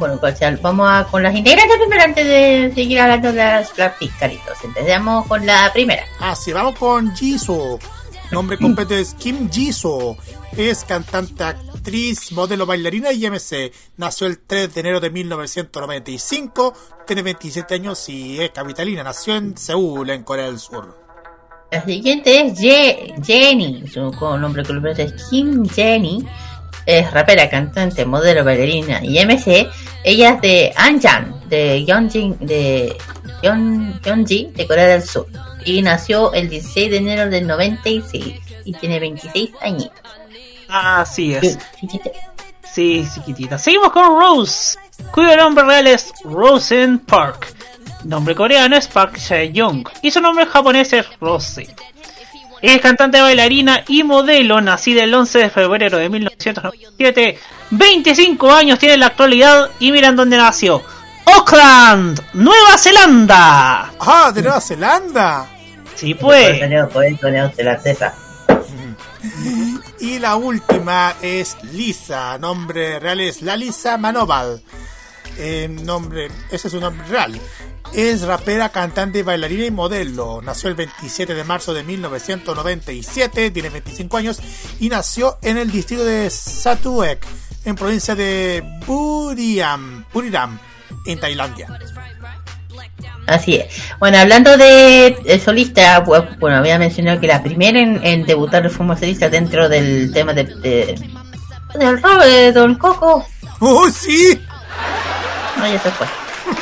bueno, vamos a con las integrantes primero antes de seguir hablando de las Blackpink, caritos. Empezamos con la primera. Ah, sí, vamos con Jisoo. Nombre completo es Kim Jisoo. Es cantante, actriz, modelo, bailarina y M C. Nació el tres de enero de mil novecientos noventa y cinco. Tiene veintisiete años y es capitalina. Nació en Seúl, en Corea del Sur. La siguiente es Ye- Jennie. Su nombre completo es Kim Jennie. Es rapera, cantante, modelo, bailarina y M C. Ella es de Anjan, de Hyunjin, de Gyeonggi, de Corea del Sur. Y nació el dieciséis de enero del noventa y seis y tiene veintiséis añitos. Así es. Chiquitita. Sí, chiquitita. Seguimos con Rose, cuyo nombre real es Rosen Park. Nombre coreano es Park Jae-young y su nombre japonés es Rose. Es cantante, bailarina y modelo, nacida el once de febrero de mil novecientos noventa y siete. veinticinco años tiene en la actualidad y miren dónde nació. Auckland, Nueva Zelanda. Ah, de Nueva Zelanda. Sí, pues. Y la última es Lisa, nombre real es la Lisa Manoval. Eh, nombre, ese es su nombre real. Es rapera, cantante, bailarina y modelo. Nació el veintisiete de marzo de mil novecientos noventa y siete, tiene veinticinco años y nació en el distrito de Satuek, en provincia de Buriram, Buriram, en Tailandia. Así es. Bueno, hablando de, de solista, pues, bueno, había mencionado que la primera en, en debutar como solista dentro del tema de, de del rock de Don Coco. ¡Oh, sí! No, ya se fue.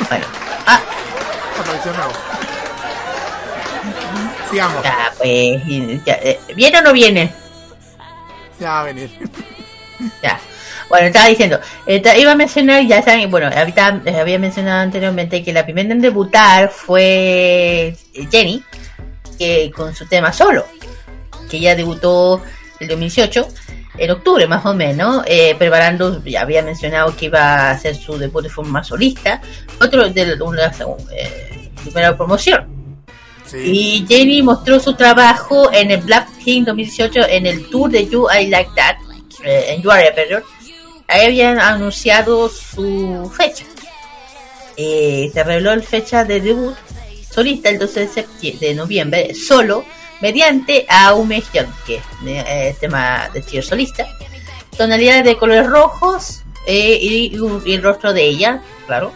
Bueno. Ah. Sigamos. Ya, pues, ya, eh, ¿viene o no viene? Ya va a venir. Ya. Bueno, estaba diciendo, eh, iba a mencionar, ya saben, bueno, ahorita les había mencionado anteriormente que la primera en debutar fue Jennie, que con su tema Solo, que ella debutó el dos mil dieciocho, en octubre más o menos, eh, preparando, ya había mencionado que iba a hacer su debut de forma solista, otro de una eh, primera promoción. Sí. Y Jennie mostró su trabajo en el Blackpink dos mil dieciocho en el tour de You I Like That, eh, en You Are, perdón. Ahí habían anunciado su fecha. Eh, se reveló la fecha de debut solista el doce de noviembre, solo, mediante a Ume Hyun, que es eh, tema de estilo solista, tonalidades de colores rojos eh, y, y el rostro de ella, claro.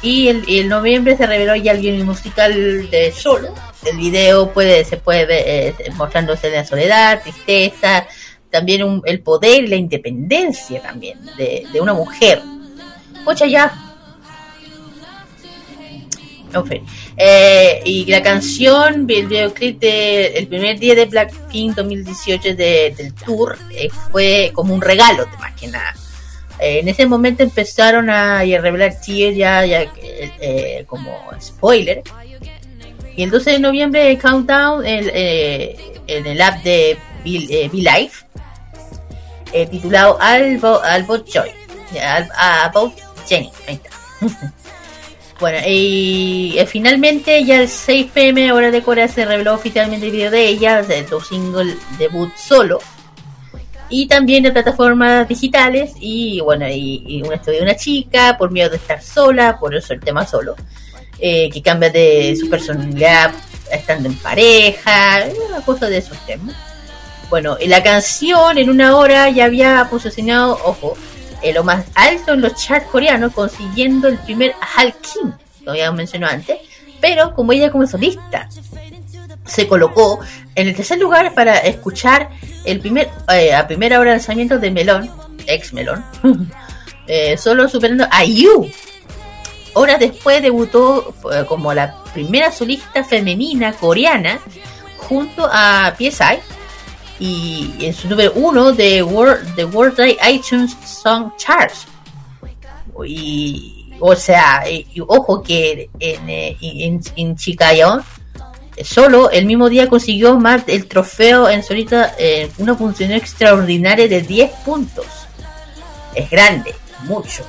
Y el, y el noviembre se reveló ya el guion musical de solo. El video puede se puede ver eh, mostrándose la soledad, tristeza, también un, el poder y la independencia también de, de una mujer. Pocha ya. Okay. Eh, y la canción, el videoclip del de, primer día de Blackpink dos mil dieciocho de, del tour eh, fue como un regalo, de más que nada. Eh, en ese momento empezaron a, a revelar tears ya, ya eh, eh, como spoiler. Y el doce de noviembre el countdown en el, eh, el, el app de Be, eh, Be Life eh, titulado About Joy, About Jennie. Ahí está. Bueno, y eh, finalmente ya el seis de la noche hora de Corea se reveló oficialmente el video de ella, de tu single debut solo, y también de plataformas digitales, y bueno, y, y un estudio de una chica, por miedo de estar sola, por eso el tema solo, eh, que cambia de su personalidad estando en pareja, una cosa de esos temas. Bueno, y la canción en una hora ya había posicionado, ojo, Eh, lo más alto en los charts coreanos, consiguiendo el primer Halkin, lo habíamos mencionado antes, pero como ella como solista se colocó en el tercer lugar para escuchar el primer eh, a primera hora de lanzamiento de Melon, ex Melon, eh, solo superando a IU. Horas después debutó eh, como la primera solista femenina coreana junto a P S I, y en su número uno de World de World iTunes Song Charts. Y o sea, y, y, ojo que en en, en Chicago solo el mismo día consiguió más el trofeo en solita, eh, una puntuación extraordinaria de diez puntos. Es grande, mucho,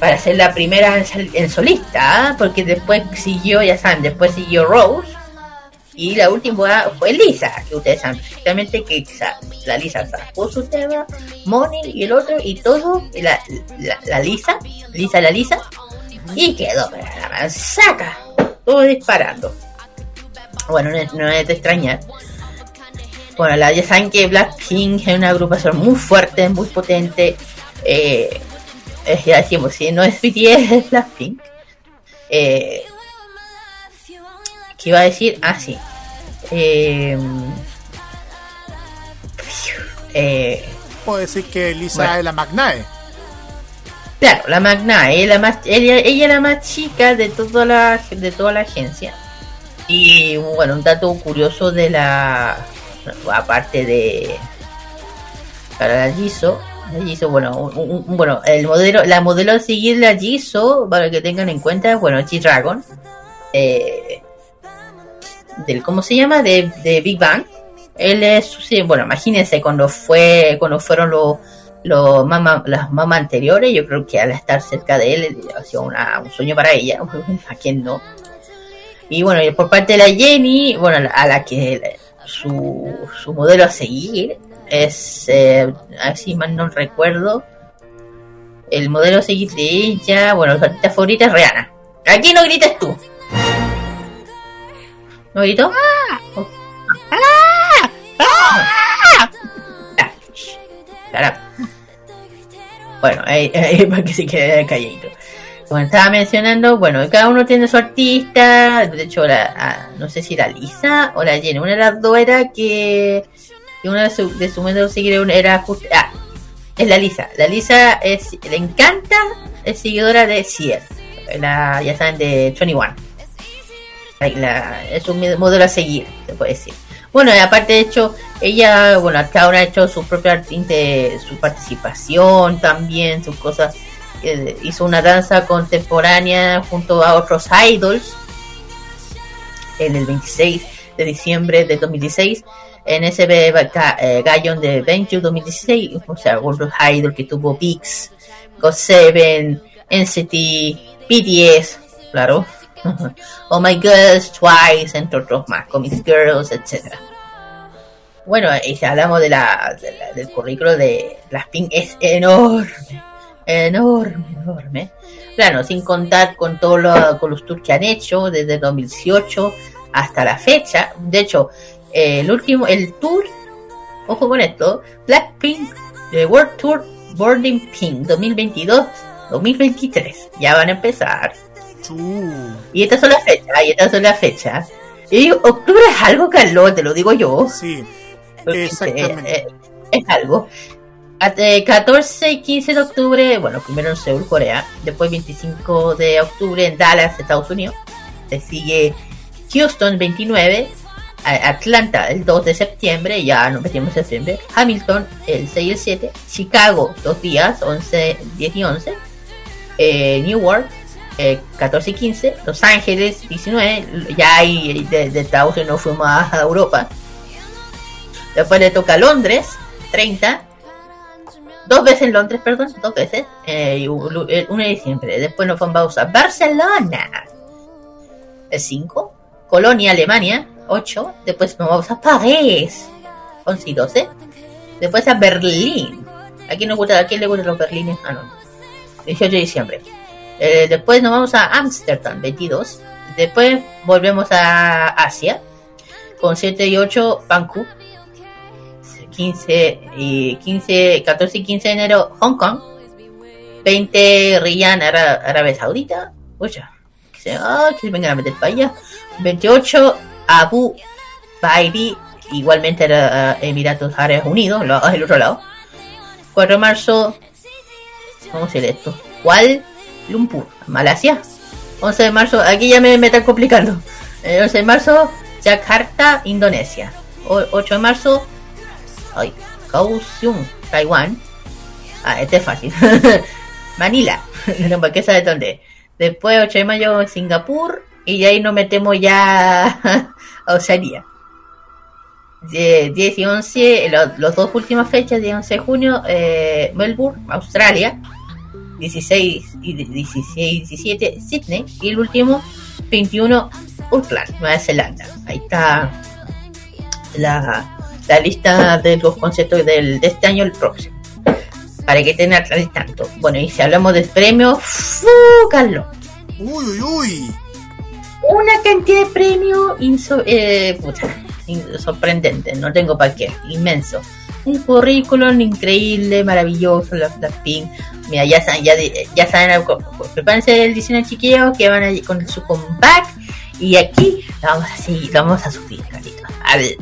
para ser la primera en, en solista, ¿eh? Porque después siguió, ya saben, después siguió Rose. Y la última fue Lisa, que ustedes saben perfectamente que la Lisa sacó su tema, Money y el otro, y todo, y la, la, la Lisa, Lisa la Lisa, y quedó para la manzaca, todo disparando. Bueno, no es, no es de extrañar. Bueno, la, ya saben que Blackpink es una agrupación muy fuerte, muy potente. Eh, ya decimos, si no es B T S, es Blackpink. Eh... iba a decir, ah sí eh, eh, puedo decir que Lisa, bueno, es la Magnae, claro, la Magnae, la más, ella, ella es la más chica de toda la de toda la agencia. Y bueno, un dato curioso de la, aparte de para la Jisoo, la Jisoo, bueno, un, un, bueno, el modelo, la modelo a seguir la Jisoo, para que tengan en cuenta, bueno, G-Dragon, eh del cómo se llama de, de Big Bang. Él es, bueno, imagínense cuando fue cuando fueron los los mamá, las mamás anteriores. Yo creo que al estar cerca de él ha sido una, un sueño para ella, a quien no. Y bueno, y por parte de la Jennie, bueno, a la que su su modelo a seguir es, eh, así más no recuerdo el modelo a seguir de ella, bueno, su artista favorita es Rihanna. Aquí no grites tú. ¿No grito? ¡Ah! Oh. ¡Ah! ¡Ah! ¡Ah! Caramba. Bueno, ahí, ahí para que se quede calladito. Como estaba mencionando, bueno, cada uno tiene su artista. De hecho, la, ah, no sé si la Lisa o la Jennie, una de las dos era que, que una de sus de su momentos seguidores era justo, ah, es la Lisa. La Lisa es, le encanta, es seguidora de C S, la, ya saben, de veintiuno. La, es un modelo a seguir, se puede decir. Bueno, aparte de hecho, ella, bueno, hasta ahora ha hecho su propia tinte, su participación también, sus cosas. Eh, hizo una danza contemporánea junto a otros idols en el veintiséis de diciembre de dos mil dieciséis en ese eh, Gaon de Venture dos mil dieciséis. O sea, otros idols que tuvo Vix, GOT siete, N C T, B T S, claro. Oh My Girls, Twice, entre otros más, Comics Girls, etcétera. Bueno, y si hablamos de la, de la del currículo de Blackpink, es enorme. enorme, enorme. Claro, sin contar con todos lo, con los tours que han hecho desde dos mil dieciocho hasta la fecha. De hecho, eh, el último, el tour, ojo con esto, Blackpink, The World Tour Boarding Pink dos mil veintidós dos mil veintitrés, ya van a empezar. Uh. Y estas son las fechas, y estas son las fechas. Y octubre es algo, Carlos, te lo digo yo. Sí, exactamente. Es, es, es algo. catorce y quince de octubre, bueno, primero en Seúl, Corea. Después veinticinco de octubre en Dallas, Estados Unidos. Se sigue Houston, veintinueve. Atlanta, el dos de septiembre, ya nos metimos en septiembre. Hamilton, el seis y el siete. Chicago, dos días, once, diez y once. Eh, Newark, eh, catorce y quince. Los Ángeles, diecinueve. Ya ahí de, de Estados Unidos fuimos a Europa. Después le toca Londres, treinta. Dos veces en Londres, perdón, dos veces. Eh, uno de diciembre. Después nos vamos a Barcelona, el cinco. Colonia, Alemania, ocho. Después nos vamos a París, once y doce. Después a Berlín. ¿A quién, nos gusta, ¿a quién le gustan los berlines? Ah, no. dieciocho de diciembre. Eh, después nos vamos a Ámsterdam, veintidós. Después volvemos a Asia, con siete y ocho, Bangkok. quince y quince, catorce y quince de enero, Hong Kong. veinte, Riyadh, Ara- Arabia Saudita. Uy, que se, oh, que se vengan a meter para allá. veintiocho, Abu Dhabi, igualmente era, uh, Emiratos Árabes Unidos, lo, el otro lado. cuatro de marzo, vamos a ir esto, Kuala Lumpur, Malasia. once de marzo, aquí ya me, me están complicando. El once de marzo, Yakarta, Indonesia. O, ocho de marzo, ay, Kaohsiung, Taiwán. Ah, este es fácil. Manila, no, ¿para qué sabes dónde? Después ocho de mayo, Singapur. Y de ahí nos metemos ya a Oceanía. diez y once, las lo, dos últimas fechas, diez y once de junio, eh, Melbourne, Australia. dieciséis y diecisiete, Sydney. Y el último, veintiuno, Auckland, Nueva Zelanda. Ahí está la... la lista de los conciertos del de este año, el próximo, para que tengan al tanto. Bueno, y si hablamos de premios, ¡fuu, Carlos! ¡Uy, uy, uy! Una cantidad de premios inso- eh, puta, in- sorprendente, no tengo para qué, inmenso. Un currículum increíble, maravilloso, las la pin. Mira, ya saben, ya, ya saben, prepárense el diecinueve, chiquillos, que van a ir con su comeback. Y aquí lo vamos a seguir, lo vamos a subir, Carlitos,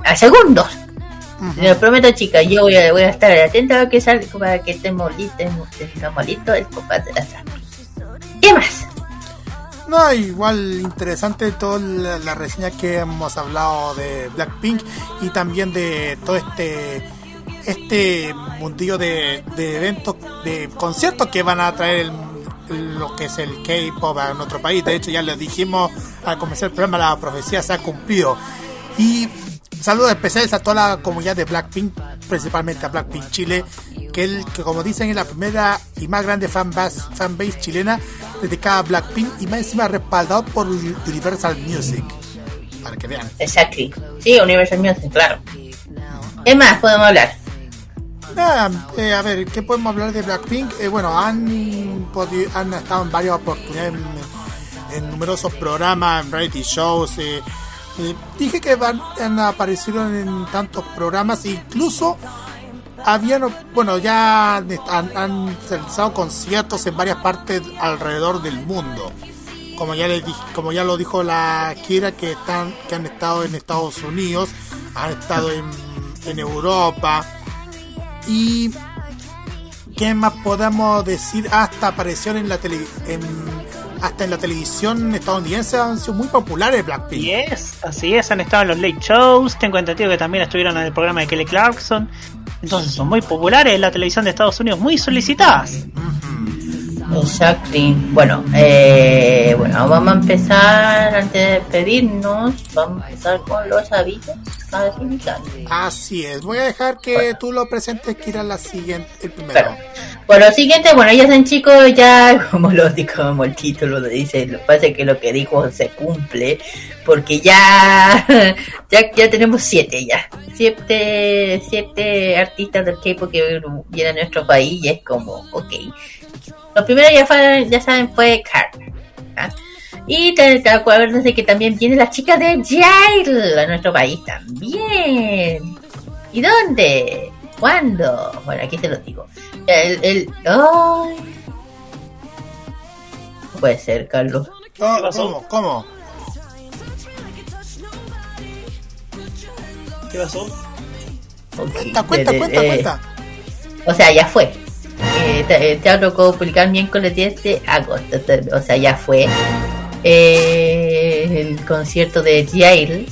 a, a segundos. Les prometo, chicas, yo voy a, voy a estar atenta a lo que salga para que estemos listos, estemos listos el combate de la trampa. ¿Qué más? No, igual interesante toda la, la reseña que hemos hablado de Blackpink y también de todo este este mundillo de, de eventos, de conciertos que van a traer el, lo que es el K-pop a nuestro país. De hecho, ya les dijimos al comenzar el programa, la profecía se ha cumplido. Y saludos especiales a toda la comunidad de Blackpink, principalmente a Blackpink Chile, que, el, que como dicen es la primera y más grande fanbase, fanbase chilena dedicada a Blackpink y más encima respaldado por Universal Music, para que vean. Exacto, sí, Universal Music, claro. ¿Qué más podemos hablar? Ah, eh, a ver, ¿qué podemos hablar de Blackpink? Eh, bueno, han, podi- han estado en varias oportunidades, en, en numerosos programas, en reality shows, eh, Eh, dije que van, han aparecido en tantos programas, incluso habían, bueno, ya han, han realizado conciertos en varias partes alrededor del mundo, como ya les dije, como ya lo dijo la Kira, que están, que han estado en Estados Unidos, han estado en, en Europa. Y qué más podemos decir, hasta aparecieron en la televisión. Hasta en la televisión estadounidense han sido muy populares Blackpink. Yes, así es, han estado en los late shows. Ten cuenta, tío, que también estuvieron en el programa de Kelly Clarkson. Entonces son muy populares en la televisión de Estados Unidos, muy solicitadas. Mm-hmm. Exacto. Bueno, eh, bueno, vamos a empezar, antes de despedirnos, vamos a empezar con los avisos. Así es, voy a dejar que bueno, tú lo presentes, Kira, la siguiente, el primero. Claro. Bueno, lo siguiente, bueno, ya saben, chicos, ya como lo dijo, como el título lo dice, lo que pasa es que lo que dijo se cumple, porque ya ya, ya tenemos siete ya, siete, siete artistas del K-pop que vienen a nuestro país, y es como, ok, Lo primero, ya, fue, ya saben, fue Carter, ¿verdad? Y acuérdense que también viene la chica de Jail a nuestro país también. ¿Y dónde? ¿Cuándo? Bueno, aquí se los digo. El... el oh. No puede ser, Carlos. Oh, ¿cómo? ¿Cómo? ¿Qué pasó? Okay, cuenta, cuenta, eh, cuenta, eh, cuenta. O sea, ya fue. Eh, Teatro Caupolicán, miércoles diez de agosto. O sea, ya fue. Eh, el concierto de Jail.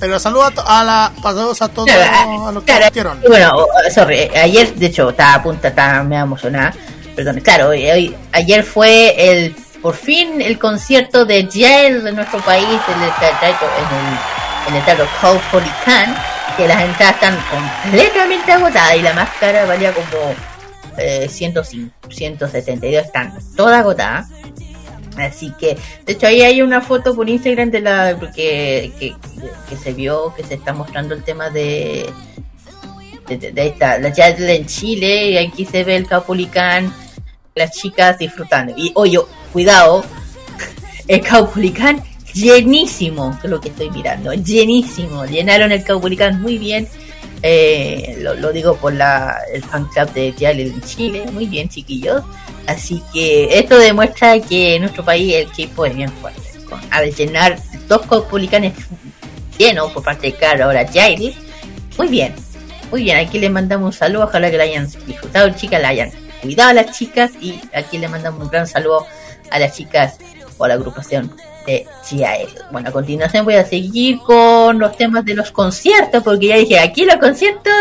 Pero saludos a, a la saludos a todos claro, a los que claro, asistieron. Bueno, sorry, ayer de hecho estaba a punta, estaba me emocionada. Perdón, claro, hoy, ayer fue el por fin el concierto de Jail en nuestro país, en el teatro, en el, en el Teatro Caupolicán, que las entradas están completamente agotadas y la más cara valía como eh, ciento cinco, ciento setenta y dos, están todas agotadas. Así que, de hecho ahí hay una foto por Instagram de la que, que, que se vio, que se está mostrando el tema de de, de, de esta, la Jail en Chile, y aquí se ve el Caupolicán, las chicas disfrutando. Y oye, cuidado, el Caupolicán llenísimo, que es lo que estoy mirando, llenísimo, llenaron el Caupolicán muy bien. Eh, lo, lo digo por la el fan club de Jail en Chile, muy bien chiquillos. Así que esto demuestra que en nuestro país el equipo es bien fuerte. Al llenar dos Caupolicanes llenos por parte de Caro, ahora Jaili, muy bien, muy bien. Aquí le mandamos un saludo, ojalá que la hayan disfrutado, chicas, la hayan cuidado a las chicas. Y aquí le mandamos un gran saludo a las chicas o a la agrupación de Jail. Bueno, a continuación voy a seguir con los temas de los conciertos, porque ya dije, aquí los conciertos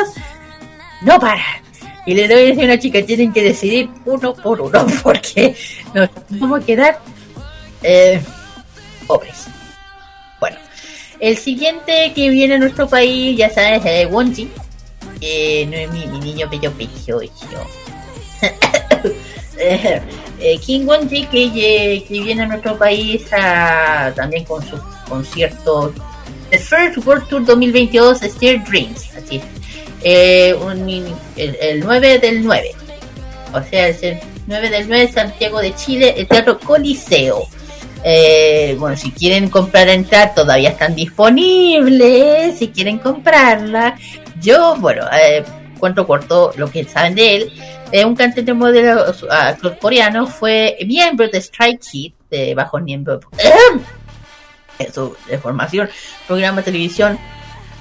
no paran. Y les doy a decir a una chica, tienen que decidir uno por uno, porque nos vamos a quedar eh, pobres. Bueno, el siguiente que viene a nuestro país, ya sabes, es Wonji. Eh, no es mi, mi niño bello bello. eh, eh, King Wonji, que, eh, que viene a nuestro país ah, también con su concierto The First World Tour dos mil veintidós, Steel Dreams. Así es. Eh, un, el, el nueve del nueve, o sea, es el nueve del nueve, Santiago de Chile, el Teatro Coliseo. Eh, bueno, si quieren comprar entradas, todavía están disponibles. Si quieren comprarla, yo, bueno, eh, cuento corto lo que saben de él. Eh, un cantante modelo actor coreano, fue miembro de Stray Kids, eh, bajo miembro de, su, de formación, programa de televisión.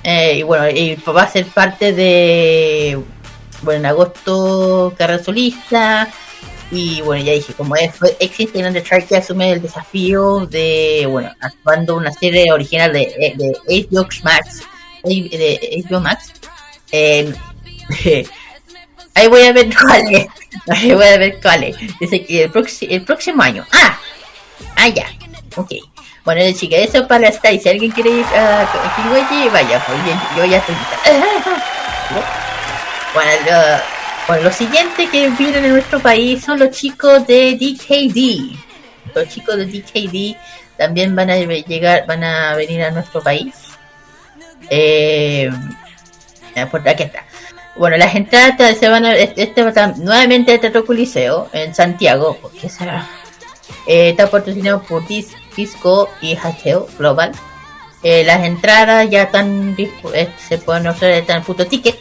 Eh, y bueno, y va a ser parte de, bueno, en agosto, carrera solista. Y bueno, ya dije, como es, existe en Undertrack, que asume el desafío de, bueno, actuando una serie original de, de H B O Max, de H B O Max. Eh, ahí voy a ver cuál es, ahí voy a ver cuál es, dice que el, proxi- el próximo año, ah, ah ya, ok. Bueno, chicas, eso para estar. Si alguien quiere ir a Kiwiji, vaya, pues, yo ya estoy lista. Bueno, lo, bueno, lo siguiente que vienen en nuestro país son los chicos de D K D. Los chicos de D K D también van a llegar, van a venir a nuestro país. Eh, por aquí está. Bueno, las entradas se van a, este va a nuevamente al Teatro Coliseo en Santiago. ¿Qué será? Eh, está patrocinado por Disney. Disco y Hanteo Global. Eh, las entradas ya están dispu- eh, se pueden ofrecer, están en punto ticket.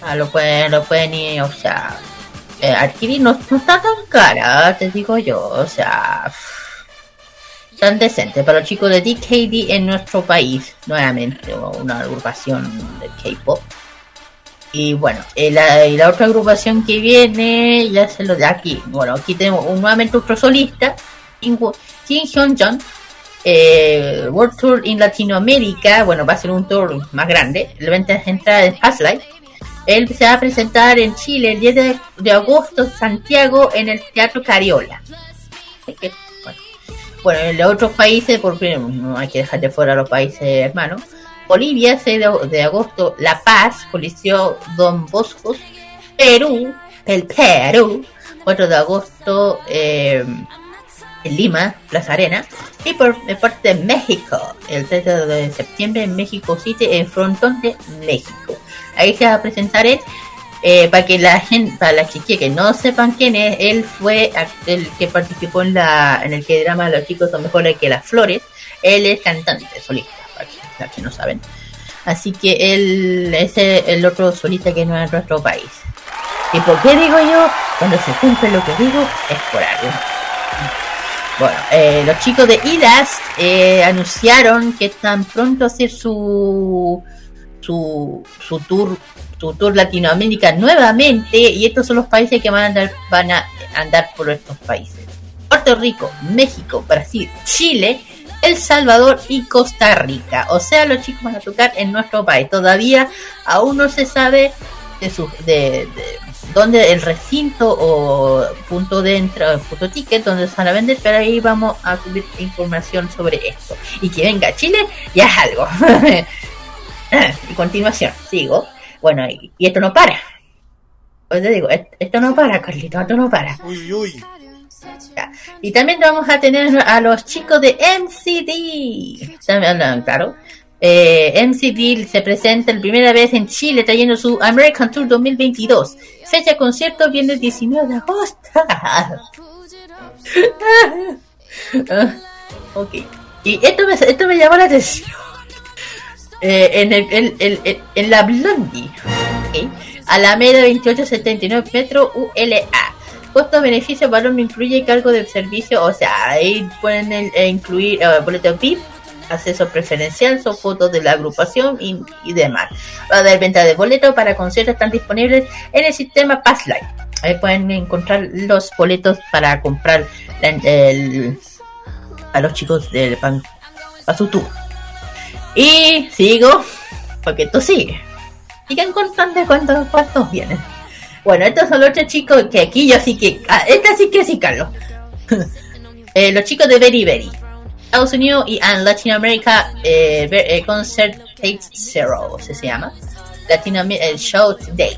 Ah, lo pueden, lo pueden ir, o sea, eh, adquirir. No, no está tan cara, te digo yo, o sea, pff, tan decente para los chicos de D K D en nuestro país, nuevamente una agrupación de K-pop. Y bueno, eh, la, y la otra agrupación que viene, ya se lo de aquí. Bueno, aquí tenemos un, nuevamente otro solista, Kim Hyunjin, eh, World Tour in Latinoamérica. Bueno, va a ser un tour más grande. La venta de entrada de Fast Life. Él se va a presentar en Chile el diez de agosto, Santiago, en el Teatro Cariola. Bueno, en los otros países, por primero, no hay que dejar de fuera los países hermanos. Bolivia, seis de agosto, La Paz, Coliseo Don Bosco. Perú, el Perú, cuatro de agosto, eh. en Lima, Plaza Arena. Y por parte de México, el tres de septiembre en México City, en Frontón de México. Ahí se va a presentar el Eh, para que la gente, para las chiquillas que no sepan quién es, él fue el que participó en la en el que drama Los chicos son mejores que las flores. Él es cantante, solista, para que, para que no saben. Así que él es el otro solista que no es en nuestro país. ¿Y por qué digo yo? Cuando se cumple lo que digo es por algo. Bueno, eh, los chicos de I D A S eh, anunciaron que están pronto a hacer su su su tour su tour Latinoamérica nuevamente, y estos son los países que van a andar van a andar por estos países: Puerto Rico, México, Brasil, Chile, El Salvador y Costa Rica. O sea, los chicos van a tocar en nuestro país. Todavía aún no se sabe de su, de, de dónde el recinto o punto de entrada, punto ticket, donde se van a vender, pero ahí vamos a subir información sobre esto. Y que venga Chile ya es algo. Y continuación, sigo. Bueno, y, y esto no para. Pues te digo, esto no para, Carlito, esto no para. Uy, uy. Y también vamos a tener a los chicos de M C D. También, no, claro, eh, M C D se presenta la primera vez en Chile, trayendo su American Tour dos mil veintidós. Fecha concierto viernes diecinueve de agosto. Ok. Y esto me, esto me llamó la atención. eh, En el, el, el, el en la Blondie, okay. Alameda veintiocho setenta y nueve Metro U L A. Costo beneficio valor no incluye cargo de servicio, o sea, ahí pueden el, eh, incluir eh, boleto V I P, acceso preferencial, son fotos de la agrupación y, y demás. Va a haber venta de boletos para conciertos, están disponibles en el sistema Passline. Ahí pueden encontrar los boletos para comprar la, el, a los chicos del pan a su tour. Y sigo, porque esto sigue. Sigan contando cuántos, cuántos vienen. Bueno, estos son los tres chicos que aquí yo sí que... Ah, esta sí que sí, Carlos. eh, los chicos de Very Very. Estados Unidos y and Latin America eh, eh, Concert Date Zero, se llama. Latino eh, Show Date.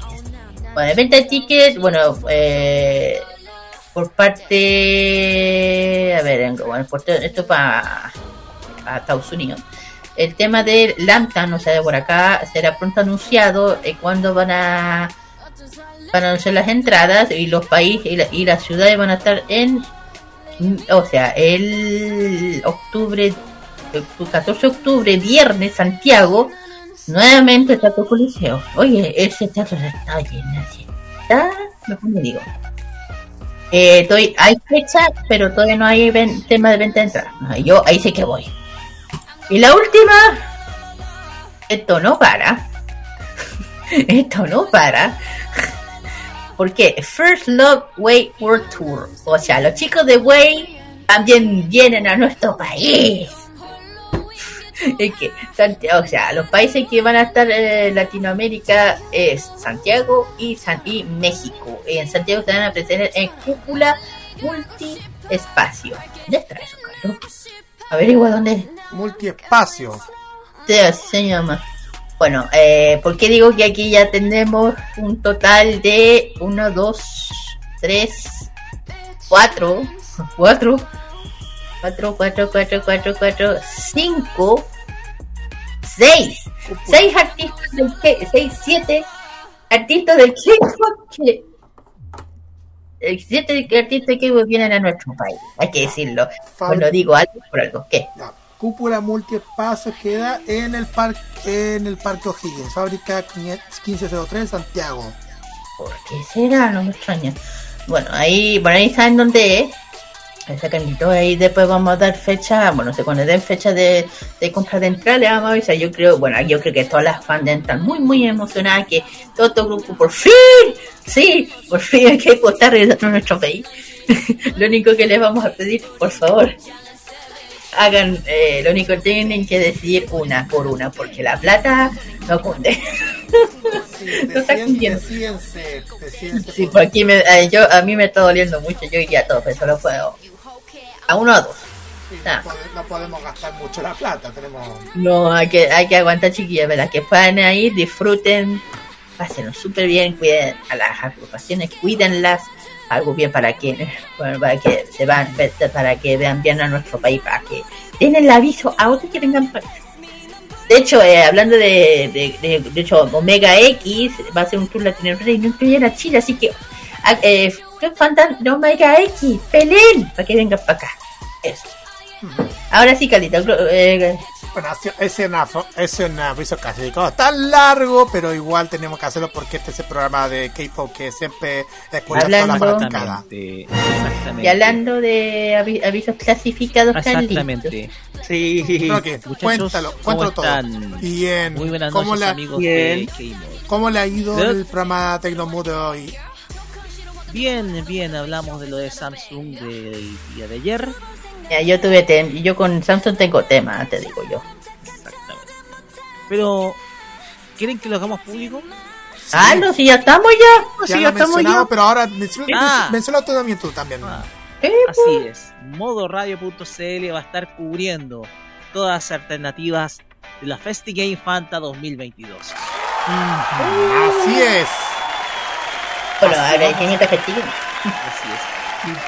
Bueno, venta de tickets, bueno, eh, por parte... A ver, bueno, por, esto para pa Estados Unidos. El tema del Lantan, o sea, por acá, será pronto anunciado eh, cuando van a... Van a anunciar las entradas y los países y, la, y las ciudades van a estar en, o sea, el octubre, el catorce de octubre, viernes, Santiago, nuevamente Teatro Coliseo. Oye, ese teatro está lleno, está, ¿cómo digo? Eh, estoy, hay fecha, pero todavía no hay ven, tema de venta de entradas. No, yo ahí sí que voy. Y la última, esto no para. Esto no para. Porque First Love Way World Tour. O sea, los chicos de Way también vienen a nuestro país. Es que, Santiago, o sea, los países que van a estar en Latinoamérica es Santiago y, San, y México. Y en Santiago se van a presentar en Cúpula Multiespacio. ¿Dónde está eso, Carlos? Averigua dónde es. Multiespacio. Sí, así se llama. Bueno, eh, ¿por qué digo que aquí ya tenemos un total de uno, dos, tres, cuatro, cuatro, cuatro, cuatro, cuatro, cuatro, cuatro, cinco, seis, seis artistas del K, seis, siete artistas del K-pop que siete artistas del K-pop vienen a nuestro país, hay que decirlo. Bueno, digo algo por algo, ¿qué? Cúpula Multiespacio queda en el parque, en el Parque O'Higgins, fábrica quince cero tres, Santiago. ¿Por qué será? No me extraña. Bueno, ahí, bueno, ahí saben dónde es. Ahí después vamos a dar fecha, bueno, se cuando den fecha de, de compra de entrada, le vamos a avisar. Yo creo, bueno, yo creo que todas las fans están muy, muy emocionadas que todo este grupo, por fin, sí, por fin hay que estar regresando a nuestro país. Lo único que les vamos a pedir, por favor, hagan, eh, lo único que tienen que decidir una por una, porque la plata no cunde. Sí, no está cundiendo. Sí, por aquí me, eh, yo, a mí me está doliendo mucho, yo iría a todos, pero solo puedo a uno o a dos. Sí, nah. No podemos gastar mucho la plata, tenemos... No, hay que, hay que aguantar, chiquillas, ¿verdad? Que puedan ahí, disfruten, pásenlo súper bien, cuiden a las agrupaciones, cuídenlas. Algo bien para que, bueno, para que se van, para que vean bien a nuestro país, para que den el aviso a otros que vengan para De hecho, eh, hablando de, de, de, de hecho, Omega X va a hacer un tour latinoamericano y no incluyen a Chile, así que eh, Fantasma de Omega X, peleen para que vengan para acá. Eso. Mm. Ahora sí, Calita. Eh, bueno, es una, es una aviso casi tan largo, pero igual tenemos que hacerlo porque este es el programa de K-Pop que siempre escucha toda la fanaticada. Exactamente, exactamente. Y hablando de avi- avisos clasificados, exactamente. Tan listos. Sí. Okay, cuéntalo, cuéntalo todo. Bien. Muy buenas noches, la, amigos bien. De K-Mod. ¿Cómo le ha ido ¿De? el programa Tecnomood de hoy? Bien, bien. Hablamos de lo de Samsung del día de ayer. Yo tuve tem- yo con Samsung tengo tema, te digo yo. Exactamente. Pero ¿quieren que lo hagamos público? Sí. Ah, no, si ya estamos ya. No, ya si ya estamos ya. Pero ahora menciono, ah. menciono también tú también. Ah. Eh, pues. Así es. modo radio punto c l va a estar cubriendo todas las alternativas de la FestiGame Fanta dos mil veintidós. Mm-hmm. Así es. Bueno, ahora hay quinientos festivales. Así es.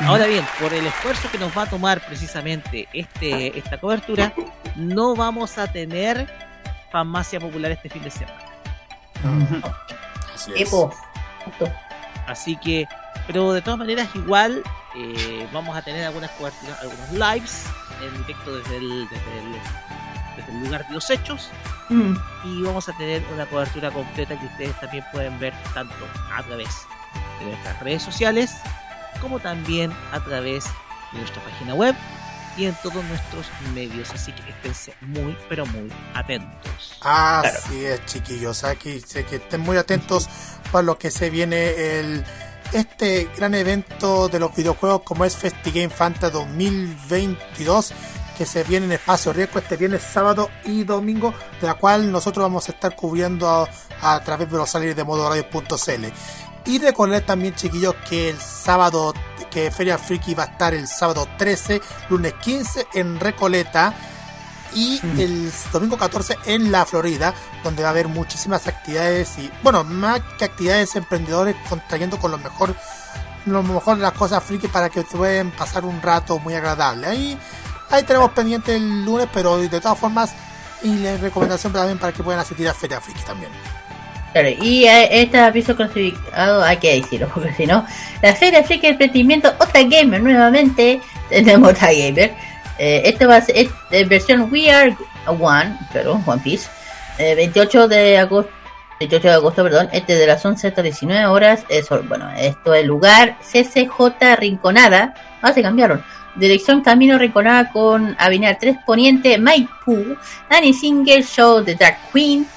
Ahora bien, por el esfuerzo que nos va a tomar precisamente este esta cobertura, no vamos a tener Farmacia Popular este fin de semana. Así es. Así que, pero de todas maneras igual eh, vamos a tener algunas coberturas, algunos lives en directo desde el, desde el, desde el lugar de los hechos. Mm. Y vamos a tener una cobertura completa que ustedes también pueden ver tanto a través de nuestras redes sociales como también a través de nuestra página web y en todos nuestros medios, así que estén muy pero muy atentos. Así claro. es, chiquillos, aquí sé que estén muy atentos para lo que se viene el este gran evento de los videojuegos como es FestiGame Fanta dos mil veintidós, que se viene en Espacio Riesgo este viernes, sábado y domingo, de la cual nosotros vamos a estar cubriendo a, a través de los salarios de modo radio punto c l. Y recordar también, chiquillos, que el sábado, que Feria Friki va a estar el sábado trece, lunes quince en Recoleta y mm. el domingo catorce en La Florida, donde va a haber muchísimas actividades y, bueno, más que actividades, emprendedores contrayendo con lo mejor, lo mejor las cosas friki para que puedan pasar un rato muy agradable. Ahí, ahí tenemos pendiente el lunes, pero de todas formas, y la recomendación también para que puedan asistir a Feria Friki también. Claro, y este aviso clasificado hay que decirlo, porque si no, la serie explica el emprendimiento Otagamer, nuevamente tenemos Otagamer. Eh, esta va a ser es, versión We Are One, claro, One Piece, eh, veintiocho de agosto, veintiocho de agosto, perdón, este de las once hasta diecinueve horas, eso, bueno, esto es lugar C C J Rinconada, ah, se cambiaron. Dirección Camino Rinconada con Avenida tres Poniente, Maipú, Annie Singer, Show de Drag Queen.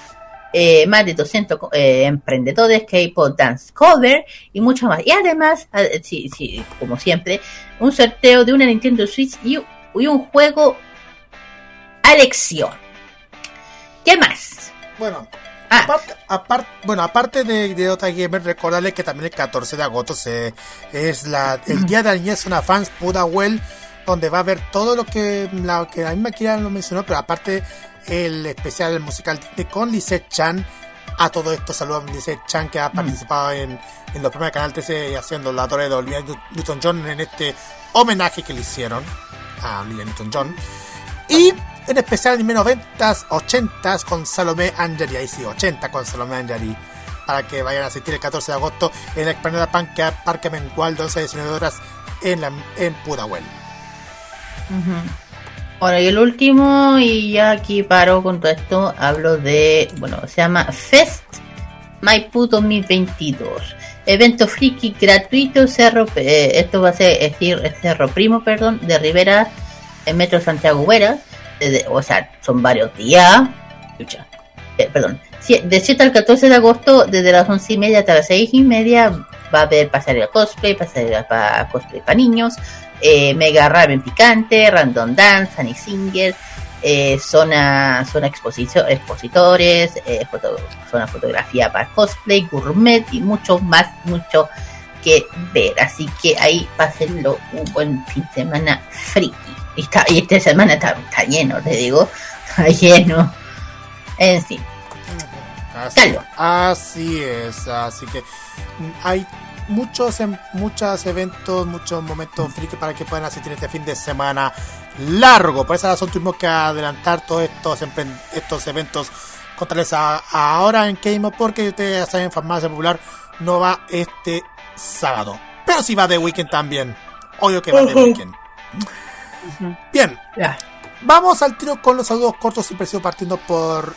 Eh, más de doscientos eh, emprendedores, K-Pop Dance Cover y mucho más. Y además, eh, sí, sí, como siempre, un sorteo de una Nintendo Switch y, y un juego a elección. ¿Qué más? Bueno, ah. aparte, aparte, bueno, aparte de, de Otagamer, recordarles que también el catorce de agosto se, es la, el Día de la Niñez Una Fans Pudahuel, donde va a haber todo lo que la, que la misma Kira lo mencionó, pero aparte el especial el musical Disney con Lisette Chan. A todo esto saludos a Lisette Chan, que ha participado mm. en, en los primeros canales trece haciendo la torre de Olivia Newton-John en este homenaje que le hicieron a Olivia Newton-John. Y en especial anime noventas, ochentas con Salomé Angeri, ahí sí, ochenta con Salomé Angeri, para que vayan a asistir el catorce de agosto en la explanada Parque Mengual de once a diecinueve horas en, la, en Pudahuel. Uh-huh. Bueno, y el último, y ya aquí paro con todo esto, hablo de, bueno, se llama Fest Maipú dos mil veintidós, evento friki gratuito, Cerro, eh, esto va a ser, es decir, Cerro Primo, perdón, de Rivera, en Metro Santiago Huera, desde, o sea, son varios días, escucha, eh, perdón, de siete al catorce de agosto, desde las once y media hasta las seis y media, va a haber pasarela cosplay, pasarela para cosplay para niños, Eh, Mega Raven Picante, Random Dance, Sunny Singer, eh, Zona zona exposicio, Expositores, eh, foto, Zona Fotografía para Cosplay, Gourmet y mucho más, mucho que ver. Así que ahí pásenlo un buen fin de semana friki. Y, está, y esta semana está, está lleno, te digo, está lleno. En fin. Así, así es, así que hay muchos muchos eventos, muchos momentos friki para que puedan asistir este fin de semana largo. Por esa razón tuvimos que adelantar todos estos, emprend- estos eventos contarles a- ahora en KMod, porque ustedes ya saben, Farmacia Popular no va este sábado, pero sí va The Weeknd también. Obvio que va The Weeknd. Bien, yeah. Vamos al tiro con los saludos cortos y precisos, partiendo por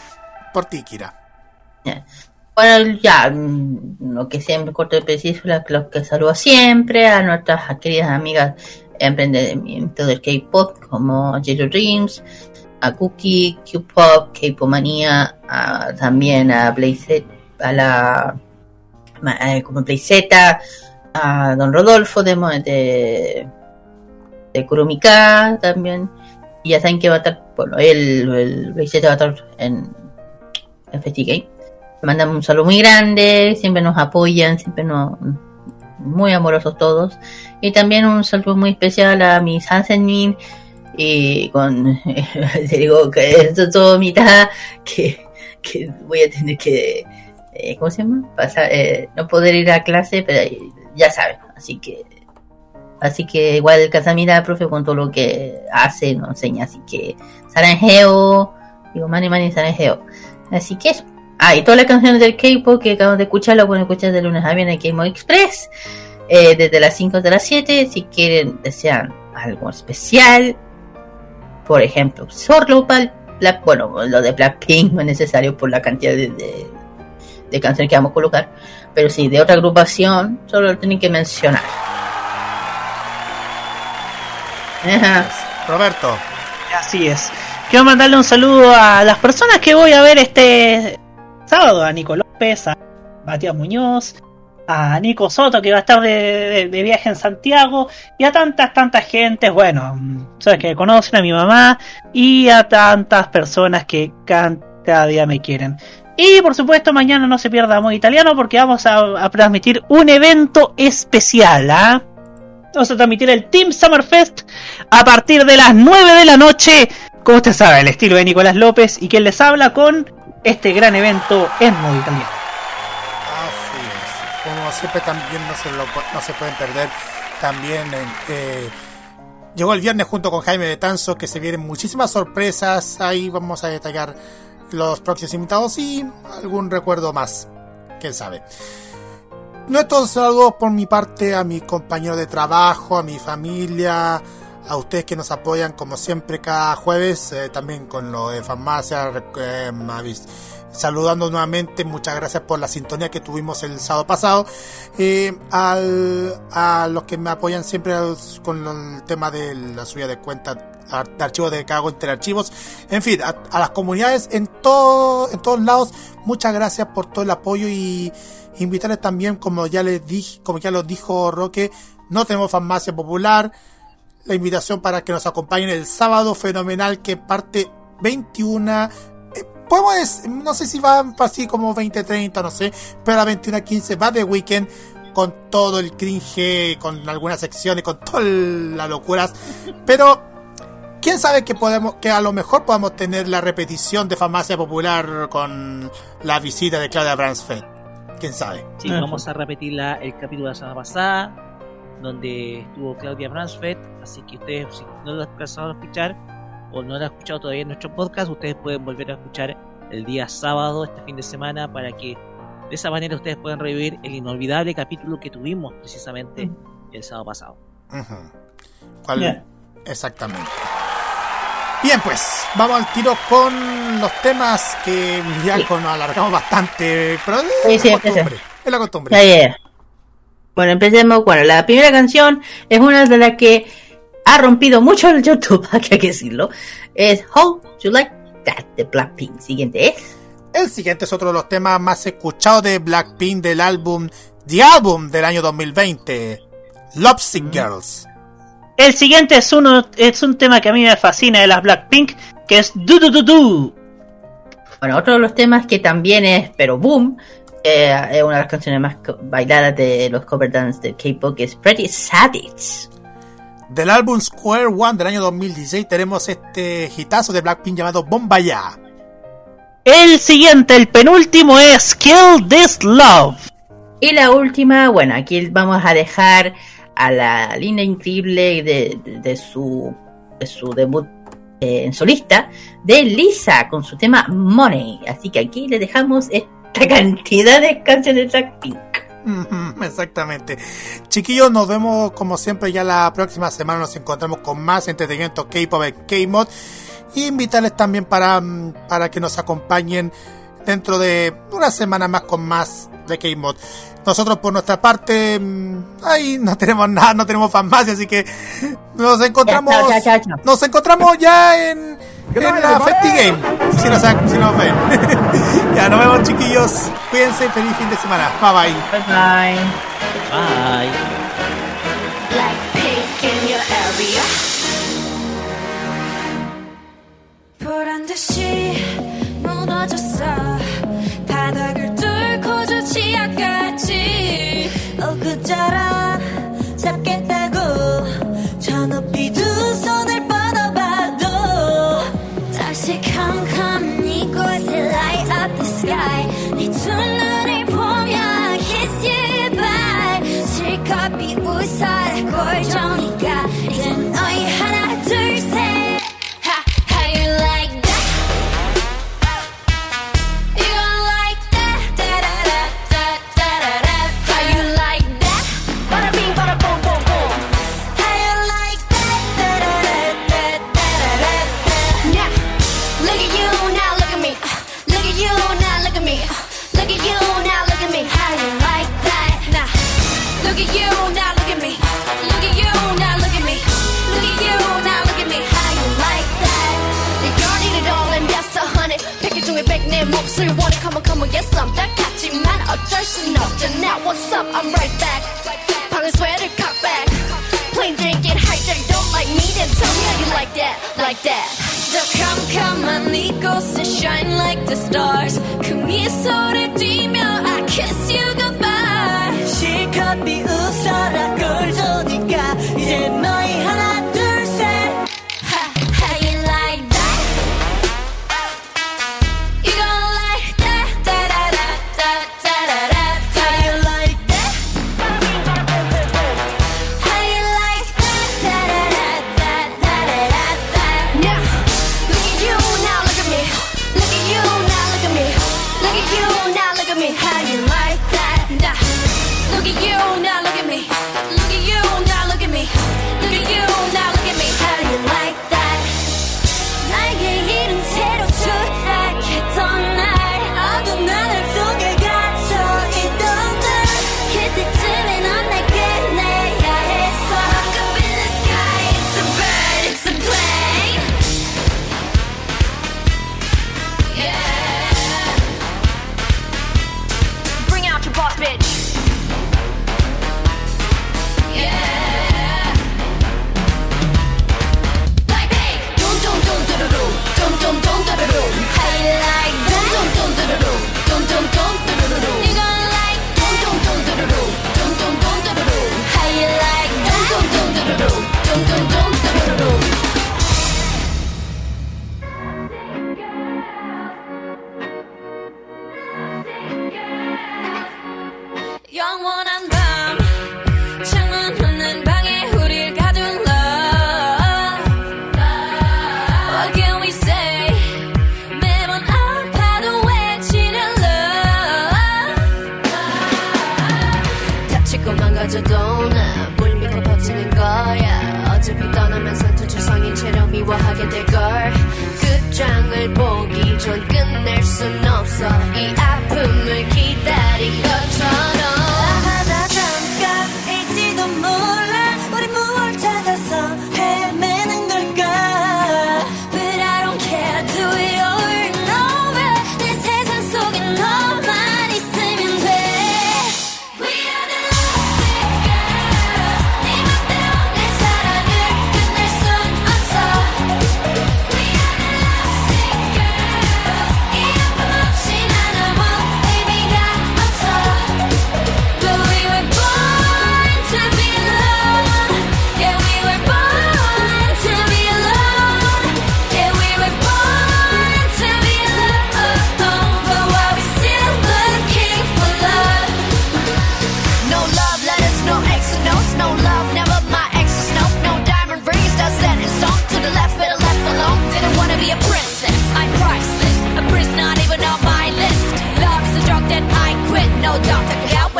por ti, Kira. Yeah. Bueno, ya, lo que siempre corto y preciso, los que saludo siempre, a nuestras queridas amigas emprendimiento del K-Pop, como Jello Dreams, a Cookie, Q-Pop, K-Pop Manía, a, también a Playzeta, a la a, como Playzeta, a Don Rodolfo de, de, de Kurumika también, y ya saben que va a estar, bueno, el, el Playzeta va a estar en, en FestiGame. Mandamos un saludo muy grande, siempre nos apoyan, siempre nos... muy amorosos todos. Y también un saludo muy especial a mis Hansenmin, y con te digo que esto es todo mitad que, que voy a tener que eh, ¿cómo se llama? Pasar, eh, no poder ir a clase, pero ya saben, así que así que igual Casamira, profe, con todo lo que hace, nos enseña, así que Saranjeo, digo mani mani Saranjeo, así que eso. Ah, y todas las canciones del K-Pop que acabamos de escuchar lo pueden escuchar de lunes a viernes en KMod Express, eh, desde las cinco hasta las siete. Si quieren, desean algo especial, por ejemplo, solo para la, bueno, lo de Blackpink no es necesario por la cantidad de, de, de canciones que vamos a colocar, pero si sí, de otra agrupación, solo lo tienen que mencionar. Roberto. Así es. Quiero mandarle un saludo a las personas que voy a ver este sábado, a Nico López, a Matías Muñoz, a Nico Soto, que va a estar de, de, de viaje en Santiago, y a tantas, tantas gentes, bueno, sabes que conocen a mi mamá, y a tantas personas que cada día me quieren. Y por supuesto, mañana no se pierda Modo Italiano, porque vamos a, a transmitir un evento especial, ¿ah? ¿eh? Vamos a transmitir el Team Summer Fest a partir de las nueve de la noche, como usted sabe, el estilo de Nicolás López, y quien les habla con... este gran evento es muy italiano. Así es. Como siempre también no se, lo, no se pueden perder. También eh, llegó el viernes junto con Jaime Betanzo, que se vienen muchísimas sorpresas. Ahí vamos a detallar los próximos invitados y algún recuerdo más. Quién sabe. Nuestros saludos por mi parte a mi compañero de trabajo, a mi familia, a ustedes que nos apoyan como siempre cada jueves, eh, también con lo de Farmacia, eh, saludando nuevamente, muchas gracias por la sintonía que tuvimos el sábado pasado, eh, al, a los que me apoyan siempre con el tema de la subida de cuentas de archivos de Gaon, Telearchivos, en fin, a, a las comunidades en, todo, en todos lados, muchas gracias por todo el apoyo, y invitarles también, como ya les dije, como ya lo dijo Roque, no tenemos Farmacia Popular. La invitación para que nos acompañen el sábado fenomenal, que parte veintiuno, eh, podemos decir, no sé si va así como veinte treinta, no sé, pero a las veintiuno quince va The Weeknd con todo el cringe, con algunas secciones, con todas las locuras, pero quién sabe que podemos, que a lo mejor podamos tener la repetición de Farmacia Popular con la visita de Claudia Bransfeld, quién sabe. Sí, vamos a repetir la, el capítulo de la semana pasada, donde estuvo Claudia Bransfeld, así que ustedes, si no lo han alcanzado a escuchar o no lo han escuchado todavía en nuestro podcast, ustedes pueden volver a escuchar el día sábado, este fin de semana, para que de esa manera ustedes puedan revivir el inolvidable capítulo que tuvimos precisamente uh-huh. el sábado pasado. Uh-huh. ¿Cuál? Bien. Exactamente. Bien, pues, vamos al tiro con los temas que ya sí. nos alargamos bastante, pero es, sí, la, sí, costumbre, sí. es la costumbre. Sí, yeah. Bueno, empecemos. Bueno, la primera canción es una de las que ha rompido mucho el YouTube, hay que decirlo. Es How You Like That de Blackpink. Siguiente es. El siguiente es otro de los temas más escuchados de Blackpink del álbum The Album del año dos mil veinte, Lovesick mm. Girls. El siguiente es uno es un tema que a mí me fascina de las Blackpink, que es Do Do Do Do. Bueno, otro de los temas que también es pero boom. Eh, eh, una de las canciones más co- bailadas de los cover dance de K-pop, que es Pretty Savage. Del álbum Square One del año dos mil dieciséis tenemos este hitazo de Blackpink llamado Bombaya. El siguiente, el penúltimo, es Kill This Love. Y la última, bueno, aquí vamos a dejar a la linda increíble de, de, de su su debut en eh, solista de Lisa con su tema Money. Así que aquí le dejamos esta cantidad de canciones de Blackpink. Exactamente. Chiquillos, nos vemos como siempre ya la próxima semana. Nos encontramos con más entretenimiento K-pop en K-mod. Y invitarles también para, para que nos acompañen dentro de una semana más con más de K-mod. Nosotros por nuestra parte ahí no tenemos nada, no tenemos farmacia, así que nos encontramos ya, chao, chao, chao. Nos encontramos ya en, en la FestiGame. Si nos, si nos ven. Ya nos vemos, chiquillos. Cuídense, feliz fin de semana. Bye bye. Bye bye. Bye. Blackpink in your area. 보란 듯이 무너졌어. 바닥을 뚫고 주치아까지 엊그처럼 잡겠다고 저 높이 두 손을 뻗어봐도 다시 come come 이곳에 light up the sky 네 두 눈을 보며 kiss you bye 실컷 비웃어라 골정이니까 이젠 너희 하나 둘 셋 So you wanna come on, come on, get some that catchy man. 어쩔 순 없죠. Now what's up? I'm right back. 방을 sweater cock back. Plain drinking, hijack. Don't like me, then tell me how you like that, like that. So come, come on, 이곳에 shine like the stars. 그 미소를 띠며 I kiss you goodbye. 실컷 비웃어라 걸 좋으니까 이제 너희 하나 둘 셋.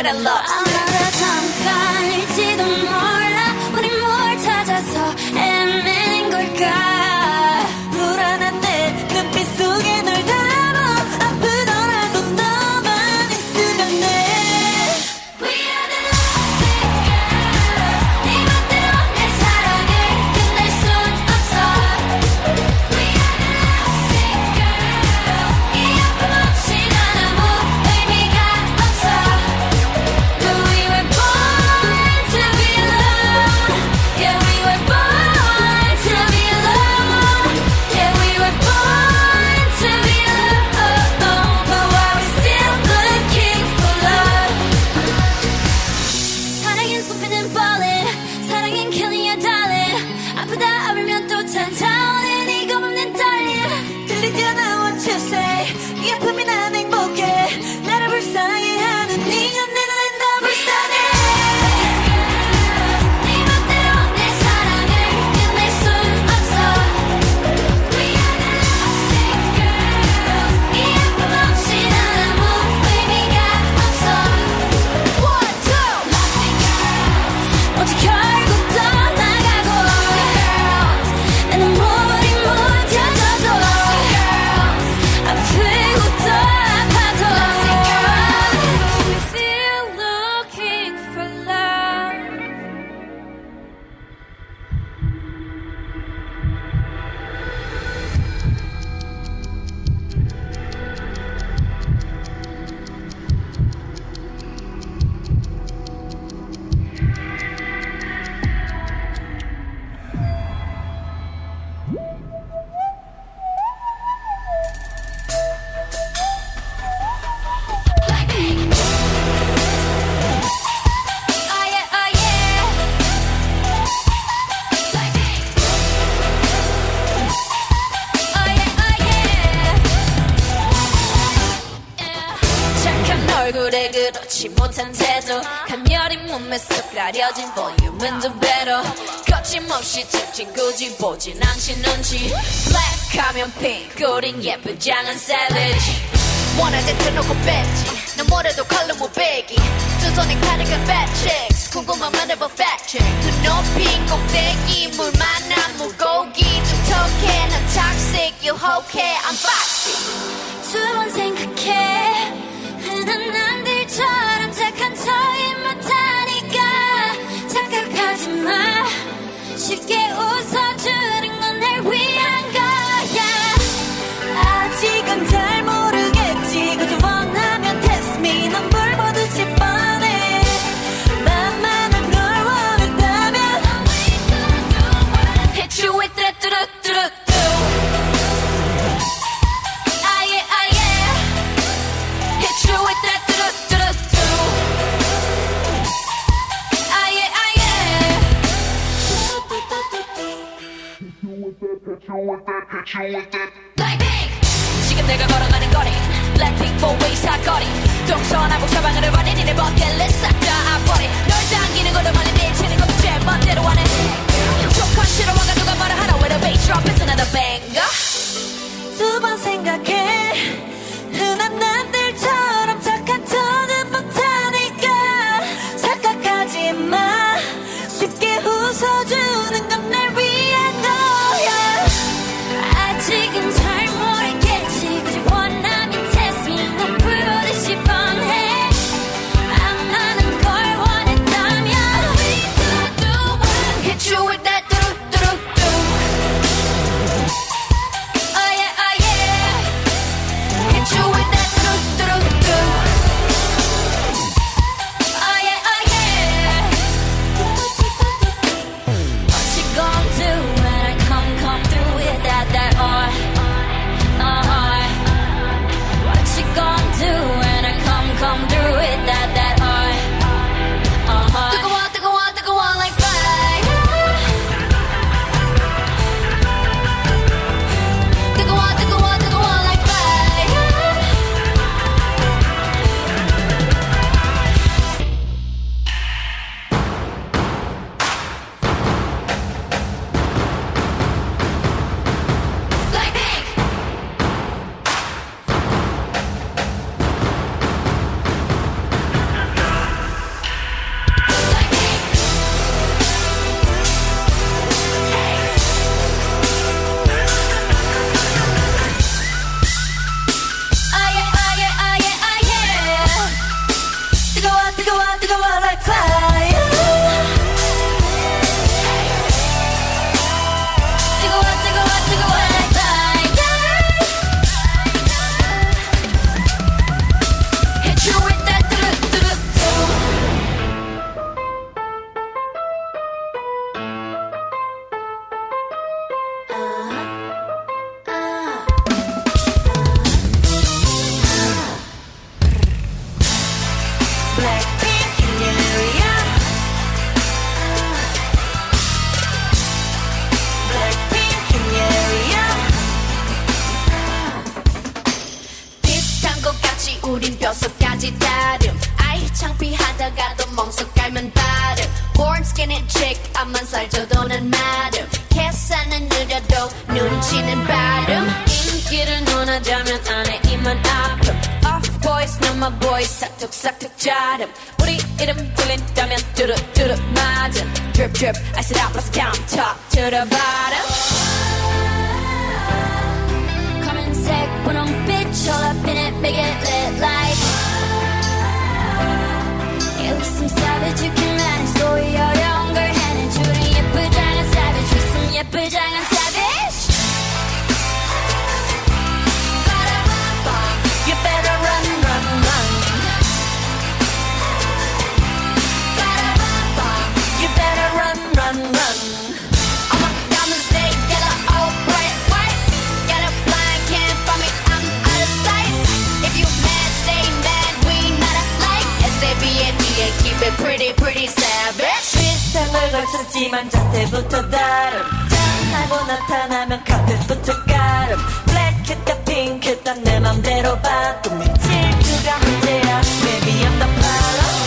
what I lost. 아무나 잠깐일지도 몰라 우리 뭘 찾아서 헤매는 걸까. 불안한 내 눈빛 속에 널 담아 아프더라도 너만 있으면 돼. We are the lost and girls. 네 맘대로 내 사랑을 끝낼 순 없어. We are the lost and girls. 이 아픔 없이 난 아무 의미가 없어. But we were born to be alone. Yeah, we were born to be alone. Yeah, we were born to be alone. But why we still looking for love? 사랑엔 쏟히는 falling, 사랑엔 killing your darling. 아프다 아물면 또 찾아오는 이거 없는 떨림. 들리지 않아 what you say. 이 아픔이 난 행복해. 나를 불쌍히 하는 네가 내 눈엔 더 불쌍해. 네 맘대로 내 사랑을 끝낼 순 없어. We are the lost and girls. 이 아픔 없이 난 아무 의미가 없어. One, two, lost and girls. 어제 결국 떠나가고. Lost and girls. 내 눈물이 묻혀져도. Lost and girls. 아프고 또 아파도. Lost and girls. We're still looking for love. Blackpink. Oh yeah, oh yeah. Blackpink. Oh yeah, oh yeah. Yeah. 착한 얼굴에 그렇지 못한 태도 가녀린 몸에 쏙 가려진 볼륨은 두 배로 거침없이 찍지 굳이 보진 않지 눈치. Black하면 pink 우린 예쁘지 않은 savage. 원할 때 드놓고 뺐지 난 뭐래도 컬러 무배기 두 손에 가득한 fat chicks 궁금한 말해봐 fact check. 눈높인 꼭대기 물만한 물고기 뚝뚝해 난 toxic 유혹해 I'm foxy. 두 번 생각해 흔한 남들처럼 착한 척이 많다니까. 착각하지 마 쉽게 웃어주는 건 날 위한 거야. 아직은 잘 모르겠지 그저 원하면 test me. 난 뭘 보듯이 뻔해 나만을 널 원했다면 hit you with that do-do-do-do. Ah yeah, ah yeah. Hit you with that do-do-do-do. Ah yeah, ah yeah. Blackpink. 지금 내가 걸어가는 거리 Blackpink four-way 사거리 동서나 북서방으로 버리니 내 벗길래 싹다 아버리. 널 당기는 것도 말린 밀치는 것도 제 멋대로 하네. 조건 싫어하가 누가 뭐라 하나 When the bass drop it's another banger. 두 번 생각해 흔한 남들처럼 착한 척은 못하니까. 착각하지 마 쉽게 웃어주는 건 날 위한 거야. 아직은 잘 모르겠지 그저 원하면 test me. 난 프로듯이 뻔해 Blackpink in the area. Blackpink in the area. 비슷한 것 같이 우린 뼛속까지 다름. 아이 창피하다가도 멍석 깔면 다름. Born skinny chick 앞만 살쪄도 난 마름. 계산은 느려도 눈치는 빠름. 인기를 논하자면 안에 입만 아픔. Boys, no my boys, 싹둑 싹둑 자름. 우리 이름 들린다면 뚜룩 뚜룩 맞음. Drip drip, ice it up, let's count top to the bottom. 검은색, 분홍빛, all up in it, make it lit like. Yeah, with some savage, you can manage. 너의 어려운 걸 해낸 줄은 예쁘장한 savage, with some 예쁘장한 savage. You better run, run, run. You better run, run, run. All my diamonds, they get it all bright, white. Got a blind, can't find me, I'm out of sight. If you mad, stay mad, we not alike. S A B N E and keep it pretty, pretty savage. 비슷한 걸 걸쳤지만 자태부터 다름. 짠하고 나타나면 카펫부터 가름. 블랙했다 핑크했다 내 맘대로 봐도 질투가 문제야. Maybe I'm the problem.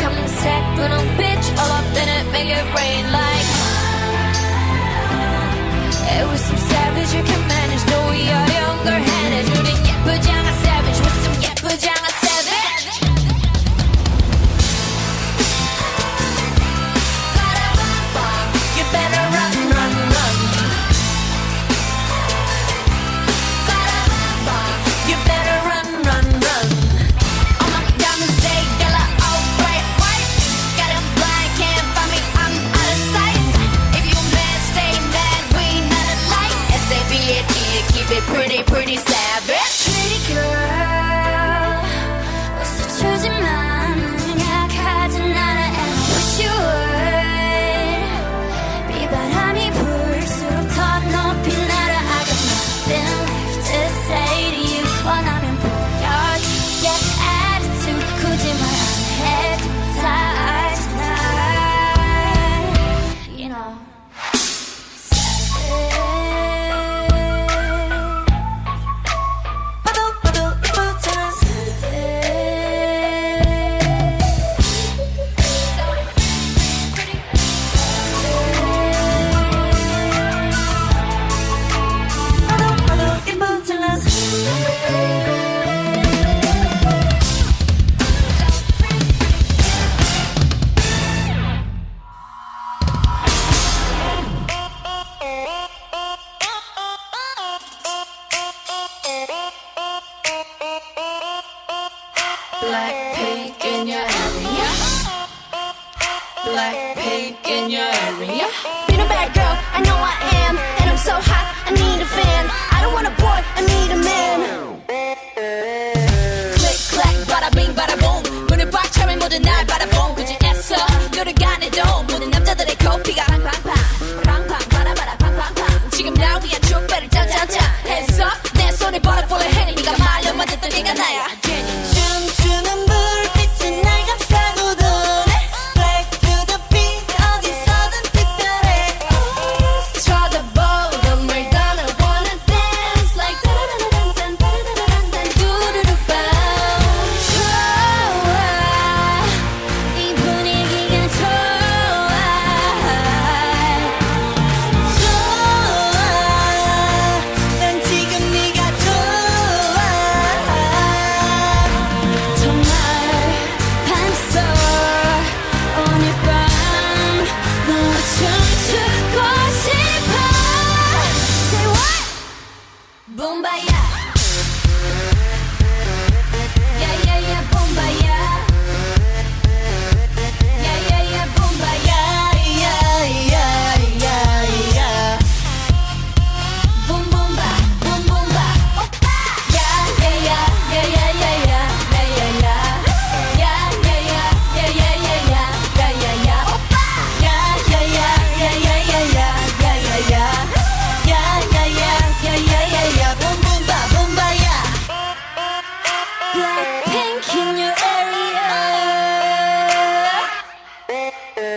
검은색 분홍빛 all up in it, make it rain like. It was some savage you can manage. 너의 어려운 걸 해내. 우린 예쁘지 않아 savage with some 예쁘지 않아 savage. You better run, run, run. You better run, run, run. All my diamonds, they yellow, all bright, white. Got them blind, can't find me, I'm out of sight. If you mad, stay mad, we not alike. S A B N E and keep it pretty, pretty savage. Pretty girl, 웃어 주지만 약하진 않아 and wish you were. 바람이 불수록 더 높이 날아. I got nothing left to say to you. 원하면 보여줄게 attitude. 굳이 말 안 해도 다 알잖아. You know savage. 봐도 봐도 예쁘잖아 savage. Blackpink in your area. Blackpink in your area. Been a bad girl, I know I am, and I'm so hot, I need a fan. I don't want a boy, I need a man. Click clack, bada bing, bada boom. 눈을 빡 차면 모든 날 바라봄. 그저 애써 노력 안 해도 모든 남자들의 코피가 팡팡팡, 팡팡, 바라바라 팡팡팡. 지금 나 위한 축배를 짜자자. Hands up, 내 손에 butterfly hang. 네가 말려 맞았던 네가 나야. Blackpink in your area.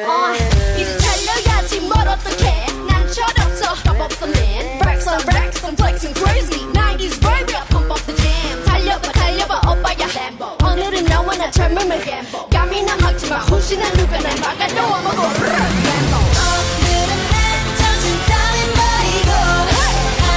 어, 이제 달려야지 뭘 어떡해. 난 철없어 협 없어 man. Racks on racks I'm flexing crazy. nineties baby I pump up the jam. 달려봐 달려봐 오빠야 램보. 오늘은 너와나 젊음의 갬보. 감이나 막지 마 혹시나 누가 날 막아도 I'm a go 램보. 오늘은 내 정신 따윈 버리고. I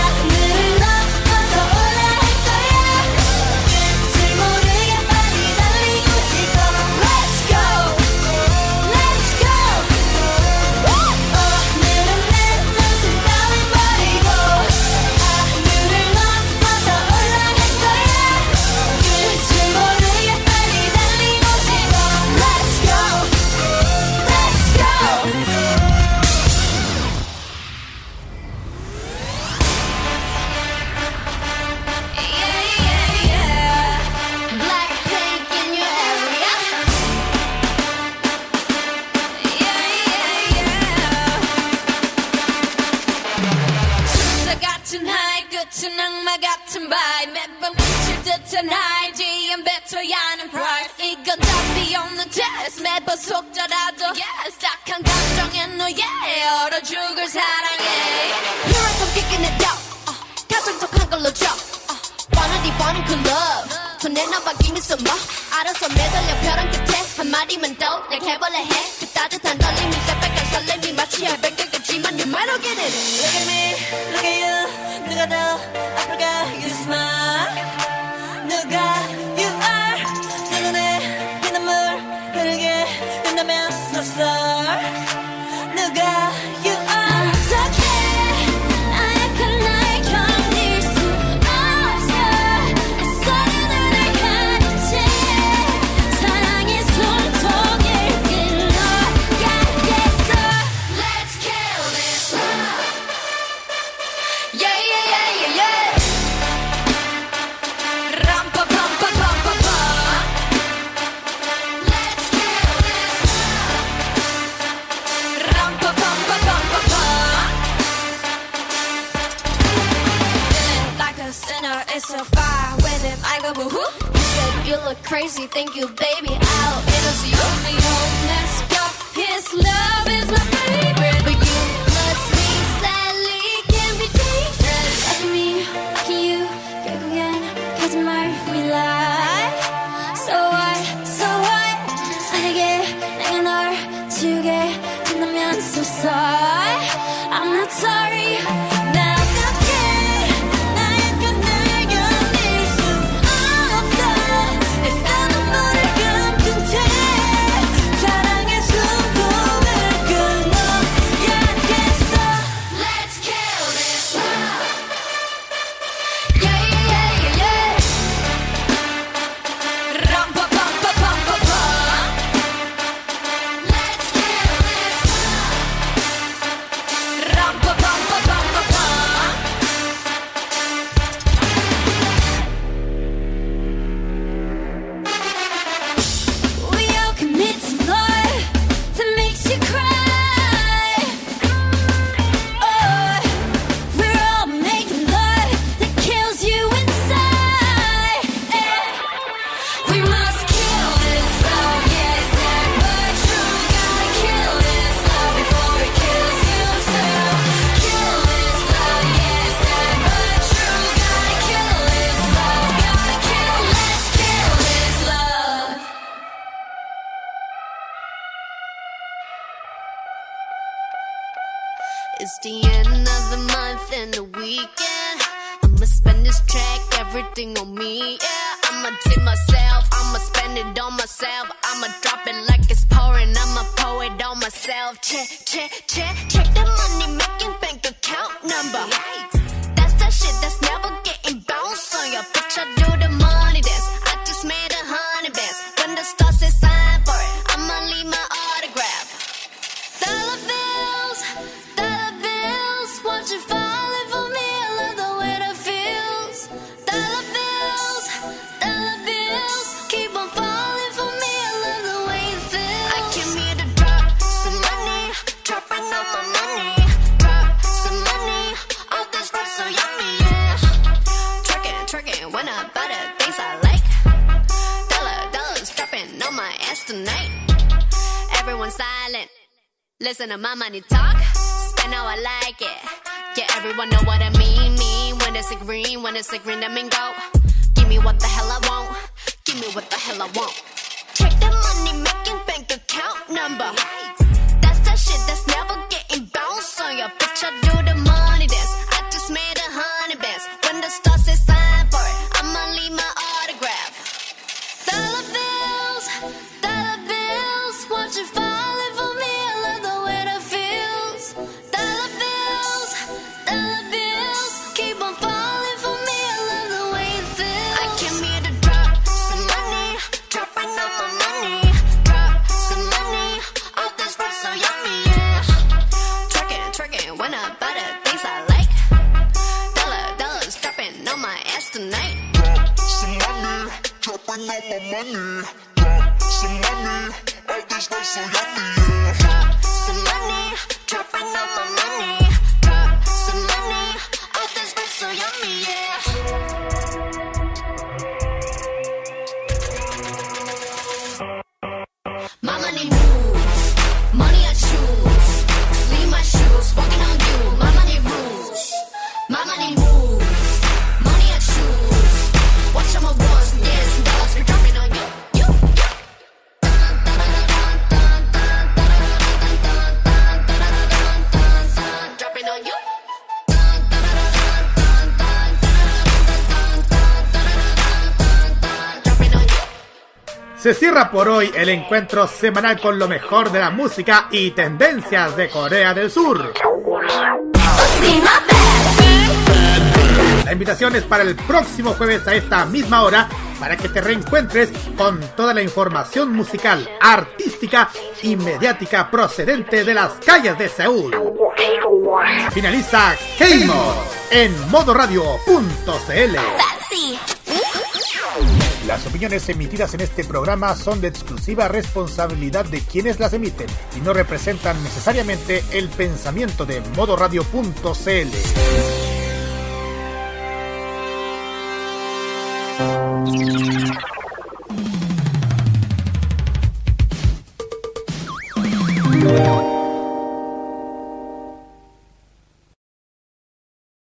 Listen to my money talk, spend how I like it. Yeah, everyone know what I mean, mean. When it's a green, when it's a green, I mean go. Give me what the hell I want, give me what the hell I want. Check the money making bank account number. That's that shit that's never getting bounced on your bitch. I do the money dance, I just made a honey bands. When the stars say sign for it, I'ma leave my autograph. Dollar bills, dollar bills, won't you falling for me? Dropping all my money, drop some money, all this stuff so yummy, yeah. Drop some money, dropping all my money, drop some money, all this stuff so yummy, yeah. My money moves, money I choose, leave my shoes, walking on you, my money rules, my money moves, money I choose, watch out my walls, yeah. Se cierra por hoy el encuentro semanal con lo mejor de la música y tendencias de Corea del Sur. La invitación es para el próximo jueves a esta misma hora para que te reencuentres con toda la información musical, artística y mediática procedente de las calles de Seúl. Finaliza KMod en modo radio punto c l. Las opiniones emitidas en este programa son de exclusiva responsabilidad de quienes las emiten y no representan necesariamente el pensamiento de modo radio punto c l.